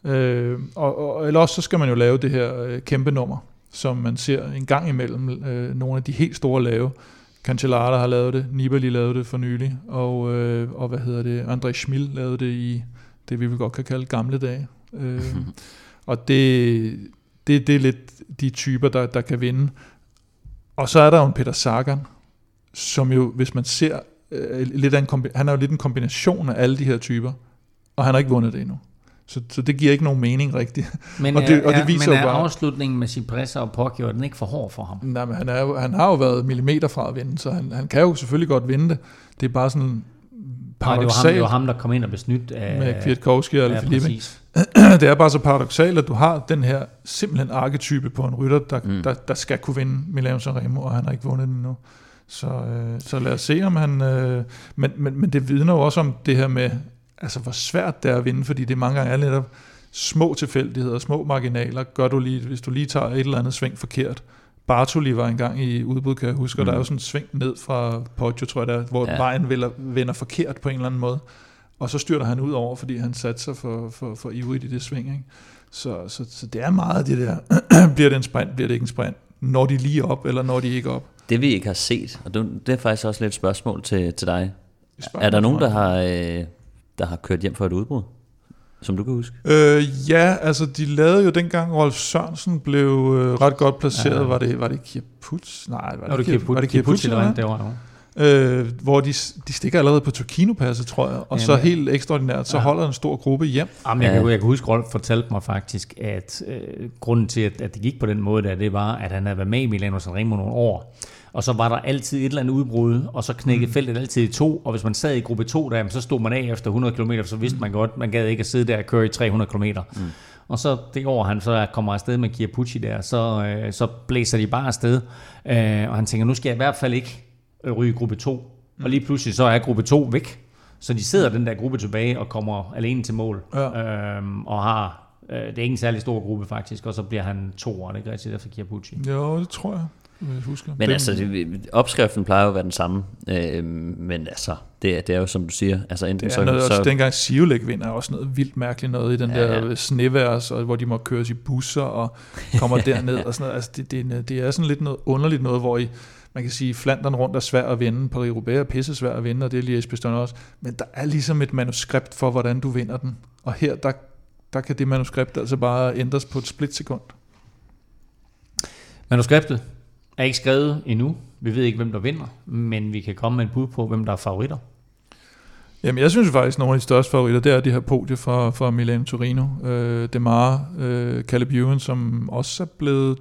Øh, og, og ellers så skal man jo lave det her øh, kæmpe nummer, som man ser en gang imellem øh, nogle af de helt store lave. Cancellara har lavet det, Nibali lavede det for nylig, og, øh, og hvad hedder det, André Schmil lavede det i det, vi vil godt kan kalde gamle dage. Øh, og det, det, det er lidt de typer, der, der kan vinde. Og så er der jo en Peter Sagan, som jo, hvis man ser, øh, lidt af en kombi- han er jo lidt en kombination af alle de her typer, og han har ikke vundet det endnu. Så, så det giver ikke nogen mening rigtigt. Men, og det, og det viser ja, men er jo bare, afslutningen med Cipressa og Poggio, er den ikke for hård for ham? Nej, men han, er jo, han har jo været millimeter fra at vinde, så han, han kan jo selvfølgelig godt vinde det. Det er bare sådan paradoksalt. Nej, det var ham, det var ham der kom ind og blev snydt af med Kwiatkowski og Alaphilippe. Ja, det er bare så paradoksalt, at du har den her simpelthen arketype på en rytter, der, mm. der, der skal kunne vinde Milano-Sanremo, og han har ikke vundet den endnu. Så, øh, så lad os se, om han... Øh, men, men, men det vidner jo også om det her med... Altså hvor svært det er at vinde, fordi det mange gange er netop små tilfældigheder, små marginaler, gør du lige, hvis du lige tager et eller andet sving forkert. Bartoli var engang i udbud, kan jeg huske, mm. der er jo sådan en sving ned fra Poggio, tror jeg der, hvor ja. vejen vender forkert på en eller anden måde, og så styrter han ud over, fordi han satte sig for, for, for ivrigt i det sving, ikke? Så, så, så det er meget det der, bliver det en sprint, bliver det ikke en sprint, når de lige op, eller når de ikke op. Det vi ikke har set, og det er faktisk også lidt et spørgsmål til, til dig. Er der nogen, der har... Øh der har kørt hjem for et udbrud, som du kan huske? Øh, ja, altså de lavede jo dengang, Rolf Sørensen blev øh, ret godt placeret. Ja, ja. Var det var det Kierputz? Nej, var det Kierputz? Var det Kierputz eller hvad? Øh, hvor de, de stikker allerede på Turkino-passet, tror jeg, og jamen, så helt ekstraordinært, så ja. holder en stor gruppe hjem. Jamen, jeg, kan, jeg kan huske, Rolf fortalte mig faktisk, at øh, grunden til, at, at det gik på den måde, der, det var, at han havde været med i Milano-Sanremo nogle år, og så var der altid et eller andet udbrud, og så knækkede mm. feltet altid i to, og hvis man sad i gruppe to, der, så stod man af efter hundrede kilometer, så vidste mm. man godt, man gad ikke at sidde der og køre i tre hundrede kilometer. Mm. Og så det år, han så kommer afsted med Kierputz der, så, øh, så blæser de bare afsted, øh, og han tænker, nu skal jeg i hvert fald ikke ryge gruppe to, og lige pludselig så er gruppe to væk, så de sidder den der gruppe tilbage og kommer alene til mål, ja. øhm, og har, øh, det er ikke en særlig stor gruppe faktisk, og så bliver han to år, det er rigtigt, der for Kierputz. Jo, det tror jeg, jeg husker. Men den, altså, det, opskriften plejer jo at være den samme, øh, men altså, det, det er jo som du siger, altså enten det er så... Noget, så også, dengang Sivakov vinder er også noget vildt mærkeligt noget i den ja, der ja. sneværs, og hvor de må køres i busser og kommer derned og sådan noget, altså det, det, det er sådan lidt noget underligt noget, hvor I... Man kan sige, at Flandern rundt er svær at vinde, Paris-Roubaix er pisse svær at vinde, og det er Liège-Bastogne også. Men der er ligesom et manuskript for, hvordan du vinder den. Og her, der, der kan det manuskript altså bare ændres på et splitsekund. Manuskriptet er ikke skrevet endnu. Vi ved ikke, hvem der vinder, men vi kan komme med et bud på, hvem der er favoritter. Jamen, jeg synes faktisk, at nogle af de største favoritter, det er de her podier fra, fra Milano Torino. Øh, Demare, øh, Caleb Ewan, som også er blevet...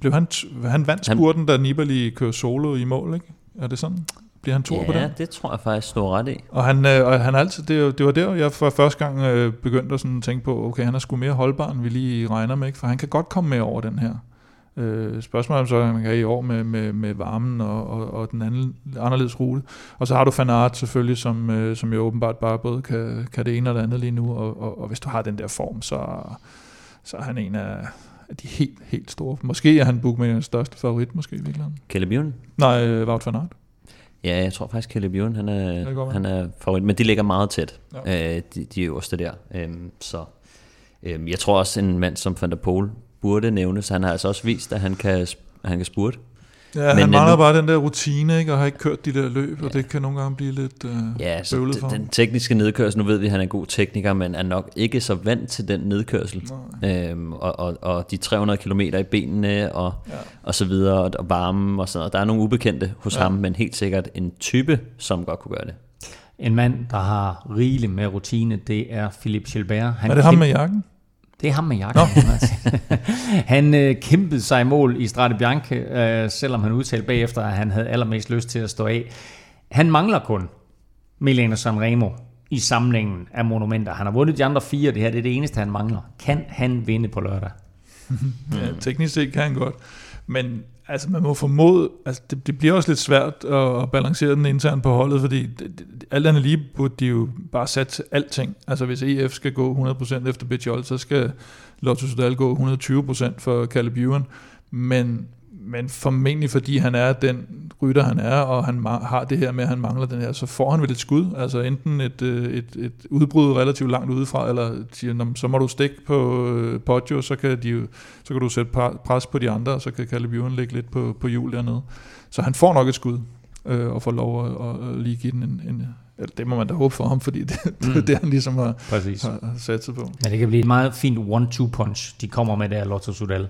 Blev han, han vandt spurten, da Nibali kører solo i mål, ikke? Er det sådan? Bliver han to ja, på det? Ja, det tror jeg faktisk står ret i. Og han, øh, han altid, det, det var der, jeg for første gang øh, begyndte at sådan tænke på, okay, han er sgu mere holdbar, end vi lige regner med, ikke? For han kan godt komme med over den her. Øh, spørgsmålet om så, at man kan i år med, med, med varmen og, og, og den anden, anderledes rute. Og så har du Van Aert selvfølgelig, som, øh, som jo åbenbart bare både kan, kan det ene og det andet lige nu, og, og, og hvis du har den der form, så, så er han en af de helt, helt store. Måske er han bookmakers største favorit, måske i virkeligheden. Caleb Ewan? Nej, øh, Wout van Aert. Ja, jeg tror faktisk, Caleb Ewan, han er, han er favorit, men de ligger meget tæt, ja. øh, de, de øverste der. Øh, så øh, jeg tror også, en mand som Van der Poel burde nævnes. Han har altså også vist, at han kan, han kan spurte. Ja, men han mangler bare den der rutine, ikke? Og har ikke kørt de der løb, ja. Og det kan nogle gange blive lidt øh, ja, så bøvlet for den ham. Tekniske nedkørsel, nu ved vi, at han er en god tekniker, men er nok ikke så vant til den nedkørsel. Øhm, og, og, og de tre hundrede kilometer i benene, og, ja. og så videre, og varmen og sådan noget. Der er nogle ubekendte hos ja. ham, men helt sikkert en type, som godt kunne gøre det. En mand, der har rigeligt med rutine, det er Philippe Gilbert. Han er det ham med jakken? Det er ham med jakken. Han øh, kæmpede sig i mål i Strade Bianche, øh, selvom han udtalte bagefter, at han havde allermest lyst til at stå af. Han mangler kun Milano-Sanremo i samlingen af monumenter. Han har vundet de andre fire, det her det er det eneste, han mangler. Kan han vinde på lørdag? Ja, teknisk set kan han godt. Men altså, man må formode, altså, det, det bliver også lidt svært at balancere den internt på holdet, fordi det, det, alt andet lige burde de jo bare sætte til alting. Altså hvis E F skal gå hundrede procent efter Betjold, så skal Lotto Sudal gå hundrede og tyve procent for Caleb Ewan. Men men formentlig fordi han er den rytter han er, og han har det her med at han mangler den her, så får han vel et skud, altså enten et, et, et udbrud relativt langt udefra, eller så må du stikke på Poggio, så kan, de, så kan du sætte pres på de andre, og så kan Calabioen lægge lidt på, på hjul dernede, så han får nok et skud øh, og får lov at, at lige give den en, en det må man da håbe for ham, fordi det, mm. det er det, han ligesom har, har sat sig på. Ja, det kan blive et meget fint one-two punch, de kommer med der, Lotto Sudal.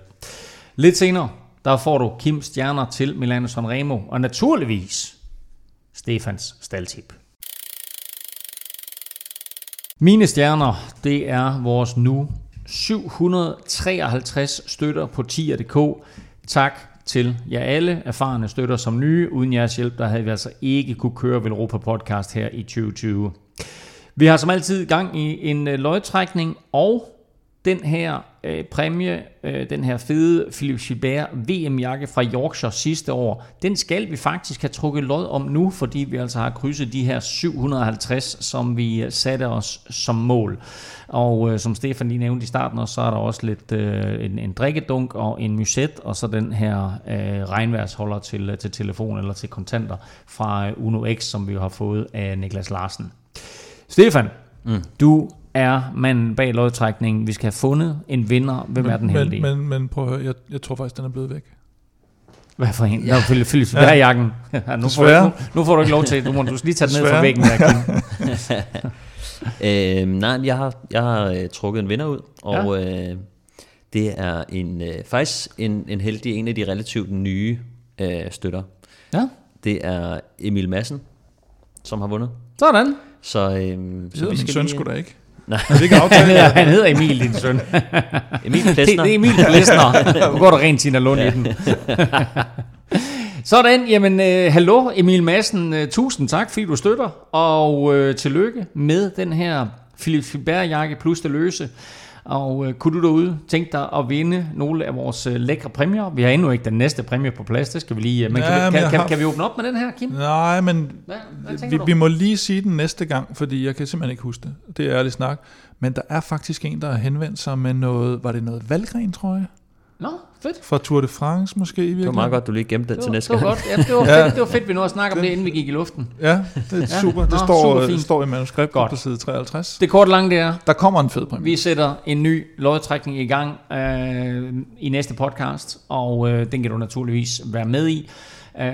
Lidt senere, der får du Kim Stjerner til Milano-Sanremo, og naturligvis Stefans staldtip. Mine stjerner, det er vores nu syv hundrede og treoghalvtreds støtter på ti punktum d k. Tak til jer alle, erfarne støtter som nye. Uden jeres hjælp, der havde vi altså ikke kunne køre Veloropa Podcast her i tyve tyve. Vi har som altid gang i en lodtrækning, og den her øh, præmie, øh, den her fede Philippe Gilbert V M-jakke fra Yorkshire sidste år, den skal vi faktisk have trukket lod om nu, fordi vi altså har krydset de her syv hundrede og halvtreds, som vi satte os som mål. Og øh, som Stefan lige nævnte i starten, og så er der også lidt øh, en, en drikkedunk og en musette, og så den her øh, regnværsholder til, til telefon eller til kontanter fra øh, Uno X, som vi har fået af Niklas Larsen. Stefan, mm. du er manden bag lodtrækningen. Vi skal have fundet en vinder. Hvem men, er den heldige? Men, men, men prøv at høre, jeg, jeg tror faktisk, den er blevet væk. Hvad for en? Ja. Nå, Philips Bjerg-jakken. Ja, nu, nu, nu får du ikke lov til. Nu må du lige tage den ned fra væggen. øh, nej, jeg har, jeg har uh, trukket en vinder ud, og ja. øh, det er en, uh, faktisk en, en heldig, en af de relativt nye uh, støtter. Ja. Det er Emil Madsen, som har vundet. Sådan. Så, øh, så, så vi skal søn skulle da ikke. Nej. Han hedder Emil, din søn. Emil Plesner. Det er Emil Plesner. Nu går der rent Tina Lund ja. i den. Sådan, jamen, uh, hallo Emil Madsen. Uh, tusind tak, fordi du støtter. Og uh, tillykke med den her Philippe Gilbert-jakke plus det løse. Og uh, kunne du derude tænke dig at vinde nogle af vores uh, lækre præmier? Vi har endnu ikke den næste præmie på plads. Det skal vi lige... Uh, men ja, kan, men kan, kan, har... kan vi åbne op med den her, Kim? Nej, men Hva? Hvad vi, vi må lige sige den næste gang, fordi jeg kan simpelthen ikke huske det. Det er ærligt snak. Men der er faktisk en, der har henvendt sig med noget... Var det noget Valgren, tror jeg? Nå, fedt. Fra Tour de France måske i virkeligheden. Det var meget godt, du lige gemte den til næste gang. Det var godt. Ja, det, var fedt, det var fedt, vi nåede at snakke om det, inden vi gik i luften. Ja, det er super. Det Nå, står, super det står i manuskriptet på side treoghalvtreds. Det korte lange det er. Der kommer en fed præmie. Vi sætter en ny lodtrækning i gang øh, i næste podcast, og øh, den kan du naturligvis være med i. Øh,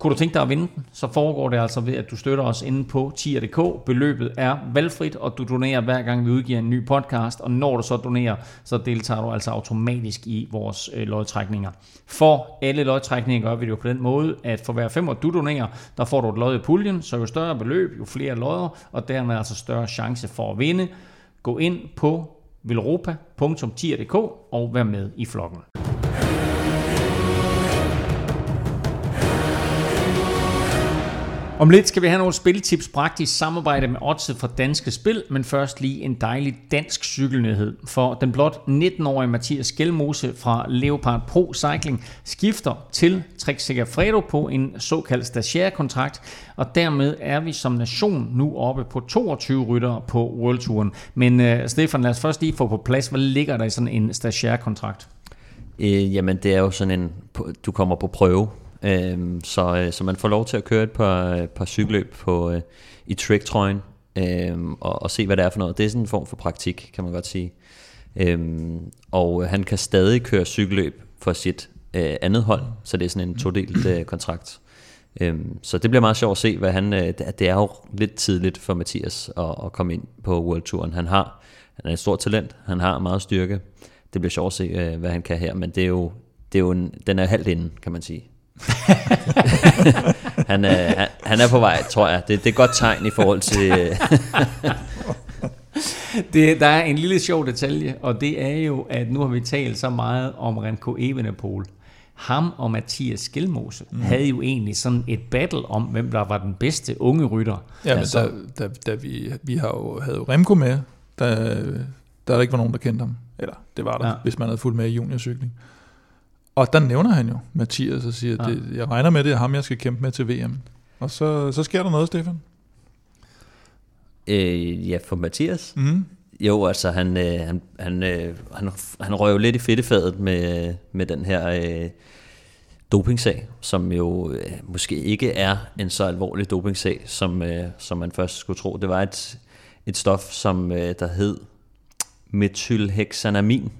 kunne du tænke dig at vinde den, så foregår det altså ved, at du støtter os inde på ti punktum d k. Beløbet er valgfrit, og du donerer hver gang, vi udgiver en ny podcast, og når du så donerer, så deltager du altså automatisk i vores øh, lodtrækninger. For alle lodtrækninger gør vi det jo på den måde, at for hver femmer du donerer, der får du et lod i puljen, så jo større beløb, jo flere lodder, og dermed altså større chance for at vinde. Gå ind på veloropa punktum ti punktum d k og vær med i flokken. Om lidt skal vi have nogle spiltips praktisk samarbejde med Oddset fra Danske Spil, men først lige en dejlig dansk cykelnyhed. For den blot nitten-årige Mathias Gjelmose fra Leopard Pro Cycling skifter til Trek Segafredo på en såkaldt stagiaire-kontrakt, og dermed er vi som nation nu oppe på toogtyve ryttere på Worldtouren. Men øh, Stefan, lad os først lige få på plads, hvad ligger der i sådan en stagiaire-kontrakt? Øh, jamen det er jo sådan en, du kommer på prøve. Så, så man får lov til at køre et par, par cykelløb på, i Trek-trøjen og, og se, hvad det er for noget. Det er sådan en form for praktik, kan man godt sige. Og han kan stadig køre cykelløb for sit andet hold, så det er sådan en todelt kontrakt. Så det bliver meget sjovt at se, hvad han... Det er jo lidt tidligt for Mathias at, at komme ind på Worldtouren. Han har, han er et stort talent, han har meget styrke. Det bliver sjovt at se, hvad han kan her, men det er jo, det er jo en, den er halvt inden, kan man sige. han, er, han, han er på vej, tror jeg. Det, det er et godt tegn i forhold til det. Der er en lille sjov detalje, og det er jo, at nu har vi talt så meget om Remco Evenepoel. Ham og Mathias Gjelmose mm. havde jo egentlig sådan et battle om, hvem der var den bedste unge rytter. Ja, altså, men da, da, da vi, vi har jo, havde jo Remco med, da, da der ikke var nogen, der kendte ham. Eller det var der, ja. Hvis man havde fulgt med i juniorcykling. Og der nævner han jo Mathias og siger, ja. det, jeg regner med, det er ham, jeg skal kæmpe med til V M. Og så, så sker der noget, Stefan? Øh, ja, for Mathias? Mm. Jo, altså han, øh, han, øh, han, han røg jo lidt i fedtefadet med, med den her øh, dopingsag, som jo øh, måske ikke er en så alvorlig dopingsag, som, øh, som man først skulle tro. Det var et, et stof, som øh, der hed methylhexanamin,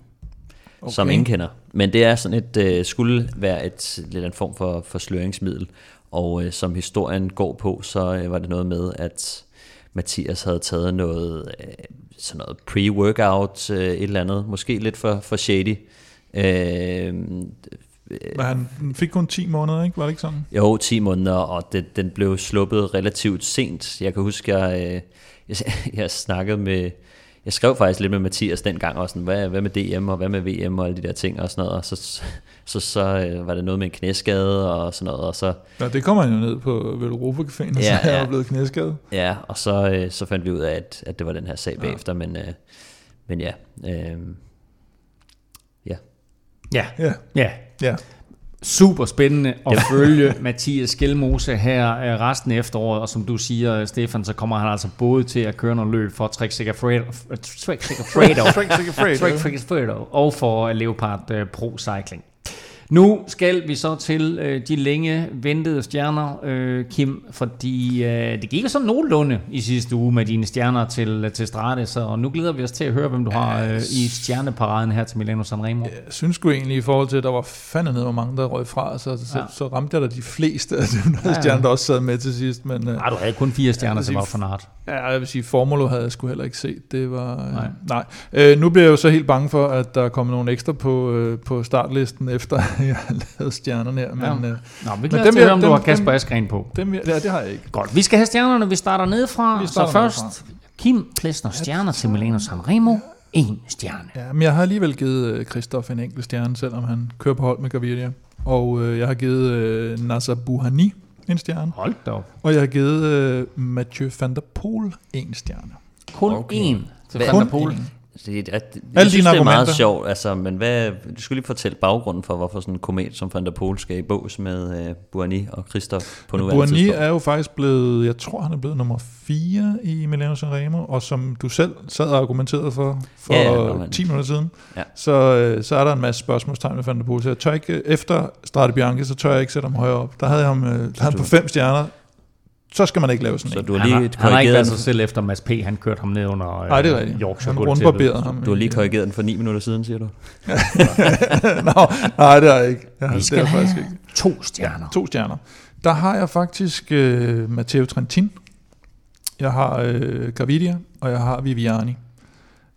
okay, som ingen kender. Men det er sådan et, øh, skulle være et lidt en form for, for sløringsmiddel, og øh, som historien går på, så øh, var det noget med, at Mathias havde taget noget, øh, sådan noget pre-workout, øh, et eller andet, måske lidt for, for shady. Øh, Men han fik kun ti måneder, ikke? Var det ikke sådan? Jo, ti måneder, og det, den blev sluppet relativt sent. Jeg kan huske, jeg, jeg, jeg snakkede med, jeg skrev faktisk lidt med Mathias dengang, og sådan, hvad, hvad med D M, og hvad med V M, og alle de der ting, og sådan noget, og så, så, så, så var det noget med en knæskade, og sådan noget, og så... Ja, det kommer han jo ned på Veloropa Caféen, og ja, så er jeg ja, blevet knæskadet. Ja, og så, så fandt vi ud af, at, at det var den her sag bagefter, ja. men, men ja... Øh, ja. Ja, ja, ja. Ja. Super spændende at følge Mathias Skjelmose her resten af efteråret, og som du siger, Stefan, så kommer han altså både til at køre noget løb for Trek Segafredo og for Leopard Pro Cycling. Nu skal vi så til øh, de længe ventede stjerner, øh, Kim, fordi øh, det gik jo sådan nogenlunde i sidste uge med dine stjerner til, til Strade, så nu glæder vi os til at høre, hvem du har øh, i stjerneparaden her til Milano-Sanremo. Jeg synes sgu egentlig i forhold til, at der var fandme ned, hvor mange der røg fra, så, så, ja. så ramte jeg da de fleste af de ja, ja. stjerner, der også sad med til sidst. Men, øh, nej, du havde kun fire stjerner, så var for nart. Ja, jeg vil sige, Formolo havde jeg sgu heller ikke set. Det var, øh, nej. nej. Øh, nu bliver jeg jo så helt bange for, at der kommer nogle ekstra på, øh, på startlisten efter... Jeg har lavet stjernerne her, ja. men, øh, Nå, men vi glæder til at høre, om du har Kasper Askren på. Dem, ja, det har jeg ikke. Godt, vi skal have stjernerne, vi starter nedefra. Vi starter så først, nedefra. Kim Plesner, stjerner til Milano-Sanremo, en stjerne. Ja, men jeg har alligevel givet Christoph en enkelt stjerne, selvom han kører på hold med Gaviria. Og øh, jeg har givet øh, Nasser Buhani en stjerne. Hold da op. Og jeg har givet øh, Mathieu van der Poel en stjerne. Kun én okay. til Hvad? Van der Poel. Det, jeg, jeg synes, det er meget sjovt, altså, men hvad, du skulle lige fortælle baggrunden for, hvorfor sådan en komet som Van der Poel skal i bås med uh, Buhani og Christoph på nuværende tidspunkt. Buhani er jo faktisk blevet, jeg tror han er blevet nummer fire i Milano-Sanremo, og som du selv sad og argumenterede for for ja, ja, man, ti minutter siden, ja. så, så er der en masse spørgsmålstegn med Van der Poel, så jeg tør ikke, efter Strade Bianche, så tør jeg ikke sætte ham højere op. Der havde jeg ham, der havde ham på fem stjerner. Så skal man ikke lave sådan så du har lige han, har, han har ikke været sig selv efter Mads P. Han kørte ham ned under øh, Ej, det er rigtigt. Yorkshire. Han rundbarberede ham. Du har lige korrigeret den for ni minutter siden, siger du? Nå, nej, det har jeg ikke. Jeg, Vi skal det have ikke. to stjerner. Ja, to stjerner. Der har jeg faktisk øh, Matteo Trentin. Jeg har øh, Gaviria, og jeg har Viviani.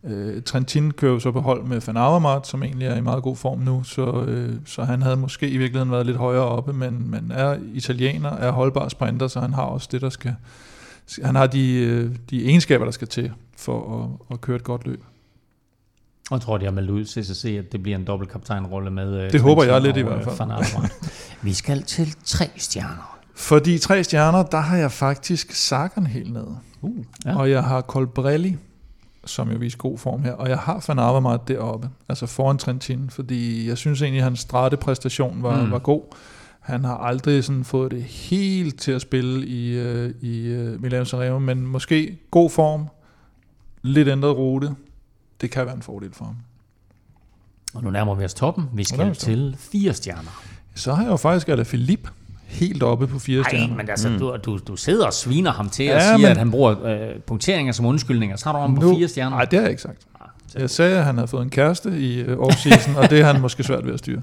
Øh, Trentin kører så på hold med Van Avermaet, som egentlig er i meget god form nu, så, øh, så han havde måske i virkeligheden været lidt højere oppe, men, men er italiener, er holdbar sprinter, så han har også det, der skal... Han har de, de egenskaber, der skal til for at, at køre et godt løb. Jeg tror, de har meldt ud til C C C, at det bliver en dobbeltkaptajnrolle med... Det Trentin håber jeg lidt i hvert fald. Vi skal til tre stjerner. Fordi tre stjerner, der har jeg faktisk Sagan helt nede. Uh, ja. Og jeg har Colbrelli, som jo viser god form her, og jeg har Van Avermaet deroppe, altså foran Trentin, fordi jeg synes egentlig, at hans Strade-præstation var, mm. var god. Han har aldrig sådan fået det helt til at spille i, i Milano-Sanremo, men måske god form, lidt ændret rute, det kan være en fordel for ham. Og nu nærmer vi os toppen. Vi skal til fire stjerner. Så har jeg jo faktisk Alaphilippe helt oppe på fire stjerner. Nej, men altså, mm. du, du, du sidder og sviner ham til ja, at sige, men... at han bruger øh, punkteringer som undskyldninger. Så har du ham på nu... fire stjerner. Nej, det har jeg ikke sagt. Jeg sagde, at han havde fået en kæreste i øh, off-season, og det er han måske svært ved at styre.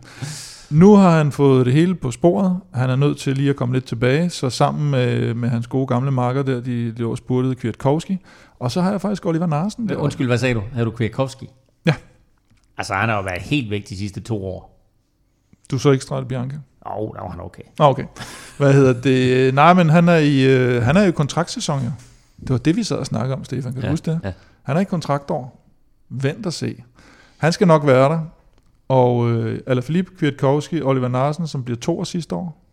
Nu har han fået det hele på sporet. Han er nødt til lige at komme lidt tilbage, så sammen med, med hans gode gamle marker der, de lå spurtede Kwiatkowski. Og så har jeg faktisk Oliver Narsen. Der. Undskyld, hvad sagde du? Havde du Kwiatkowski? Ja. Altså, han har jo været helt væk de sidste to år. Du så ikke Strade Bianche? Åh, oh, der var han okay. Okay. Hvad hedder det? Nej, men han er i, øh, han er i kontraktsæson, jo. Det var det, vi sad og snakkede om, Stefan. Kan du ja, huske det? Ja. Han er i kontraktår. Vent og se. Han skal nok være der. Og øh, Alaphilippe, Kwiatkowski, Oliver Narsen, som bliver to år sidste år.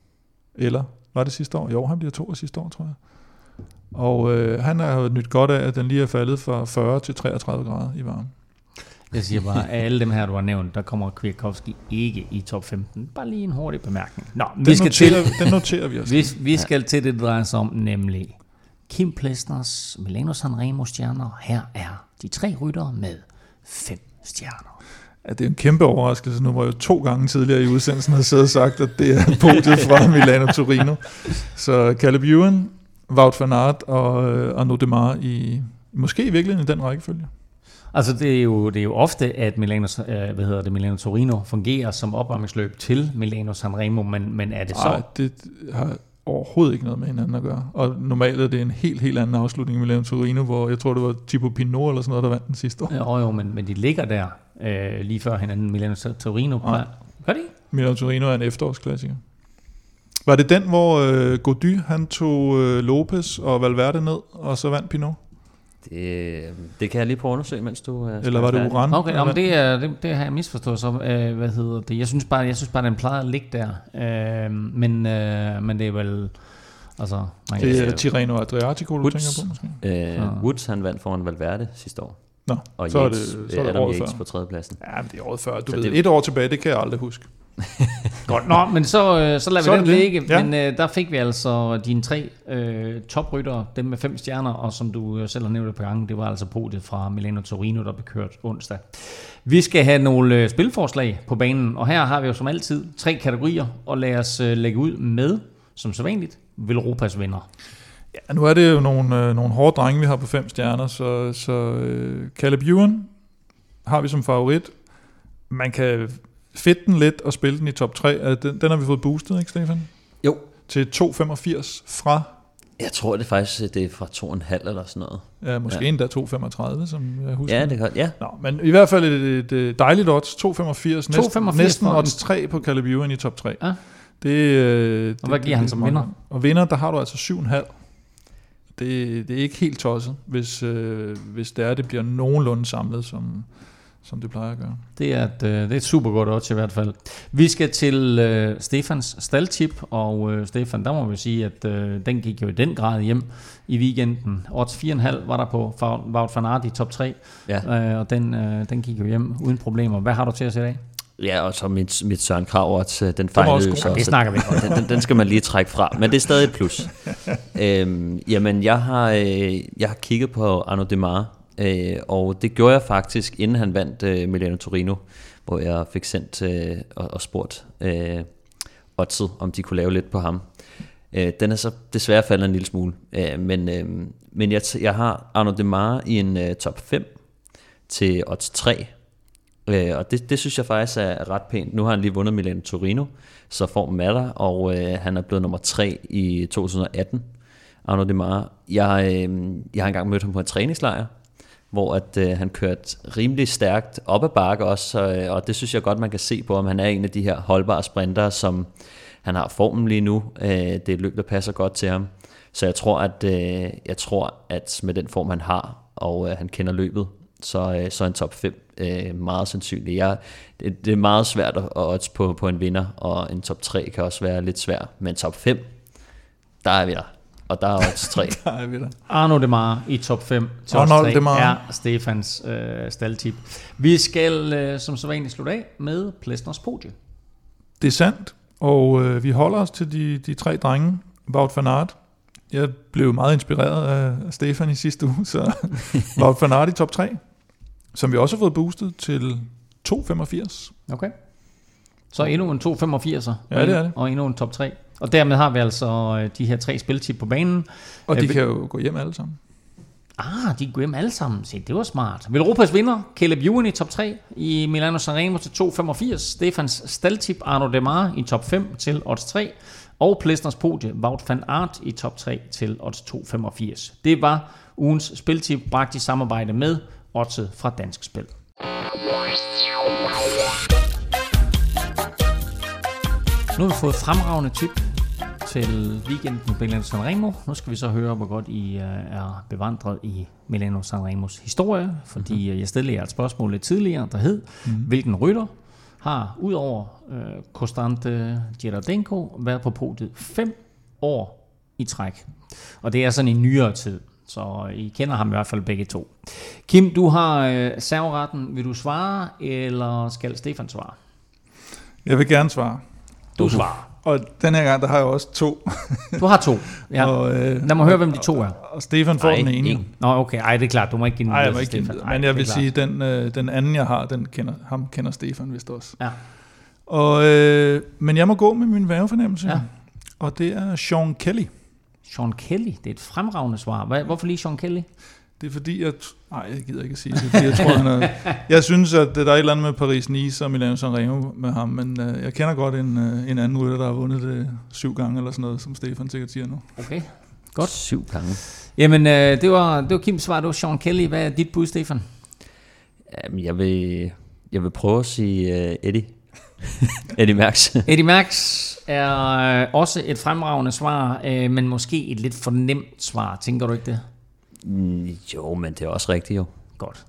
Eller var det sidste år? Jo, han bliver to år sidste år, tror jeg. Og øh, han har jo nyt godt af, at den lige er faldet fra fyrre til treogtredive grader i varmen. Jeg siger bare, at alle dem her, du har nævnt, der kommer Kwiatkowski ikke i top femten. Bare lige en hurtig bemærkning. Nå, den, vi skal noterer, til, den noterer vi også. Vi, vi skal ja. til det, det drejer sig om, nemlig Kim Plesners Milano Sanremo stjerner. Her er de tre ryttere med fem stjerner. at det er en kæmpe overraskelse. Nu var jeg jo to gange tidligere i udsendelsen havde siddet og sagt, at det er podiet fra Milano Torino. Så Caleb Ewan, Wout van Aert og Arnaud Demare i måske i virkeligheden i den rækkefølge. Altså det er jo, det er jo ofte, at Milano, hvad hedder det, Milano Torino fungerer som opvarmningsløb til Milano Sanremo, men, men er det så? Nej, det har overhovedet ikke noget med hinanden at gøre. Og normalt er det en helt, helt anden afslutning i Milano Torino, hvor jeg tror, det var Thibaut Pinot eller sådan noget, der vandt den sidste år. Jo, jo, men, men de ligger der øh, lige før hinanden, Milano Torino. Nej. Gør de? Milano Torino er en efterårsklassiker. Var det den, hvor øh, Gody, han tog øh, Lopez og Valverde ned, og så vandt Pinot? Det, det kan jeg lige prøve at undersøge, mens du... Uh, Eller var det Uran? Okay, nå, men det, er, det, det har jeg misforstået så. Uh, hvad hedder det? Jeg synes bare, jeg synes bare den plejer at ligge der. Uh, men, uh, men det er vel... Altså, man det kan, er Tirreno Adriatico, du tænker på, måske? Uh, Woods, han vandt foran Valverde sidste år. Nå, og så er det, Yates, så er det Adam året Yates før. På tredjepladsen. Ja, men det er året før. Du så ved, det... et år tilbage, det kan jeg aldrig huske. Godt, nå, men så, så lader vi så den ligge, ja. Men øh, der fik vi altså dine tre øh, topryttere, dem med fem stjerner, og som du selv har nævnt på gangen, det var altså podiet fra Milano Torino, der blev kørt onsdag. Vi skal have nogle spilforslag på banen, og her har vi jo som altid tre kategorier, og lad os øh, lægge ud med, som så vanligt, Velropas vinder. Ja, nu er det jo nogle, øh, nogle hårde drenge, vi har på fem stjerner, så, så øh, Caleb Ewan har vi som favorit. Man kan... Fedt den lidt og spille den i top tre. Den, den har vi fået boostet, ikke Stefan? Jo. Til to komma femogfirs fra... Jeg tror det faktisk, det er fra to komma fem eller sådan noget. Ja, måske ja. Endda to komma femogtredive, som jeg husker. Ja, det kan ja. Nå, men i hvert fald et, et dejligt odds. to komma femogfirs, næsten odds tre på Caleb Ewan i top tre. Ja. Det, det, og hvad giver det, han som vinder? Og vinder, der har du altså syv komma fem. Det, det er ikke helt tosset, hvis, øh, hvis det er, det bliver nogenlunde samlet som... som det plejer at gøre. Det er et, det er et super godt odds i hvert fald. Vi skal til øh, Stefans staldtip, og øh, Stefan, der må vi sige, at øh, den gik jo i den grad hjem i weekenden. Odds fire komma fem var der på Wout van Aert i top tre, ja. øh, og den, øh, den gik jo hjem uden problemer. Hvad har du til at se i dag? Ja, og så mit, mit Søren Krav odds, den fejlede så. Det snakker vi om. Den, den skal man lige trække fra, men det er stadig et plus. øhm, jamen, jeg har, øh, jeg har kigget på Arnaud Demare, Øh, og det gjorde jeg faktisk, inden han vandt øh, Milano Torino, hvor jeg fik sendt øh, og, og spurgt øh, Oddset, om de kunne lave lidt på ham. Øh, den er så desværre faldet en lille smule, øh, men, øh, men jeg, jeg har Arnaud Demare i en øh, top fem til odds tre, øh, og det, det synes jeg faktisk er ret pænt. Nu har han lige vundet Milano Torino, så formen er der, og øh, han er blevet nummer tre i to tusind atten, Arnaud Demare. Jeg, øh, jeg har engang mødt ham på en træningslejr, hvor at, øh, han kørte rimelig stærkt op ad bakke også, øh, og det synes jeg godt, man kan se på, om han er en af de her holdbare sprintere, som han har formen lige nu. Øh, det er et løb, der passer godt til ham. Så jeg tror, at, øh, jeg tror, at med den form, han har, og øh, han kender løbet, så, øh, så er en top fem øh, meget sandsynlig. Jeg, det, det er meget svært at odds på, på en vinder, og en top tre kan også være lidt svær, men top fem, der er vi der. Og der er odds tre. Der er vi der. Arnaud Demare i top fem. Arnaud Demare er Stefans øh, staldtip. Vi skal øh, som så vanligt slutte af med Plesners podie. Det er sandt, og øh, vi holder os til de, de tre drenge. Wout van Aert. Jeg blev meget inspireret af Stefan i sidste uge, så Wout van Aert i top tre, som vi også har fået boostet til to komma femogfirs. Okay. Så endnu en to komma femogfirser, ja, det er det. Og endnu en top tre. Og dermed har vi altså de her tre spiltip på banen. Og de Æh, kan jo gå hjem alle sammen. Ah, de kan gå hjem alle sammen. Se, det var smart. Velropas vinder, Caleb Ewan i top tre i Milano Sanremo til to komma femogfirs. Stefans staldtip, Arnaud Demare i top fem til odds tre. Og Plesners podie, Wout van Aert i top tre til odds to komma femogfirs. Det var ugens spiltip, bragt i samarbejde med Oddset fra Danske Spil. Nu har vi fået fremragende tip til weekenden på Milano Sanremo. Nu skal vi så høre, hvor godt I er bevandret i Milano Sanremos historie, fordi mm-hmm. jeg stillede jer et spørgsmål lidt tidligere, der hed, mm-hmm. hvilken rytter har udover øh, Konstante Geradenko været på podiet fem år i træk? Og det er sådan i nyere tid, så I kender ham i hvert fald begge to. Kim, du har øh, serveretten. Vil du svare, eller skal Stefan svare? Jeg vil gerne svare. Du svarer. Og den her gang, der har jeg også to. Du har to, ja. Og, øh, lad mig høre, hvem de to er. Og Stefan får Ej, den ene. En. Nå, okay. Ej, det er klart. Du må ikke give den videre til Stefan. Ej, men jeg vil klart. sige, den øh, den anden, jeg har, den kender, ham kender Stefan vist også. Ja. Og, øh, men jeg må gå med min værgefornemmelse. Ja. Og det er Sean Kelly. Sean Kelly? Det er et fremragende svar. Hvorfor lige Sean Kelly? Det er fordi, jeg... T- Nej, jeg gider ikke at sige det, jeg tror, han er... Jeg synes, at der er et eller andet med Paris-Nice og Milano-Sanremo med ham, men øh, jeg kender godt en, øh, en anden rytter, der har vundet det syv gange eller sådan noget, som Stefan sikkert siger nu. Okay, godt. Syv gange. Jamen, øh, det, var, det var Kims svar, det var Sean Kelly. Hvad er dit bud, Stefan? Jamen, jeg vil, jeg vil prøve at sige øh, Eddie. Eddie Max. Eddie Max er øh, også et fremragende svar, øh, men måske et lidt for nemt svar. Tænker du ikke det? Jo, men det er også rigtigt jo. Godt.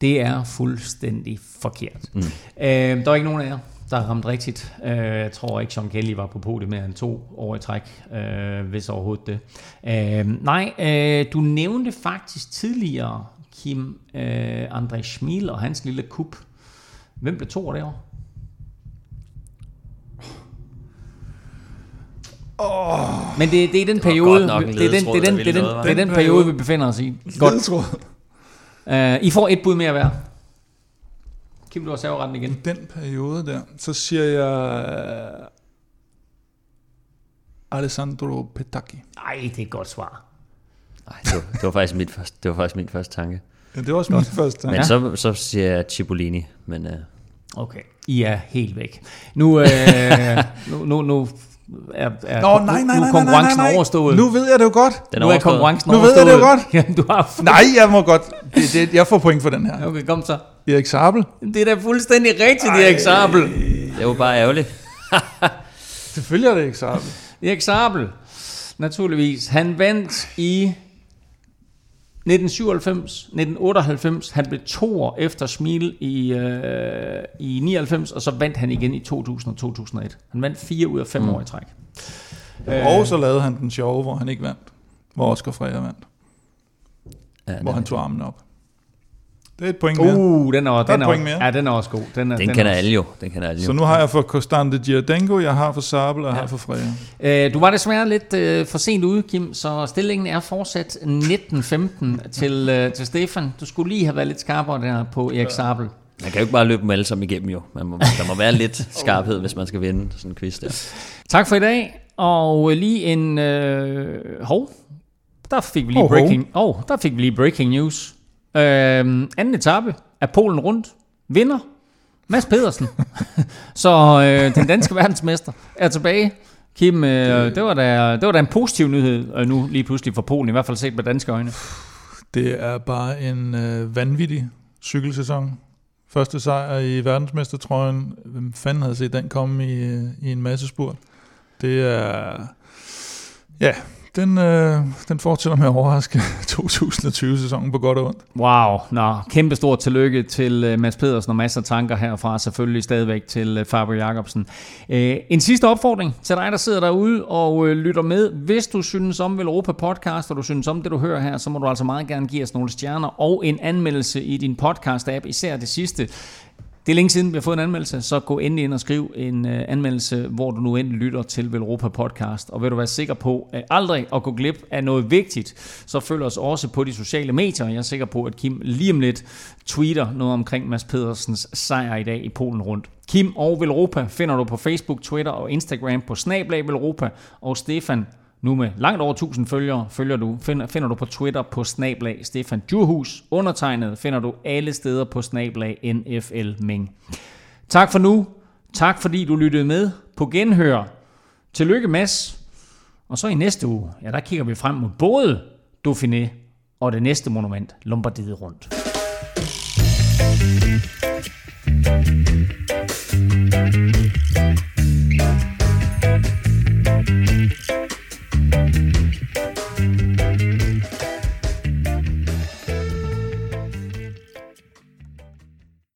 Det er fuldstændig forkert. Mm. Øh, der er ikke nogen af jer, der har ramt rigtigt. Øh, jeg tror ikke, Sean Kelly var på podiet mere end to år i træk, øh, hvis overhovedet det. Øh, nej, øh, du nævnte faktisk tidligere, Kim, øh, André Schmiel og hans lille kup. Hvem blev to år derovre? Oh, men det, det er den det periode, det er den, ledetråd, det er den, det er den, noget, det er den periode, periode, vi befinder os i. Godt. Uh, I får et bud mere hver. Kim, du har serveretten igen. I den periode der, så siger jeg uh, Alessandro Petacchi. Nej, det er et godt svar. Ej, det, var, det var faktisk mit første, det var faktisk min første tanke. Ja, det var også min første tanke. Men så, så siger jeg Cipollini, men uh... okay, I er helt væk. Nu, uh, nu, nu, nu Er, er, Nå, nej, nej, nu er konkurrencen nej, nej, nej. overstået. Nu ved jeg det jo godt. Den er nu er konkurrencen nu overstået. Nu ved jeg det jo godt. Du har nej, jeg må godt. Det, det, jeg får point for den her. Okay, kom så. Erik Sabel. Det er da fuldstændig rigtigt, Erik Sabel. Det var bare ærgerligt. Selvfølgelig er det Erik Sabel. Erik Sabel, naturligvis. Han vandt i nitten syvoghalvfems, nitten otteoghalvfems. Han blev to år efter Schmiel i, øh, i nioghalvfems, og så vandt han igen i to tusind og to tusind og et. Han vandt fire ud af fem mm. år i træk. Og øh, så lavede han den sjove, hvor han ikke vandt. Hvor Oscar Freire vandt. Ja, hvor han tog armen op. Det er et point mere. Uh, den er, er, den er, point mere. Ja, den er også god. Den, er, den, den kender alle jo. Den kender alle jo. Så nu har jeg for Costante Giardengo, jeg har for Sabel, og jeg ja. har for Freire. Uh, du var desværre lidt uh, for sent ude, Kim, så stillingen er fortsat nitten femten til, uh, til Stefan. Du skulle lige have været lidt skarpere der på Erik Sabel. Man kan jo ikke bare løbe dem alle sammen igennem jo. Man må, der må være lidt skarphed, hvis man skal vinde sådan en quiz der. Tak for i dag, og lige en uh, hov. Der fik vi lige oh, breaking. Oh, der fik vi lige breaking news. Øhm, anden etape af Polen Rundt vinder Mads Pedersen. Så øh, den danske verdensmester er tilbage. Kim, øh, det var da, det var da en positiv nyhed øh, nu lige pludselig for Polen, i hvert fald set med danske øjne. Det er bare en øh, vanvittig cykelsæson. Første sejr i verdensmestertrøjen. Hvem fanden havde set den komme i, øh, i en masse spurt. Det er ja. Den, øh, den fortsætter med at overraske to tusind og tyve-sæsonen på godt og ondt. Wow, nå, kæmpe stort tillykke til Mads Pedersen og masser af tanker herfra, selvfølgelig stadigvæk til Fabio Jakobsen. Øh, en sidste opfordring til dig, der sidder derude og øh, lytter med. Hvis du synes om Veloropa Podcast, og du synes om det, du hører her, så må du altså meget gerne give os nogle stjerner og en anmeldelse i din podcast-app, især det sidste. Det er længe siden, vi har fået en anmeldelse, så gå endelig ind og skriv en uh, anmeldelse, hvor du nu endelig lytter til Veloropa Podcast. Og vil du være sikker på uh, aldrig at gå glip af noget vigtigt, så følg os også på de sociale medier. Jeg er sikker på, at Kim lige om lidt tweeter noget omkring Mads Pedersens sejr i dag i Polen Rundt. Kim og Veloropa finder du på Facebook, Twitter og Instagram på snablag Veloropa, og Stefan, nu med langt over tusind følgere, følger du, finder, finder du på Twitter på snablag Stefan Djurhus. Undertegnet finder du alle steder på snablag N F L Ming. Tak for nu. Tak fordi du lyttede med. På genhør. Tillykke Mads. Og så i næste uge, ja der kigger vi frem mod både Dauphiné og det næste monument, Lombardiet Rundt.